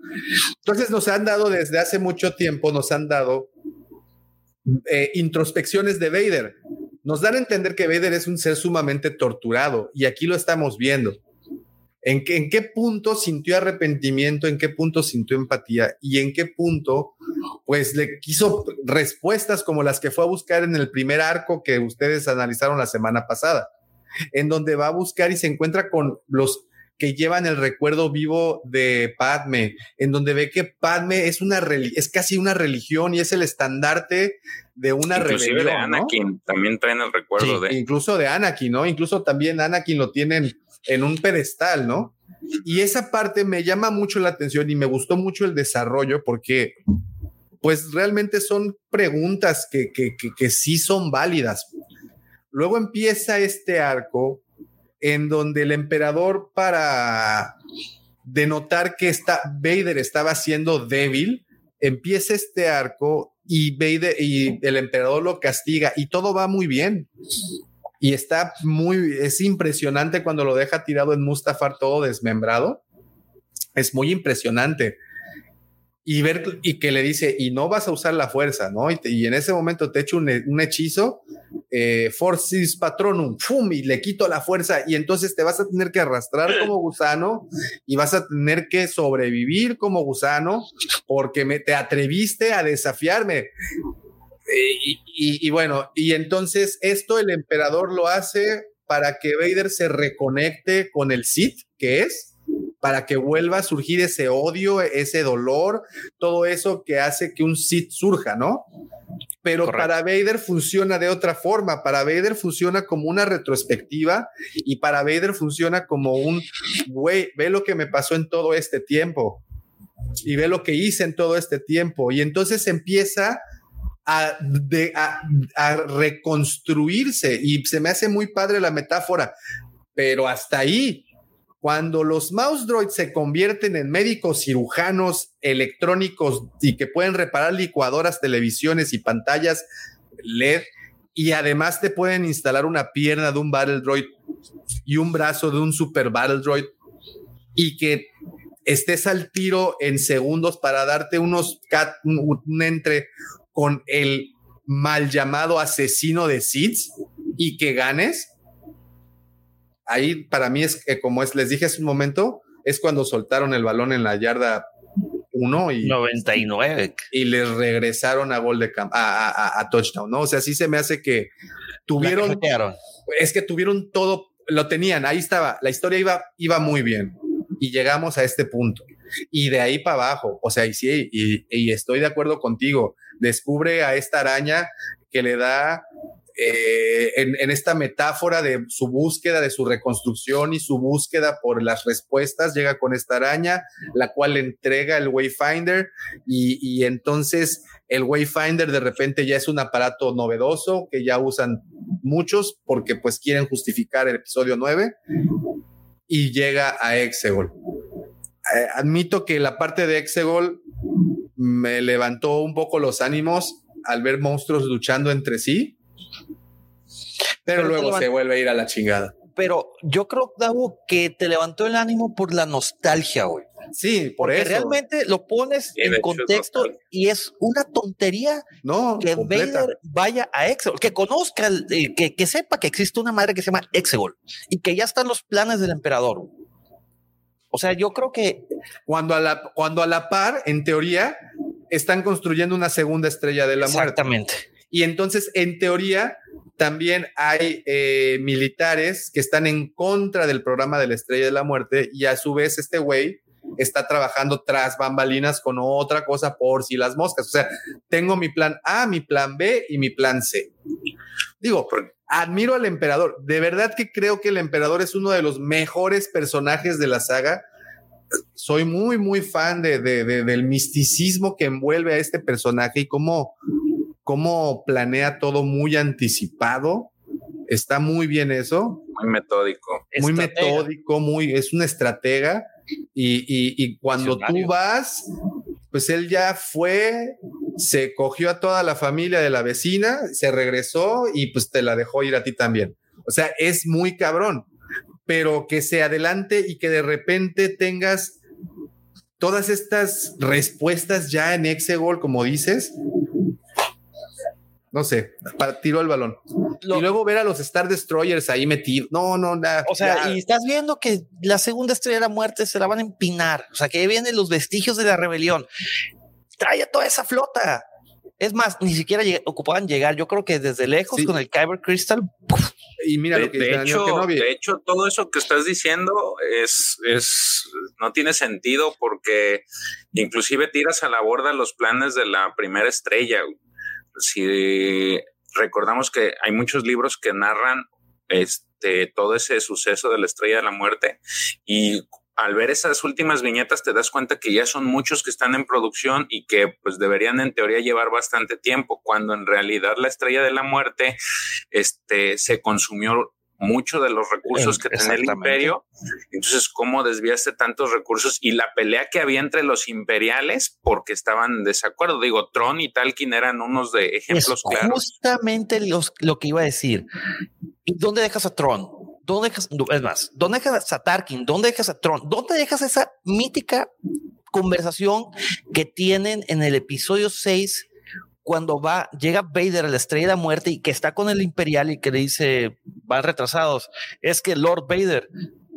Entonces nos han dado desde hace mucho tiempo, introspecciones de Vader. Nos dan a entender que Vader es un ser sumamente torturado y aquí lo estamos viendo. ¿En qué punto sintió arrepentimiento? ¿En qué punto sintió empatía? ¿Y en qué punto, pues, le quiso respuestas como las que fue a buscar en el primer arco que ustedes analizaron la semana pasada? En donde va a buscar y se encuentra con los que llevan el recuerdo vivo de Padme, en donde ve que Padme es casi una religión y es el estandarte de una rebelión. Inclusive de Anakin, ¿no? También traen el recuerdo, sí, de... Incluso de Anakin, ¿no? Incluso también Anakin lo tienen en un pedestal, ¿no? Y esa parte me llama mucho la atención y me gustó mucho el desarrollo porque pues realmente son preguntas que sí son válidas. Luego empieza este arco en donde el emperador, para denotar que Vader estaba siendo débil, empieza este arco y Vader y el emperador lo castiga y todo va muy bien. Y es impresionante cuando lo deja tirado en Mustafar todo desmembrado. Es muy impresionante. y ver, y que le dice, y no vas a usar la fuerza, ¿no? Y en ese momento te echo un hechizo, Forcis Patronum, ¡fum! Y le quito la fuerza, y entonces te vas a tener que arrastrar como gusano, y vas a tener que sobrevivir como gusano, porque te atreviste a desafiarme. Y bueno, y entonces esto el emperador lo hace para que Vader se reconecte con el Sith, que es, para que vuelva a surgir ese odio, ese dolor, todo eso que hace que un Sith surja, ¿no? Pero correcto, para Vader funciona de otra forma. Para Vader funciona como una retrospectiva, y para Vader funciona como un, güey, ve lo que me pasó en todo este tiempo y ve lo que hice en todo este tiempo. Y entonces empieza a reconstruirse, y se me hace muy padre la metáfora, pero hasta ahí. Cuando los mouse droids se convierten en médicos, cirujanos, electrónicos, y que pueden reparar licuadoras, televisiones y pantallas LED, y además te pueden instalar una pierna de un battle droid y un brazo de un super battle droid, y que estés al tiro en segundos para darte un entre con el mal llamado asesino de Sith y que ganes. Ahí para mí es que, como les dije hace un momento, es cuando soltaron el balón en la yarda 1 y 99 y les regresaron a gol de campo, a touchdown, ¿no? O sea, sí se me hace que tuvieron, es que tuvieron todo, lo tenían, ahí estaba, la historia iba muy bien, y llegamos a este punto, y de ahí para abajo. O sea, y sí, y estoy de acuerdo contigo, descubre a esta araña que le da en esta metáfora de su búsqueda, de su reconstrucción y su búsqueda por las respuestas, llega con esta araña, la cual le entrega el Wayfinder, y entonces el Wayfinder de repente ya es un aparato novedoso que ya usan muchos porque pues quieren justificar el episodio 9, y llega a Exegol. Admito que la parte de Exegol me levantó un poco los ánimos al ver monstruos luchando entre sí, pero luego se vuelve a ir a la chingada. Pero yo creo, Davo, que te levantó el ánimo por la nostalgia, güey. Sí, por porque eso. Realmente lo pones en contexto, y es una tontería, no, que completa. Vader vaya a Exegol, que conozca, que sepa que existe una madre que se llama Exegol y que ya están los planes del emperador, güey. O sea, yo creo que cuando a la par, en teoría, están construyendo una segunda estrella de la muerte. Exactamente. Y entonces, en teoría, también hay militares que están en contra del programa de la Estrella de la Muerte, y a su vez este güey está trabajando tras bambalinas con otra cosa por si las moscas. O sea, tengo mi plan A, mi plan B y mi plan C. Digo, admiro al emperador. De verdad que creo que el emperador es uno de los mejores personajes de la saga. Soy muy, muy fan del misticismo que envuelve a este personaje y cómo planea todo muy anticipado. Está muy bien eso. Muy metódico. Muy estratega. Es una estratega. Y cuando tú vas, pues él ya fue, se cogió a toda la familia de la vecina, se regresó y pues te la dejó ir a ti también. O sea, es muy cabrón. Pero que se adelante y que de repente tengas todas estas respuestas ya en Exegol, como dices... No sé, tiró el balón. Y luego ver a los Star Destroyers ahí metidos. No, nada. O sea, ya. Y estás viendo que la segunda estrella de la muerte se la van a empinar. O sea, que ahí vienen los vestigios de la rebelión. Trae a toda esa flota. Es más, ni siquiera ocupaban llegar. Yo creo que desde lejos, sí, con el Kyber Crystal. ¡Puf! Y mira lo que de hecho, que no vi. De hecho, todo eso que estás diciendo no tiene sentido, porque inclusive tiras a la borda los planes de la primera estrella. Si recordamos que hay muchos libros que narran todo ese suceso de la Estrella de la Muerte, y al ver esas últimas viñetas te das cuenta que ya son muchos que están en producción y que pues deberían en teoría llevar bastante tiempo, cuando en realidad la Estrella de la Muerte se consumió mucho de los recursos que tenía el imperio. Entonces, ¿cómo desviaste tantos recursos? Y la pelea que había entre los imperiales, porque estaban en desacuerdo. Digo, Tron y Talkin eran unos de ejemplos claros. Justamente lo que iba a decir. ¿Dónde dejas a Tron? ¿Dónde dejas a Tarkin? ¿Dónde dejas a Tron? ¿Dónde dejas esa mítica conversación que tienen en el episodio 6 cuando llega Vader a la Estrella de la Muerte y que está con el Imperial y que le dice, van retrasados, es que Lord Vader,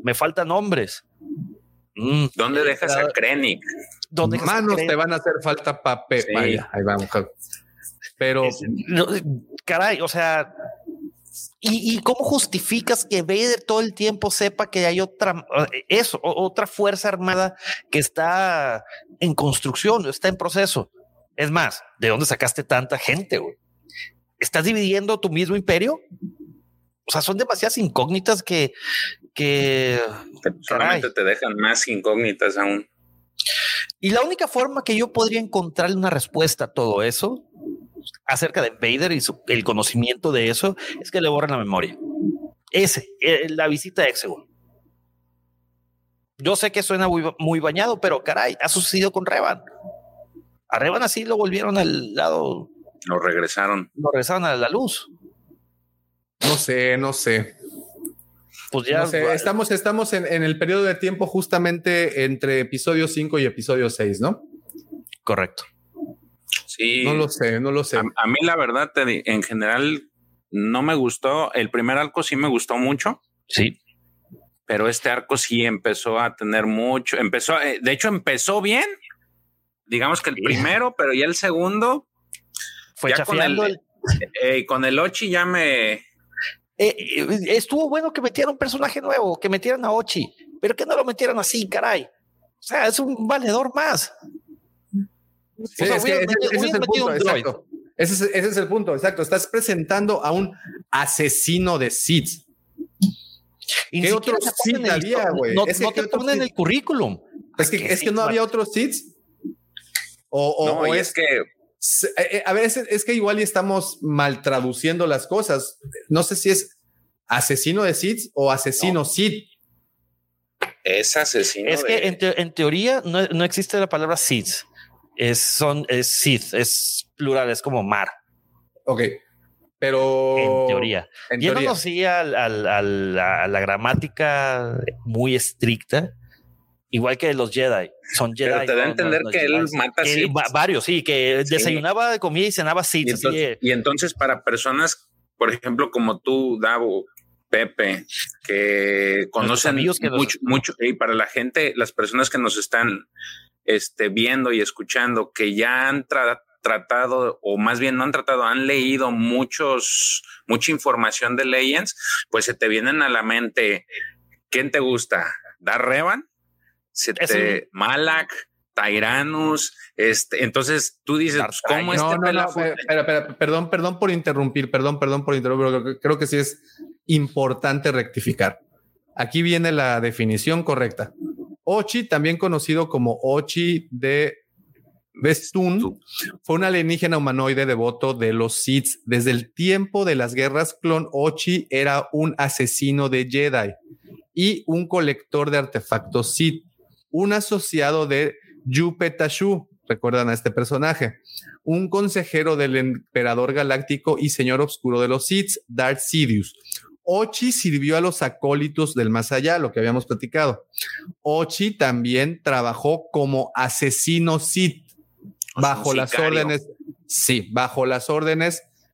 me faltan hombres. ¿Dónde dejas a Krennic? Manos te van a hacer falta papel. Sí. Vaya, ahí vamos. Pero... caray, o sea... ¿Y cómo justificas que Vader todo el tiempo sepa que hay otra fuerza armada que está en construcción, está en proceso? Es más, ¿de dónde sacaste tanta gente, güey? ¿Estás dividiendo tu mismo imperio? O sea, son demasiadas incógnitas que solamente te dejan más incógnitas aún. Y la única forma que yo podría encontrarle una respuesta a todo eso acerca de Vader y el conocimiento de eso es que le borran la memoria. La visita de Exegol. Yo sé que suena muy, muy bañado, pero caray, ha sucedido con Revan. A Revan así lo volvieron al lado. Lo regresaron. Lo regresaron a la luz. No sé. Pues ya no sé, vale. Estamos en el periodo de tiempo justamente entre episodio 5 y episodio 6, ¿no? Correcto. Sí. No lo sé. A mí la verdad, en general no me gustó. El primer arco sí me gustó mucho. Sí. Pero este arco sí empezó a tener mucho. De hecho empezó bien. Digamos que el primero, pero ya el segundo. Fue chafiando. Con el Ochi ya me... estuvo bueno que metieran un personaje nuevo, que metieran a Ochi, pero que no lo metieran así, caray. O sea, es un valedor más. Sí, o sea, ese es el punto, exacto. Ese es el punto, exacto. Estás presentando a un asesino de Sith. ¿Qué otro Sith había, güey? No te ponen el currículum. Es que no había otro Sith. A ver, es que igual y estamos mal traduciendo las cosas. No sé si es asesino de Sith o asesino Sith. Es asesino. Es que en teoría no existe la palabra Sith. Es Sith, es plural, es como mar. Ok, pero... En teoría. Yéndonos sí a la gramática muy estricta, igual que los Jedi. Son Jedi. Pero te da a entender que Jedi, él mata Sith. Varios, sí, que desayunaba de comida y cenaba Sith. Y entonces para personas, por ejemplo, como tú, Davo, Pepe, que conocen mucho, y para la gente, las personas que nos están... viendo y escuchando, que ya han tratado, o más bien no han tratado, han leído mucha información de Legends, pues se te vienen a la mente, ¿quién te gusta? Darth Revan, Malak, Tyrannus, entonces tú dices, pues, ¿cómo perdón por interrumpir, pero creo que sí es importante rectificar. Aquí viene la definición correcta. Ochi, también conocido como Ochi de Bestún, fue un alienígena humanoide devoto de los Sith. Desde el tiempo de las guerras clon, Ochi era un asesino de Jedi y un colector de artefactos Sith, un asociado de Yupetashu, recuerdan a este personaje, un consejero del emperador galáctico y señor oscuro de los Sith, Darth Sidious. Ochi sirvió a los acólitos del más allá, lo que habíamos platicado. Ochi también trabajó como asesino Sith bajo las órdenes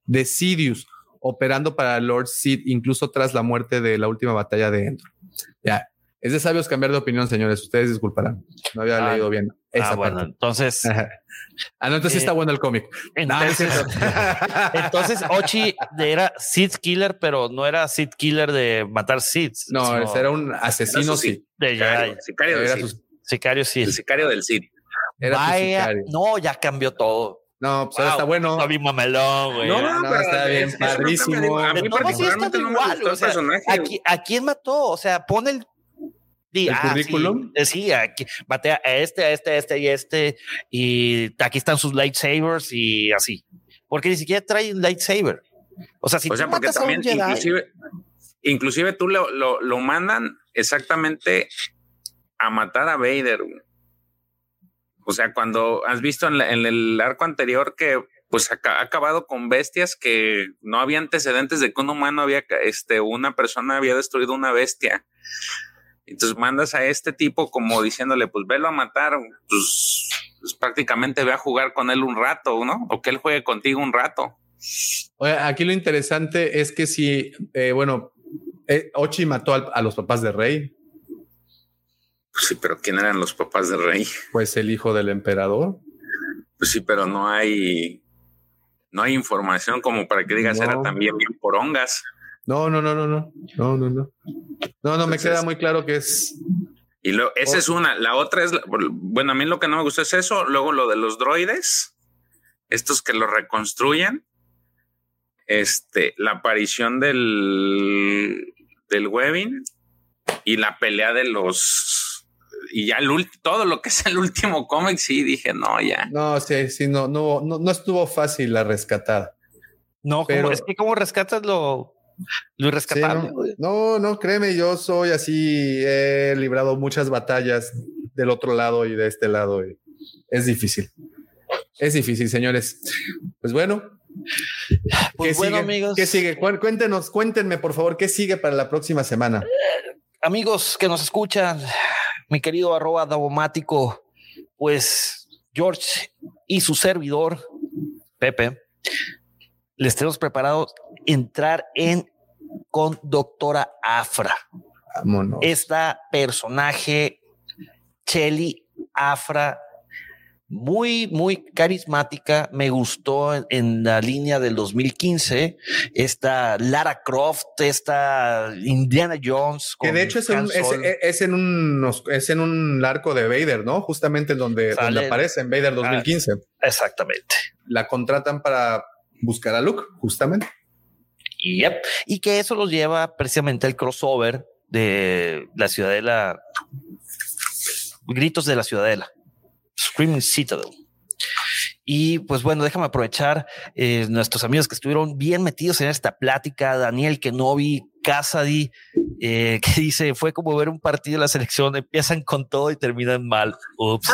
de Sidious, operando para Lord Sith, incluso tras la muerte de la última batalla de Endor. Ya, es de sabios cambiar de opinión, señores. Ustedes disculparán, no había leído bien esa parte. Bueno, entonces... entonces está bueno el cómic. Entonces Ochi era Sith Killer, pero no era Sith Killer de matar Sith. No, era un asesino Sith. Sicario del Sith. Sicario del Sith. Vaya, no, ya cambió todo. No, pues ahora está bueno. Está bien mamelón, güey. No, está bien, padrísimo. A mí particularmente no me gustó el personaje. ¿A quién mató? O sea, pone el... ¿El currículum? Sí, aquí, batea a este. Y aquí están sus lightsabers y así. Porque ni siquiera trae lightsaber. O sea, si tú matas a un Jedi... Inclusive tú lo mandan exactamente a matar a Vader. O sea, cuando has visto en el arco anterior que pues ha acabado con bestias, que no había antecedentes de que un humano había... una persona había destruido una bestia. Entonces mandas a este tipo como diciéndole, pues velo a matar, pues prácticamente ve a jugar con él un rato, ¿no? O que él juegue contigo un rato. Oye, aquí lo interesante es que si, Ochi mató a los papás de Rey. Pues sí, pero ¿quién eran los papás de Rey? Pues el hijo del emperador. Pues sí, pero no hay información como para que digas, era también bien porongas. No. Entonces, me queda muy claro que es. Y esa es una. La otra es, bueno, a mí lo que no me gustó es eso. Luego lo de los droides, estos que los reconstruyen. La aparición del Webbing y la pelea de los, y ya todo lo que es el último cómic, sí, dije, no, ya. No, sí, no estuvo fácil la rescatada. No, pero es que ¿cómo rescatas lo irrescatable? Sí, no, créeme, yo soy así, he librado muchas batallas del otro lado y de este lado. Y es difícil, señores. Pues bueno. Pues bueno, sigue, amigos. ¿Qué sigue? Cuéntenme, por favor, ¿qué sigue para la próxima semana? Amigos que nos escuchan, mi querido @Davomático, pues George y su servidor, Pepe, les tenemos preparado entrar con Doctora Afra. Vámonos. Esta personaje, Cheli Afra, muy, muy carismática. Me gustó en la línea del 2015. Esta Lara Croft, esta Indiana Jones. Que de hecho es en un arco de Vader, ¿no? Justamente en donde aparece en Vader 2015. Exactamente. La contratan para buscar a Luke, justamente. Yep. Y que eso los lleva precisamente al crossover de la Ciudadela. Gritos de la Ciudadela. Screaming Citadel. Y pues bueno, déjame aprovechar nuestros amigos que estuvieron bien metidos en esta plática. Daniel Kenobi, Casady, que dice, fue como ver un partido de la selección, empiezan con todo y terminan mal. Ups.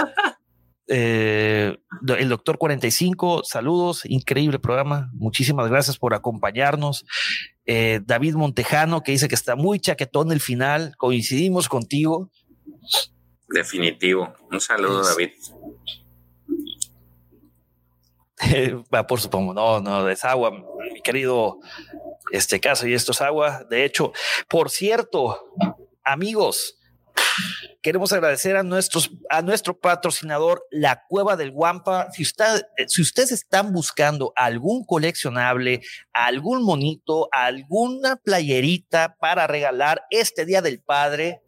El Doctor 45, saludos, increíble programa, muchísimas gracias por acompañarnos. David Montejano, que dice que está muy chaquetón el final, coincidimos contigo. Definitivo. Un saludo, David. Por supuesto, no, es agua, mi querido caso, y esto es agua. De hecho, por cierto, amigos, queremos agradecer a nuestro patrocinador, La Cueva del Wampa. Si ustedes están buscando algún coleccionable, algún monito, alguna playerita para regalar este Día del Padre,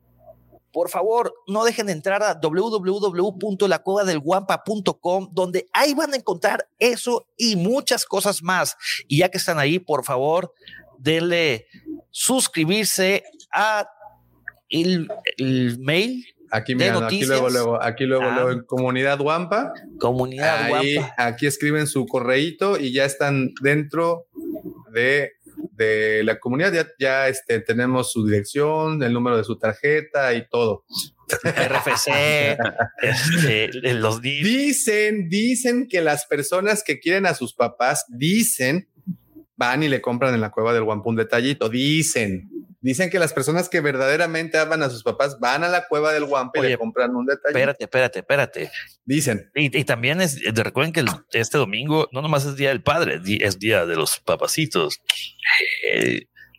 por favor, no dejen de entrar a www.lacuevadelguampa.com, donde ahí van a encontrar eso y muchas cosas más. Y ya que están ahí, por favor, denle suscribirse a el mail. Aquí, mira, aquí luego, en Comunidad Wampa. Comunidad ahí, Wampa. Aquí escriben su correíto y ya están dentro de la comunidad, ya tenemos su dirección, el número de su tarjeta y todo. RFC, los DIF. Dicen que las personas que quieren a sus papás, van y le compran en la Cueva del Wampa un detallito. Dicen que las personas que verdaderamente aman a sus papás van a la Cueva del Wampa y le compran un detalle. Espérate. Dicen. Y también recuerden que este domingo no nomás es Día del Padre, es Día de los Papacitos.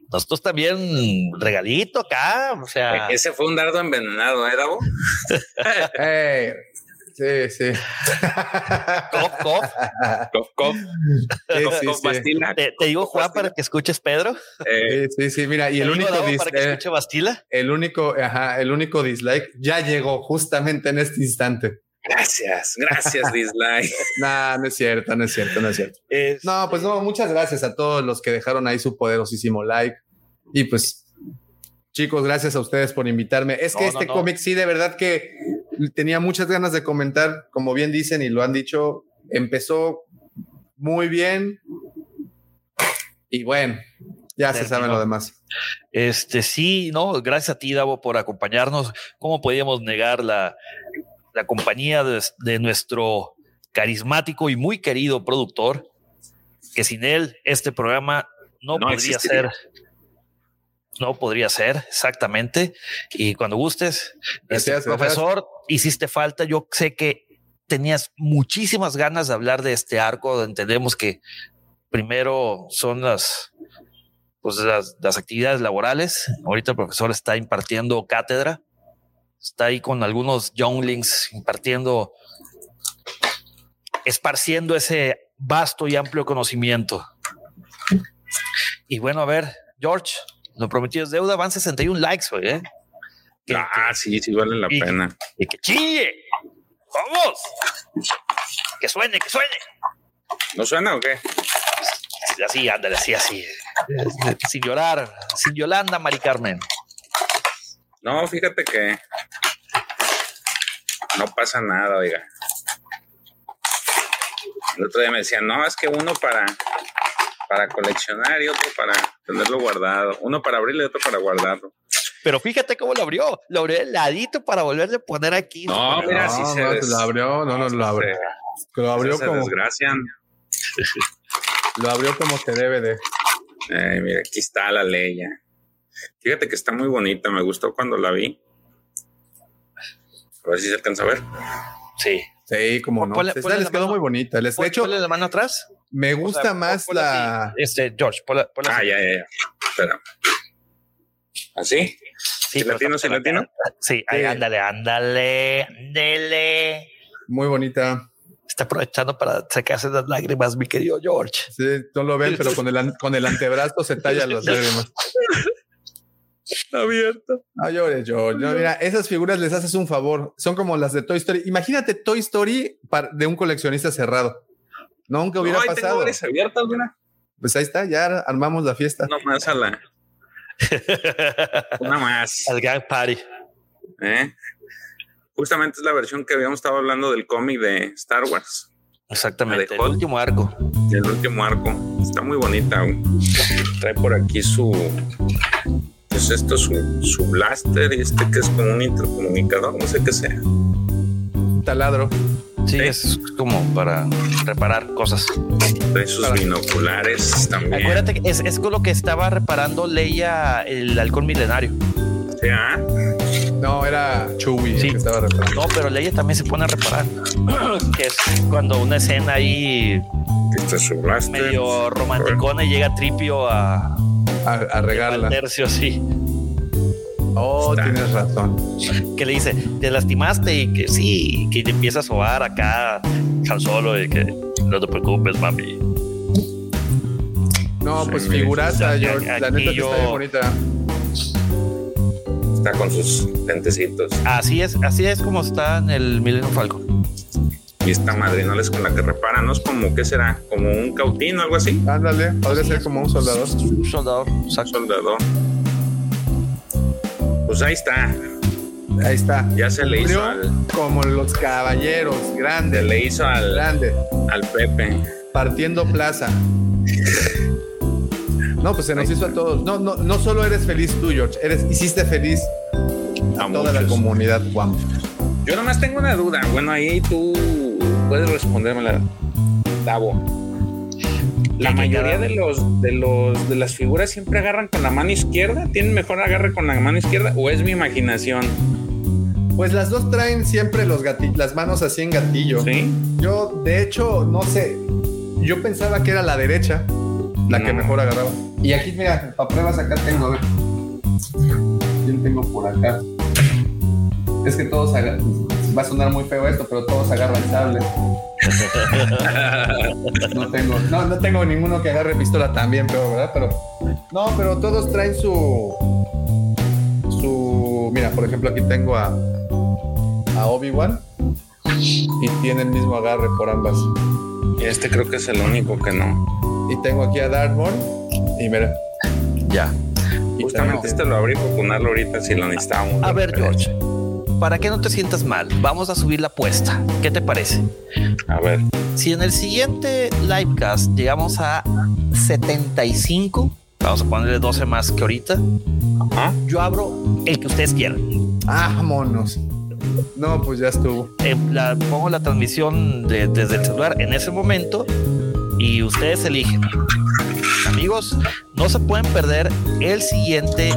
Nosotros también regalito acá, o sea. Ese fue un dardo envenenado, ¿eh, Davo? Sí. Cof. Sí. Bastila. ¿Te digo, Juan, Bastila, para que escuches, Pedro? Sí, mira, y el único dislike ya llegó justamente en este instante. Gracias, dislike. No es cierto. Muchas gracias a todos los que dejaron ahí su poderosísimo like. Y pues, chicos, gracias a ustedes por invitarme. Este cómic sí, de verdad que tenía muchas ganas de comentar, como bien dicen y lo han dicho, empezó muy bien y bueno, ya se sabe lo demás. Gracias a ti, Davo, por acompañarnos. ¿Cómo podíamos negar la compañía de nuestro carismático y muy querido productor, que sin él este programa no podría existiría. ser No podría ser, exactamente. Y cuando gustes, gracias, profesor, gracias. Hiciste falta. Yo sé que tenías muchísimas ganas de hablar de este arco. Entendemos que primero son las actividades laborales. Ahorita el profesor está impartiendo cátedra. Está ahí con algunos younglings impartiendo, esparciendo ese vasto y amplio conocimiento. Y bueno, a ver, George, lo prometido es deuda, van 61 likes, güey, ¿eh? Sí, vale la pena. Y que chille. ¡Vamos! ¡Que suene, que suene! ¿No suena o qué? Así, ándale, así. Sin llorar, sin Yolanda, Mari Carmen. No, fíjate que no pasa nada, oiga. El otro día me decían, no, es que uno para coleccionar y otro para tenerlo guardado. Uno para abrirlo y otro para guardarlo. Pero fíjate cómo lo abrió. Lo abrió de ladito para volverle a poner aquí. No, mira, si se lo abrió. No, lo abrió. Lo abrió como... desgracian. Lo abrió como se debe de. Mira, aquí está la ley ya. Fíjate que está muy bonita. Me gustó cuando la vi. A ver si se alcanza a ver. Sí, como no. Esta les quedó muy bonita. Les he hecho. Ponle la mano atrás. Me gusta, o sea, más la... George, ponla así. Ya. Espera. ¿Así? ¿Sí, latino? Sí, ahí, ándale. Muy bonita. Está aprovechando para sacarse las lágrimas, mi querido George. Sí, no lo ven, pero con el antebrazo se tallan las lágrimas. Está abierto. No llores, George. No, mira, esas figuras les haces un favor. Son como las de Toy Story. Imagínate Toy Story de un coleccionista cerrado. Nunca hubiera pasado. Tengo eres abierta alguna. Pues ahí está, ya armamos la fiesta. Una más a la... Una más. Al Gang Party. Justamente es la versión que habíamos estado hablando del cómic de Star Wars. Exactamente, el último arco. Está muy bonita. Trae por aquí su blaster y que es como un intercomunicador, no sé qué sea. Un taladro. Sí, es como para reparar cosas. Trae sus binoculares también. Acuérdate que es con lo que estaba reparando Leia el halcón milenario. Sí, no, era Chewie el que estaba reparando. No, pero Leia también se pone a reparar. Que es cuando una escena ahí medio romanticona y llega Tripio a regarla. Tercio, sí. Oh, tienes razón. Que le dice, te lastimaste, y que sí, que te empieza a sobar acá Han Solo, y que no te preocupes, mami. No, pues figuraza, George. La neta está bien bonita. Está con sus lentecitos. Así es como está en el Millennium Falcon. Y esta madrinola es con la que reparan, ¿no? Es como, ¿qué será? ¿Como un cautín o algo así? Ándale, podría ser como un soldador. Un soldador, exacto. Pues ahí está. Ya se le hizo como los caballeros grandes. Se le hizo al Pepe. Partiendo plaza. No, pues se nos hizo a todos. No solo eres feliz tú, George. Hiciste feliz a toda la comunidad guam. Yo nomás tengo una duda. Bueno, ahí tú puedes respondérmela, Davo. La mayoría de las figuras siempre agarran con la mano izquierda. ¿Tienen mejor agarre con la mano izquierda o es mi imaginación? Pues las dos traen siempre las manos así en gatillo. ¿Sí? Yo, de hecho, no sé. Yo pensaba que era la derecha que mejor agarraba. Y aquí, mira, para pruebas acá tengo, a ver. Yo tengo por acá. Es que todos agarran. Va a sonar muy feo esto, pero todos agarran sable. No tengo ninguno que agarre pistola también, pero ¿verdad? Pero todos traen su mira, por ejemplo, aquí tengo a Obi-Wan y tiene el mismo agarre por ambas. Y este creo que es el único que no. Y tengo aquí a Darth Maul y mira. Ya. Y justamente lo abrí por ponerlo ahorita si lo necesitábamos. A ver, George. Para que no te sientas mal, vamos a subir la apuesta. ¿Qué te parece? A ver. Si en el siguiente livecast llegamos a 75, vamos a ponerle 12 más que ahorita. Ajá. Yo abro el que ustedes quieran. ¡Vámonos! No, pues ya estuvo. Pongo la transmisión desde el celular en ese momento. y ustedes eligen. Amigos, no se pueden perder el siguiente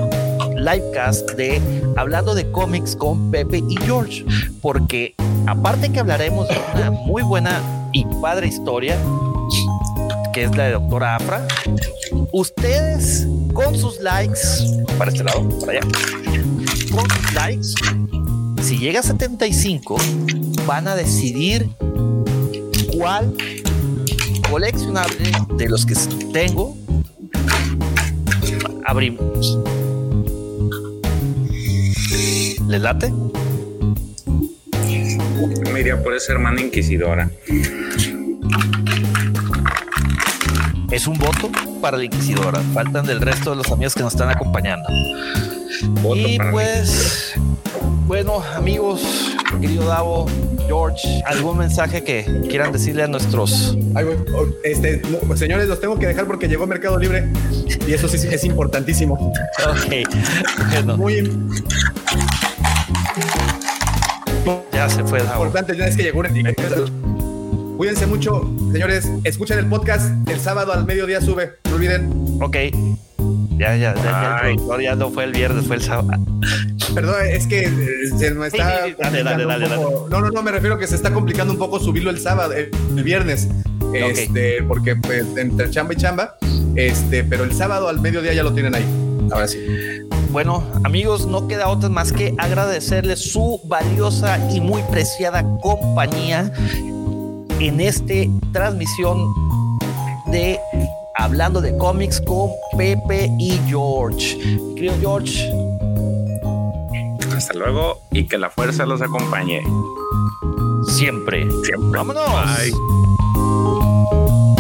livecast de Hablando de Cómics con Pepe y George, porque aparte que hablaremos de una muy buena y padre historia que es la de Doctor Afra, ustedes con sus likes, para este lado, para allá, con sus likes, si llega a 75 van a decidir cuál coleccionable de los que tengo abrimos. ¿Les late? Me iría por esa hermana inquisidora. Es un voto para la inquisidora. Faltan del resto de los amigos que nos están acompañando. Voto y para pues mí. Bueno, amigos, querido Davo, George, ¿algún mensaje que quieran decirle a nuestros? No, señores, los tengo que dejar porque llegó Mercado Libre y eso sí es importantísimo. Ok, bueno. Muy ya se fue Davo. Importante, ya es que llegó una etiqueta. Cuídense mucho, señores, escuchen el podcast, el sábado al mediodía sube, no olviden. Ok, ya el productor ya no fue el viernes, fue el sábado. Perdón, es que se nos está... Dale. No, me refiero a que se está complicando un poco subirlo el sábado, el viernes, okay. Porque pues, entre chamba y chamba, pero el sábado al mediodía ya lo tienen ahí, ahora sí. Bueno, amigos, no queda otra más que agradecerles su valiosa y muy preciada compañía en esta transmisión de Hablando de Cómics con Pepe y George. Mi querido George, hasta luego y que la fuerza los acompañe siempre. Vámonos. Bye.